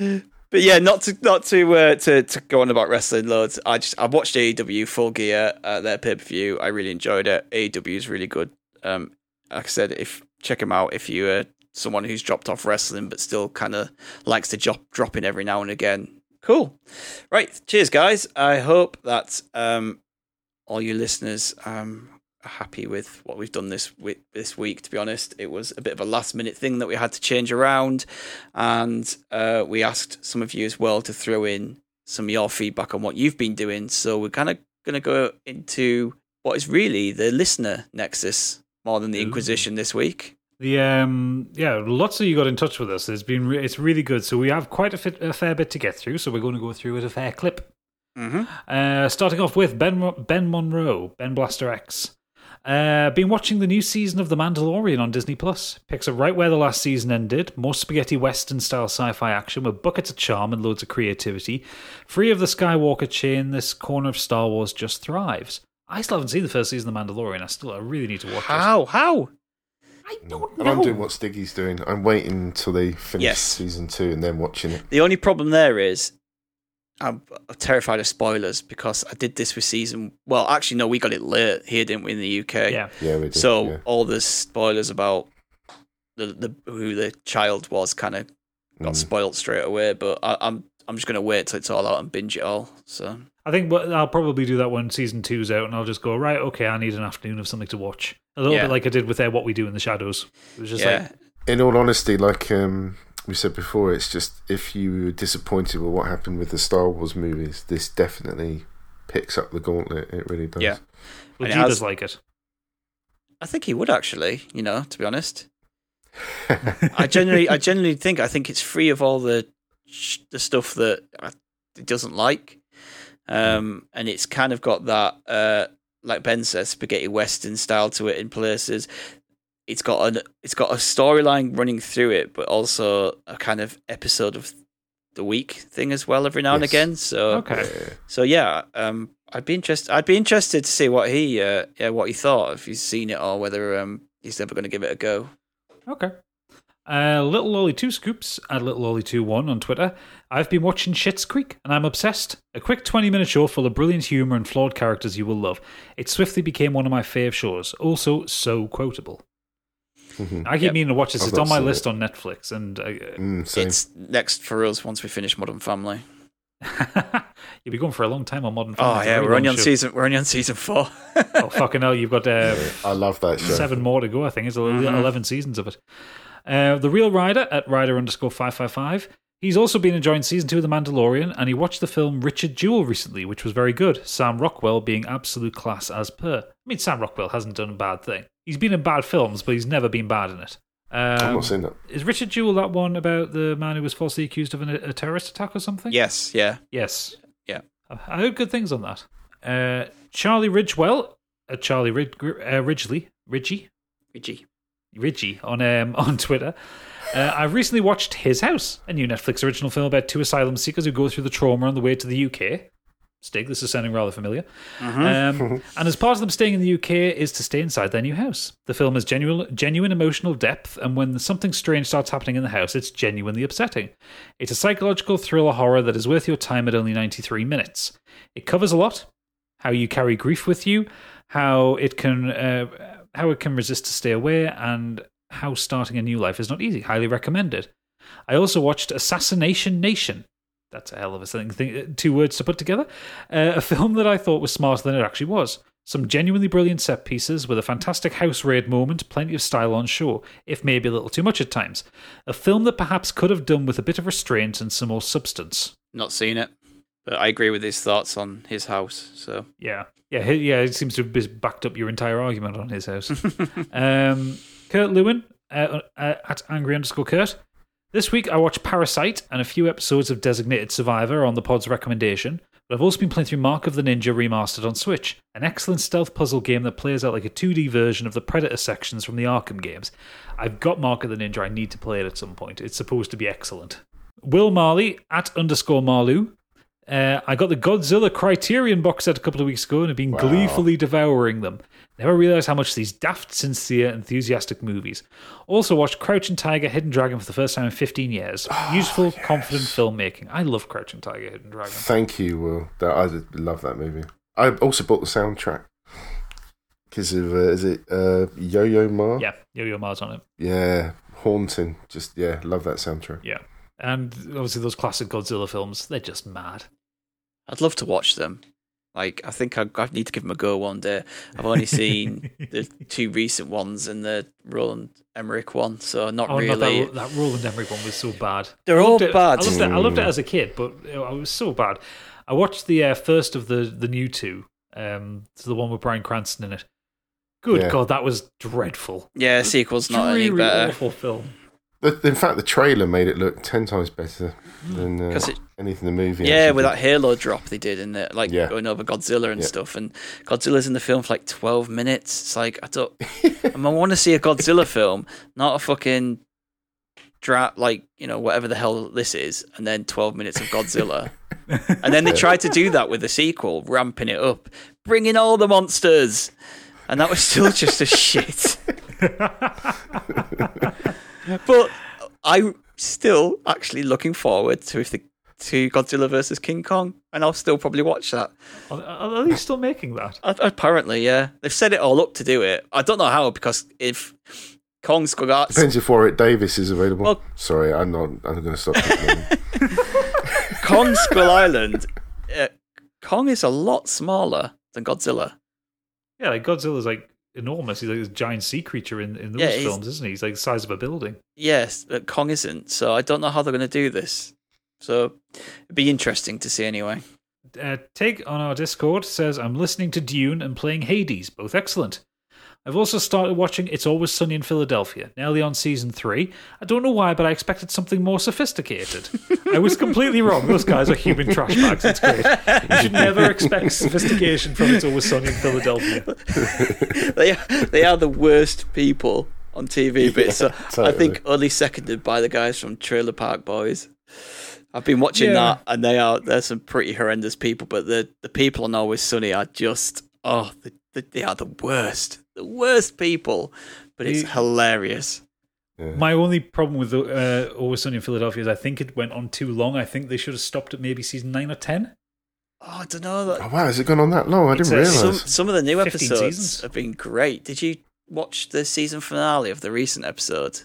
Like, but yeah, not to not to, uh, to to go on about wrestling loads. I just I watched A E W Full Gear at uh, their pay-per-view. I really enjoyed it. A E W is really good. Um, like I said, if check them out if you are someone who's dropped off wrestling but still kind of likes to drop drop in every now and again. Cool. Right, cheers, guys. I hope that um, all you listeners um, are happy with what we've done this week, this week. To be honest, it was a bit of a last-minute thing that we had to change around, and uh, we asked some of you as well to throw in some of your feedback on what you've been doing. So we're kind of going to go into what is really the listener nexus more than the Inquisition this week. The um, yeah, lots of you got in touch with us. It's been re- it's really good. So we have quite a, fit, a fair bit to get through. So we're going to go through with a fair clip. Mm-hmm. Uh, starting off with Ben Ben Monroe, Ben Blaster X. Uh, been watching the new season of The Mandalorian on Disney Plus. Picks up right where the last season ended. More spaghetti western style sci-fi action with buckets of charm and loads of creativity. Free of the Skywalker chain, this corner of Star Wars just thrives. I still haven't seen the first season of The Mandalorian. I still, I really need to watch it. How? This. How? I don't know. I'm doing what Stiggy's doing. I'm waiting until they finish yes. season two and then watching it. The only problem there is I'm terrified of spoilers because I did this with season... Well, actually, no, we got it late here, didn't we, in the U K? Yeah, yeah we did. So yeah. all the spoilers about the, the who the child was kind of got mm. spoiled straight away, but I, I'm I'm just going to wait till it's all out and binge it all, so... I think I'll probably do that when season two's out, and I'll just go, right, okay, I need an afternoon of something to watch. A little yeah. bit like I did with uh, What We Do in the Shadows. It was just yeah. like... In all honesty, like um, we said before, it's just if you were disappointed with what happened with the Star Wars movies, this definitely picks up the gauntlet. It really does. Yeah. Would you just like it? I think he would, actually, you know, to be honest. I generally I generally think I think it's free of all the, the stuff that it doesn't like. Um, and it's kind of got that, uh, like Ben says, spaghetti western style to it in places. It's got an, it's got a storyline running through it, but also a kind of episode of the week thing as well every now yes. and again. So, okay. so yeah, um, I'd be interested. I'd be interested to see what he, uh, yeah, what he thought if he's seen it or whether um he's ever going to give it a go. Okay. Uh, Little Lolly Two Scoops at Little Lolly Two One on Twitter. I've been watching Schitt's Creek and I'm obsessed. A quick twenty minute show full of brilliant humour and flawed characters you will love. It swiftly became one of my fave shows. Also, so quotable. Mm-hmm. I keep yep. meaning to watch this. It's on my list it. on Netflix, and uh, mm, it's next for us once we finish Modern Family. You'll be going for a long time on Modern Family. Oh yeah, we're only on show. season. We're only on season four. Oh fucking hell! You've got uh, yeah, I love that show. Seven more to go. I think it's mm-hmm. eleven seasons of it. Uh, the Real Rider at Rider underscore five five five. He's also been enjoying season two of The Mandalorian, and he watched the film Richard Jewell recently, which was very good. Sam Rockwell being absolute class as per. I mean, Sam Rockwell hasn't done a bad thing. He's been in bad films, but he's never been bad in it. Um, I've not seen that. Is Richard Jewell that one about the man who was falsely accused of an, a terrorist attack or something? Yes, yeah. Yes. Yeah. I heard good things on that. Uh, Charlie Ridgewell, uh, Charlie Rid- uh, Ridgely, Ridgie? Ridgie. Ridgie on um, on Twitter. Uh, I recently watched His House, a new Netflix original film about two asylum seekers who go through the trauma on the way to the U K. Stig, this is sounding rather familiar. Mm-hmm. Um, and as part of them staying in the U K is to stay inside their new house. The film has genuine, genuine emotional depth, and when something strange starts happening in the house, it's genuinely upsetting. It's a psychological thriller horror that is worth your time at only ninety-three minutes. It covers a lot. How you carry grief with you, how it can... Uh, how it can resist to stay away, and how starting a new life is not easy. Highly recommended. I also watched Assassination Nation. That's a hell of a thing, thing two words to put together. Uh, a film that I thought was smarter than it actually was. Some genuinely brilliant set pieces with a fantastic house raid moment, plenty of style on show, if maybe a little too much at times. A film that perhaps could have done with a bit of restraint and some more substance. Not seen it, but I agree with his thoughts on His House. So yeah, yeah, yeah. It seems to have backed up your entire argument on His House. um, Kurt Lewin uh, uh, at angry underscore Kurt. This week I watched Parasite and a few episodes of Designated Survivor on the pod's recommendation. But I've also been playing through Mark of the Ninja Remastered on Switch, an excellent stealth puzzle game that plays out like a two D version of the Predator sections from the Arkham games. I've got Mark of the Ninja, I need to play it at some point. It's supposed to be excellent. Will Marley, at underscore Marlou, uh, I got the Godzilla Criterion box set a couple of weeks ago and have been wow. gleefully devouring them. Never realised how much these daft, sincere, enthusiastic movies. Also watched Crouching Tiger, Hidden Dragon for the first time in fifteen years. Oh, Useful, yes. confident filmmaking. I love Crouching Tiger, Hidden Dragon. Thank you, Will. I love that movie. I also bought the soundtrack. Because of, uh, is it uh, Yo-Yo Ma? Yeah, Yo-Yo Ma's on it. Yeah, haunting. Just, yeah, love that soundtrack. Yeah. And obviously those classic Godzilla films, they're just mad. I'd love to watch them. Like, I think I, I need to give them a go one day. I've only seen the two recent ones and the Roland Emmerich one, so not oh, really. No, that, that Roland Emmerich one was so bad. They're all it. bad. I loved, it. I loved it as a kid, but it was so bad. I watched the uh, first of the, the new two, um, so the one with Bryan Cranston in it. Good yeah. God, that was dreadful. Yeah, the sequel's not really any better. Awful film. In fact, the trailer made it look ten times better than uh, it, anything the movie. Yeah, with did. that Halo drop they did in there, like yeah. going over Godzilla and yeah. stuff. And Godzilla's in the film for like twelve minutes. It's like I don't, I, mean, I want to see a Godzilla film, not a fucking drap, like you know whatever the hell this is, and then twelve minutes of Godzilla. And then they tried to do that with the sequel, ramping it up, bringing all the monsters, and that was still just a shit. But I'm still actually looking forward to if the to Godzilla versus King Kong, and I'll still probably watch that. Are, are they still making that? Apparently, yeah. They've set it all up to do it. I don't know how, because if Kong's got... Depends if Warwick Davis is available. Well, Sorry, I'm not I'm going to stop. Kong Skull Island. Uh, Kong is a lot smaller than Godzilla. Yeah, like Godzilla's like... enormous. He's like this giant sea creature in, in those yeah, films, isn't he? He's like the size of a building. Yes, but Kong isn't, so I don't know how they're going to do this. So it'd be interesting to see anyway. Uh, Tig on our Discord says, I'm listening to Dune and playing Hades, both excellent. I've also started watching It's Always Sunny in Philadelphia, nearly on season three. I don't know why, but I expected something more sophisticated. I was completely wrong. Those guys are human trash bags. It's great. You should never expect sophistication from It's Always Sunny in Philadelphia. They are, they are the worst people on T V, but yeah, so totally. I think only seconded by the guys from Trailer Park Boys. I've been watching yeah. that, and they are they're some pretty horrendous people, but the, the people on Always Sunny are just, oh, they, they are the worst. The worst people, but it's hilarious. Yeah. My only problem with uh, Always Sunny in Philadelphia is I think it went on too long. I think they should have stopped at maybe season nine or ten. Oh, I don't know. That... Oh, wow, has it gone on that long? I didn't realise. Some, some of the new episodes seasons. have been great. Did you watch the season finale of the recent episode?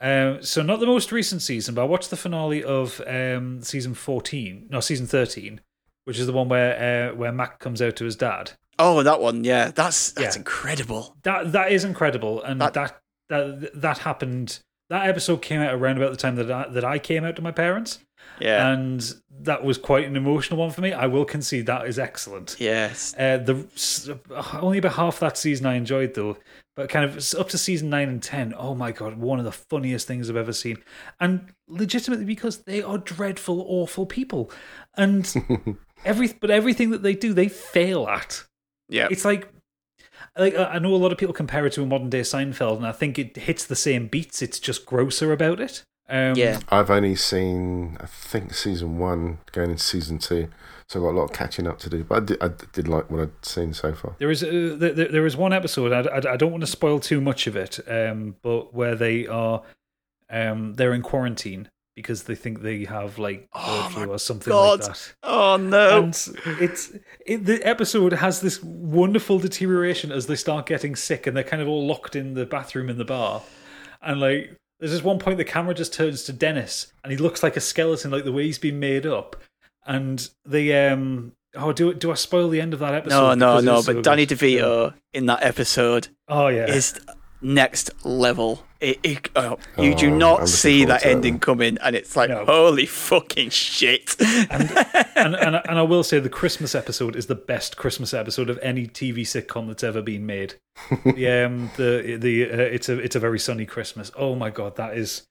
Um, so not the most recent season, but I watched the finale of um, season fourteen, no, season thirteen, which is the one where uh, where Mac comes out to his dad. Oh, that one, yeah, that's that's yeah. incredible. That that is incredible, and that, that that that happened. That episode came out around about the time that I, that I came out to my parents. Yeah, and that was quite an emotional one for me. I will concede that is excellent. Yes, uh, the only about half that season I enjoyed though, but kind of up to season nine and ten. Oh my God, one of the funniest things I've ever seen, and legitimately because they are dreadful, awful people, and every but everything that they do, they fail at. Yeah, it's like, like I know a lot of people compare it to a modern day Seinfeld, and I think it hits the same beats. It's just grosser about it. Um, yeah, I've only seen I think season one going into season two, so I've got a lot of catching up to do. But I did, I did like what I'd seen so far. There is uh, there, there is one episode. I, I, I don't want to spoil too much of it, um, but where they are, um, they're in quarantine. Because they think they have like oh flu or something God. like that. Oh no! And it's it, the episode has this wonderful deterioration as they start getting sick, and they're kind of all locked in the bathroom in the bar. And like, there's this one point the camera just turns to Dennis, and he looks like a skeleton, like the way he's been made up. And they um Oh, do do I spoil the end of that episode? No, no, no. But so Danny DeVito in that episode, oh yeah, is next level. It, it, oh, you oh, do not see that ending coming, and it's like, no. Holy fucking shit. And, and, and, and I will say the Christmas episode is the best Christmas episode of any T V sitcom that's ever been made. Yeah, um, the the uh, it's a it's a Very Sunny Christmas. Oh my God, that is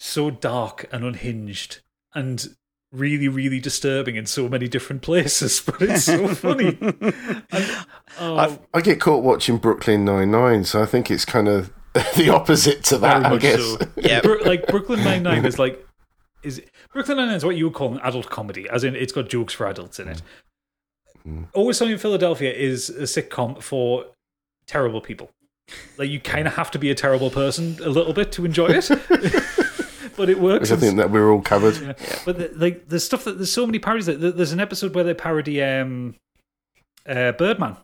so dark and unhinged and really, really disturbing in so many different places, but it's so funny. And, oh. I get caught watching Brooklyn Nine-Nine, so I think it's kind of the opposite to that, I guess. So. Yeah, Bro- like Brooklyn Nine-Nine is like, is it, Brooklyn Nine-Nine is what you would call an adult comedy, as in it's got jokes for adults in it. Mm. Always Sunny in Philadelphia is a sitcom for terrible people. Like, you kind of have to be a terrible person a little bit to enjoy it. But it works. I think that we're all covered. Yeah. Yeah. But the, like the stuff that there's so many parodies. That, there's an episode where they parody um, uh, Birdman,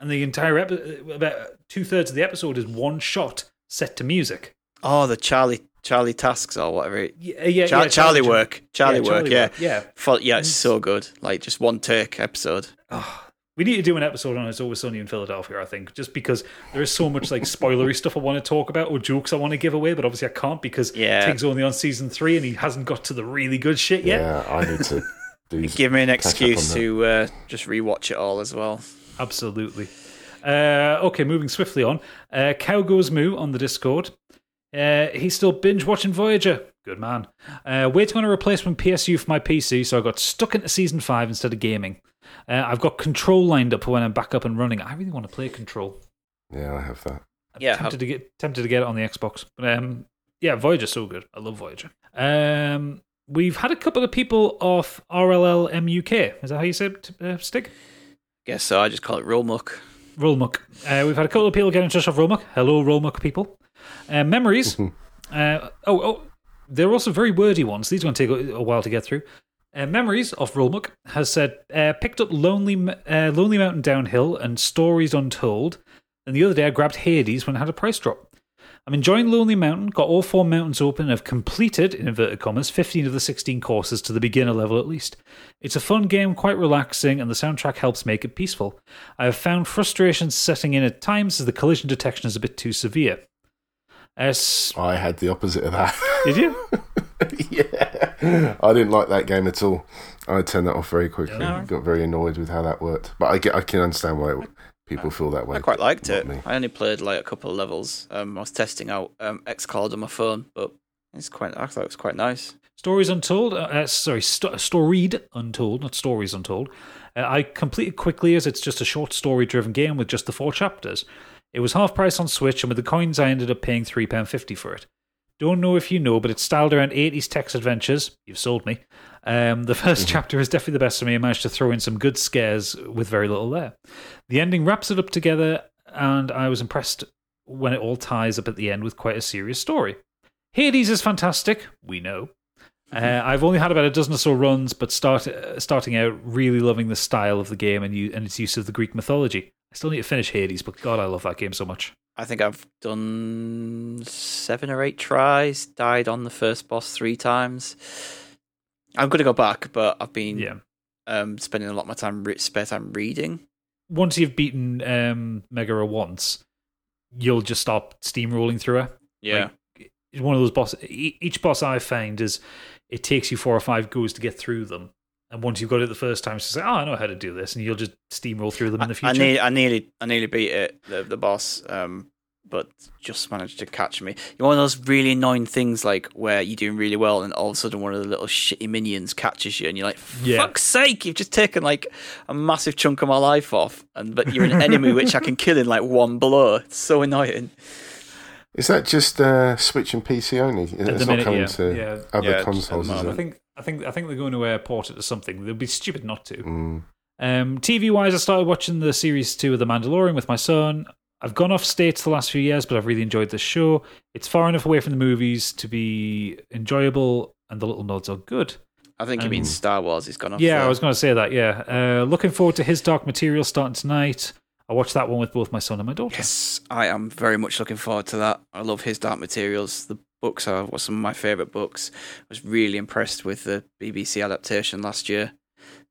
and the entire epi- about two thirds of the episode is one shot set to music. Oh, the Charlie Charlie tasks or whatever. Yeah, yeah, Char- yeah Charlie, Charlie work, Charlie, yeah, Charlie work. Yeah, yeah, For, yeah. It's so good. Like just one take episode. Oh, we need to do an episode on It's Always Sunny in Philadelphia. I think just because there is so much like spoilery stuff I want to talk about or jokes I want to give away, but obviously I can't because yeah. Tig's only on season three and he hasn't got to the really good shit yet. Yeah, I need to. Do give me an excuse to uh, just rewatch it all as well. Absolutely. Uh, okay, moving swiftly on. Uh, Cow Goes Moo on the Discord. Uh, he's still binge watching Voyager. Good man. Uh, waiting on a replacement P S U for my P C, so I got stuck into season five instead of gaming. Uh, I've got Control lined up for when I'm back up and running. I really want to play Control. Yeah, I have that. I'm yeah, tempted to get tempted to get it on the Xbox. But um, yeah, Voyager's so good. I love Voyager. Um, we've had a couple of people off R L L M U K. Is that how you say it, uh, Stig? Guess so. I just call it Rollmuck. Rollmuck. Uh, we've had a couple of people get in touch off Rollmuck. Hello, Rollmuck people. Uh, memories. uh, oh, oh, they're also very wordy ones. These are going to take a, a while to get through. Uh, Memories of Rollmuck has said, uh, picked up Lonely uh, Lonely Mountain Downhill and Stories Untold, and the other day I grabbed Hades when it had a price drop. I'm enjoying Lonely Mountain, got all four mountains open, and have completed, in inverted commas, fifteen of the sixteen courses to the beginner level at least. It's a fun game, quite relaxing, and the soundtrack helps make it peaceful. I have found frustrations setting in at times as the collision detection is a bit too severe. Uh, sp- I had the opposite of that. Did you? Yeah, I didn't like that game at all. I turned that off very quickly. No. Got very annoyed with how that worked. But I, get, I can understand why it, people feel that way. I quite liked it. Me. I only played like a couple of levels. Um, I was testing out um, Xcloud on my phone, but it's quite. I thought it was quite nice. Stories Untold. Uh, sorry, st- Storied Untold, not Stories Untold. Uh, I completed quickly as it's just a short story-driven game with just the four chapters. It was half price on Switch, and with the coins, I ended up paying three pounds fifty for it. Don't know if you know, but it's styled around eighties text adventures. You've sold me. Um, the first chapter is definitely the best for me. I managed to throw in some good scares with very little there. The ending wraps it up together, and I was impressed when it all ties up at the end with quite a serious story. Hades is fantastic. We know. Uh, I've only had about a dozen or so runs, but start, uh, starting out really loving the style of the game and, you, and its use of the Greek mythology. I still need to finish Hades, but God, I love that game so much. I think I've done seven or eight tries, died on the first boss three times. I'm going to go back, but I've been yeah. um, spending a lot of my time, spare time reading. Once you've beaten um, Megara once, you'll just start steamrolling through her. Yeah. Like, it's one of those bosses. Each boss I find is it takes you four or five goes to get through them. And once you've got it the first time, she's like, "Oh, I know how to do this," and you'll just steamroll through them in the future. I, I nearly, I nearly, I nearly beat it, the, the boss, um, but just managed to catch me. You know, one of those really annoying things, like where you're doing really well, and all of a sudden one of the little shitty minions catches you, and you're like, "Fuck's yeah. sake! You've just taken like a massive chunk of my life off," and but you're an enemy which I can kill in like one blow. It's so annoying. Is that just uh, Switch and P C only? It's minute, not coming yeah. to yeah. other yeah, consoles, is it? I think, I think, I think they're going to airport it to something. They'll be stupid not to. Mm. Um, T V-wise, I started watching the series two of The Mandalorian with my son. I've gone off states the last few years, but I've really enjoyed this show. It's far enough away from the movies to be enjoyable, and the little nods are good. I think um, you mean Star Wars has gone off. Yeah, there. I was going to say that, yeah. Uh, looking forward to His Dark Material starting tonight. I watched that one with both my son and my daughter. Yes, I am very much looking forward to that. I love His Dark Materials. The books are what some of my favourite books. I was really impressed with the B B C adaptation last year.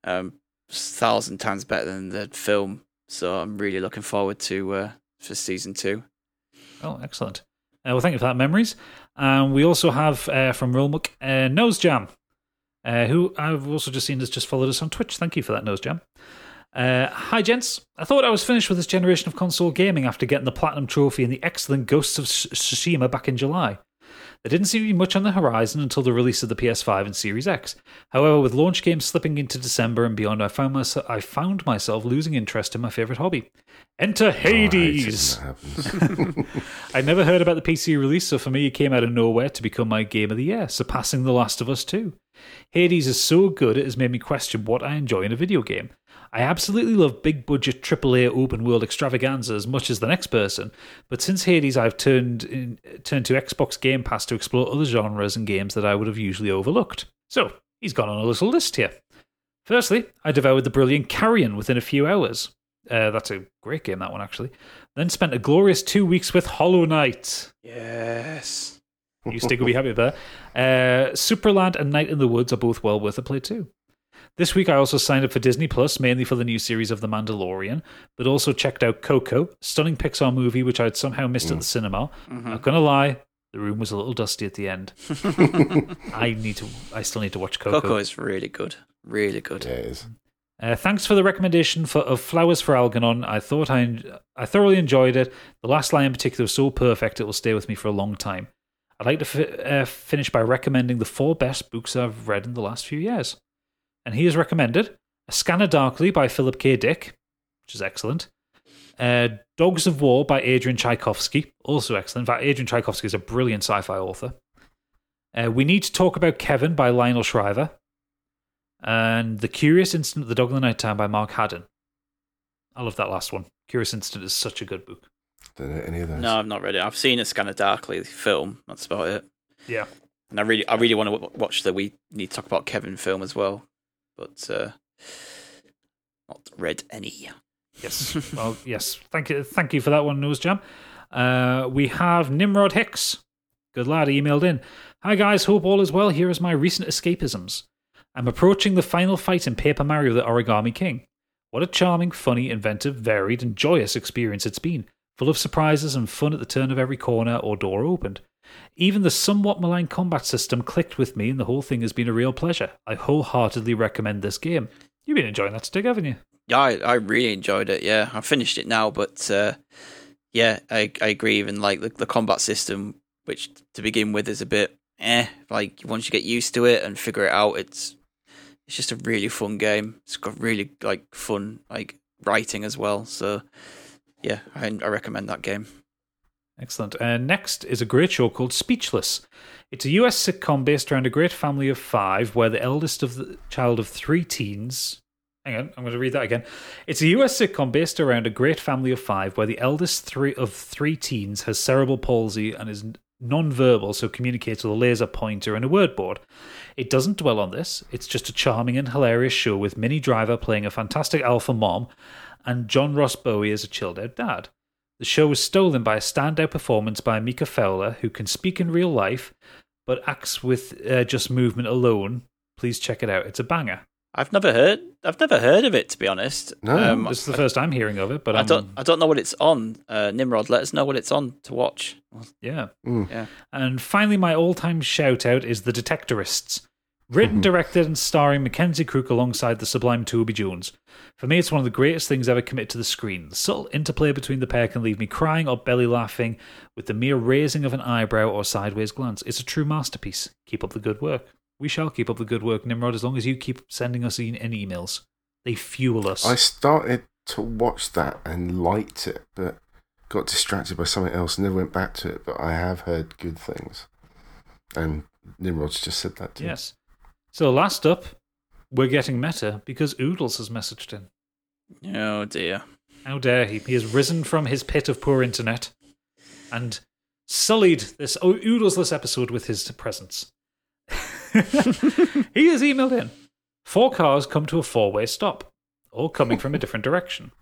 Um, thousand times better than the film. So I'm really looking forward to uh, for season two. Oh, excellent. Uh, well, thank you for that, Memories. And um, we also have uh, from Rollmuck, uh, Nose Jam, uh, who I've also just seen has just followed us on Twitch. Thank you for that, Nose Jam. Uh, Hi, gents. I thought I was finished with this generation of console gaming after getting the Platinum Trophy and the excellent Ghosts of Tsushima back in July. There didn't seem to be much on the horizon until the release of the P S five and Series X. However, with launch games slipping into December and beyond, I found, myso- I found myself losing interest in my favourite hobby. Enter Hades! Right, I'd never heard about the P C release, so for me it came out of nowhere to become my game of the year, surpassing The Last of Us two. Hades is so good it has made me question what I enjoy in a video game. I absolutely love big-budget triple A open-world extravaganza as much as the next person, but since Hades I've turned in, turned to Xbox Game Pass to explore other genres and games that I would have usually overlooked. So, he's gone on a little list here. Firstly, I devoured the brilliant Carrion within a few hours. Uh, that's a great game, that one, actually. Then spent a glorious two weeks with Hollow Knight. Yes. You, Stig, will be happy with that. Uh, Superland and Night in the Woods are both well worth a play too. This week I also signed up for Disney Plus, mainly for the new series of The Mandalorian, but also checked out Coco, stunning Pixar movie which I had somehow missed mm. at the cinema. Mm-hmm. Not gonna lie, the room was a little dusty at the end. I need to. I still need to watch Coco. Coco is really good, really good. Yeah, it is. Uh, thanks for the recommendation for, of Flowers for Algernon. I thought I I thoroughly enjoyed it. The last line in particular was so perfect; it will stay with me for a long time. I'd like to fi- uh, finish by recommending the four best books I've read in the last few years. And he has recommended A Scanner Darkly by Philip K. Dick, which is excellent. Uh, Dogs of War by Adrian Tchaikovsky, also excellent. In fact, Adrian Tchaikovsky is a brilliant sci-fi author. Uh, we Need to Talk About Kevin by Lionel Shriver. And The Curious Incident of the Dog in the Nighttime by Mark Haddon. I love that last one. Curious Incident is such a good book. Any of those? No, I've not read it. I've seen A Scanner Darkly film. That's about it. Yeah. And I really I really want to w- watch the We Need to Talk About Kevin film as well. But uh, not read any. Yes. Well, yes. Thank you. Thank you for that one, Nose Jam. Uh, we have Nimrod Hicks. Good lad. He emailed in. Hi guys. Hope all is well. Here is my recent escapisms. I'm approaching the final fight in Paper Mario: The Origami King. What a charming, funny, inventive, varied, and joyous experience it's been. Full of surprises and fun at the turn of every corner or door opened. Even the somewhat malign combat system clicked with me and the whole thing has been a real pleasure. I wholeheartedly recommend this game. You've been enjoying that, Stig, haven't you? Yeah, I, I really enjoyed it, yeah. I finished it now, but uh, yeah, I, I agree. Even like the, the combat system, which to begin with is a bit eh, like once you get used to it and figure it out, it's it's just a really fun game. It's got really like fun like writing as well, so yeah, I, I recommend that game. Excellent. Uh, next is a great show called Speechless. It's a U S sitcom based around a great family of five where the eldest of the child of three teens... Hang on, I'm going to read that again. It's a U S sitcom based around a great family of five where the eldest three of three teens has cerebral palsy and is non-verbal, so communicates with a laser pointer and a word board. It doesn't dwell on this. It's just a charming and hilarious show with Minnie Driver playing a fantastic alpha mom and John Ross Bowie as a chilled-out dad. The show was stolen by a standout performance by Mika Fowler, who can speak in real life, but acts with uh, just movement alone. Please check it out; it's a banger. I've never heard. I've never heard of it, to be honest. No, um, this is the first time hearing of it. But I I'm, don't. I don't know what it's on. Uh, Nimrod, let us know what it's on to watch. Yeah, mm. yeah. And finally, my all-time shout-out is The Detectorists. Written, directed, and starring Mackenzie Crook alongside the sublime Toby Jones. For me, it's one of the greatest things ever committed to the screen. The subtle interplay between the pair can leave me crying or belly laughing with the mere raising of an eyebrow or sideways glance. It's a true masterpiece. Keep up the good work. We shall keep up the good work, Nimrod, as long as you keep sending us in emails. They fuel us. I started to watch that and liked it, but got distracted by something else and never went back to it. But I have heard good things. And Nimrod's just said that too. Yes. So last up, we're getting meta because Oodles has messaged in. Oh dear. How dare he? He has risen from his pit of poor internet and sullied this Oodlesless episode with his presence. He has emailed in. Four cars come to a four-way stop, all coming from a different direction.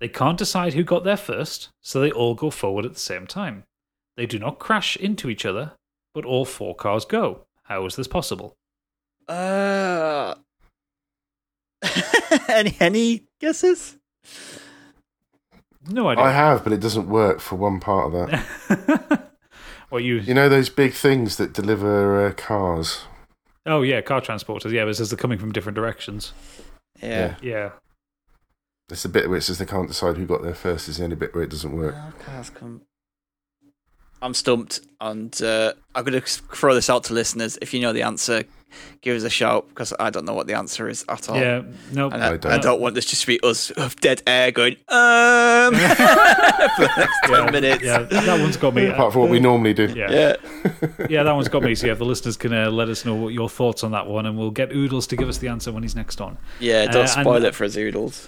They can't decide who got there first, so they all go forward at the same time. They do not crash into each other, but all four cars go. How is this possible? Uh, any, any guesses? No idea. I have, but it doesn't work for one part of that. Well, you you know those big things that deliver uh, cars? Oh, yeah, car transporters. Yeah, but says they're coming from different directions. Yeah. Yeah. Yeah. It's the bit where it says they can't decide who got there first is the only bit where it doesn't work. Oh, cars come... I'm stumped, and uh, I'm going to throw this out to listeners. If you know the answer, give us a shout, because I don't know what the answer is at all. Yeah, no, and I, I, don't. I don't want this just to be us of dead air going, um, for the next ten yeah, minutes. Yeah, that one's got me. Apart from what we normally do. Yeah, yeah, yeah that one's got me. So yeah, the listeners can uh, let us know what your thoughts on that one, and we'll get Oodles to give us the answer when he's next on. Yeah, don't uh, spoil and... it for us, Oodles.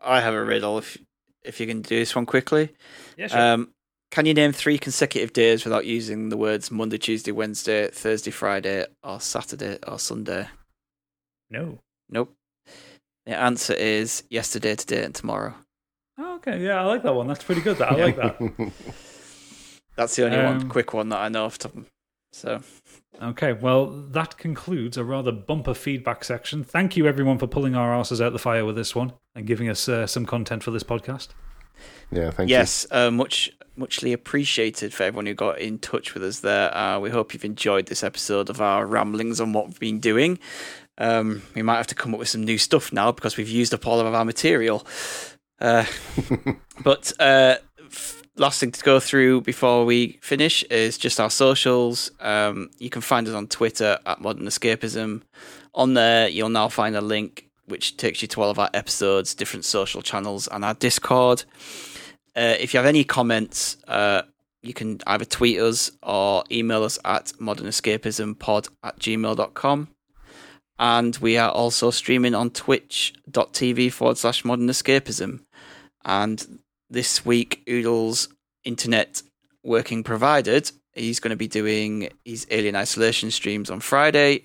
I have a riddle, if if you can do this one quickly. Yeah, sure. Um, Can you name three consecutive days without using the words Monday, Tuesday, Wednesday, Thursday, Friday, or Saturday, or Sunday? No. Nope. The answer is yesterday, today, and tomorrow. Oh, okay. Yeah, I like that one. That's pretty good. That I like that. That's the only um, one quick one that I know off the top of. So. Okay, well, that concludes a rather bumper feedback section. Thank you, everyone, for pulling our asses out the fire with this one and giving us uh, some content for this podcast. Yeah, thank yes, you. Yes, uh, much... muchly appreciated for everyone who got in touch with us there. Uh, we hope you've enjoyed this episode of our ramblings on what we've been doing. Um, we might have to come up with some new stuff now because we've used up all of our material. Uh, but uh, f- last thing to go through before we finish is just our socials. Um, you can find us on Twitter at Modern Escapism. On there, you'll now find a link which takes you to all of our episodes, different social channels, and our Discord. Uh, if you have any comments, uh, you can either tweet us or email us at modernescapismpod at gmail dot com. And we are also streaming on twitch.tv forward slash modernescapism. And this week, Oodle's internet working provided, he's going to be doing his Alien Isolation streams on Friday.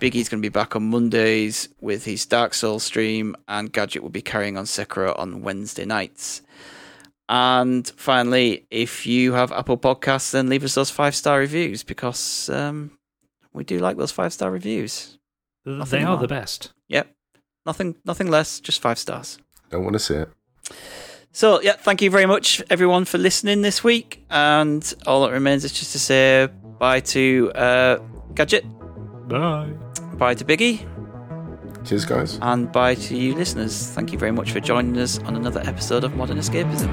Biggie's going to be back on Mondays with his Dark Souls stream. And Gadget will be carrying on Sekiro on Wednesday nights. And finally, if you have Apple Podcasts, then leave us those five-star reviews, because um, we do like those five-star reviews. Nothing they are more. The best. Yep. Nothing nothing less, just five stars. Don't want to see it. So, yeah, thank you very much, everyone, for listening this week. And all that remains is just to say bye to uh, Gadget. Bye. Bye to Biggie. Cheers, guys. And bye to you listeners. Thank you very much for joining us on another episode of Modern Escapism.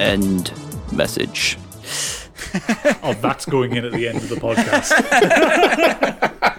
End message. Oh, that's going in at the end of the podcast.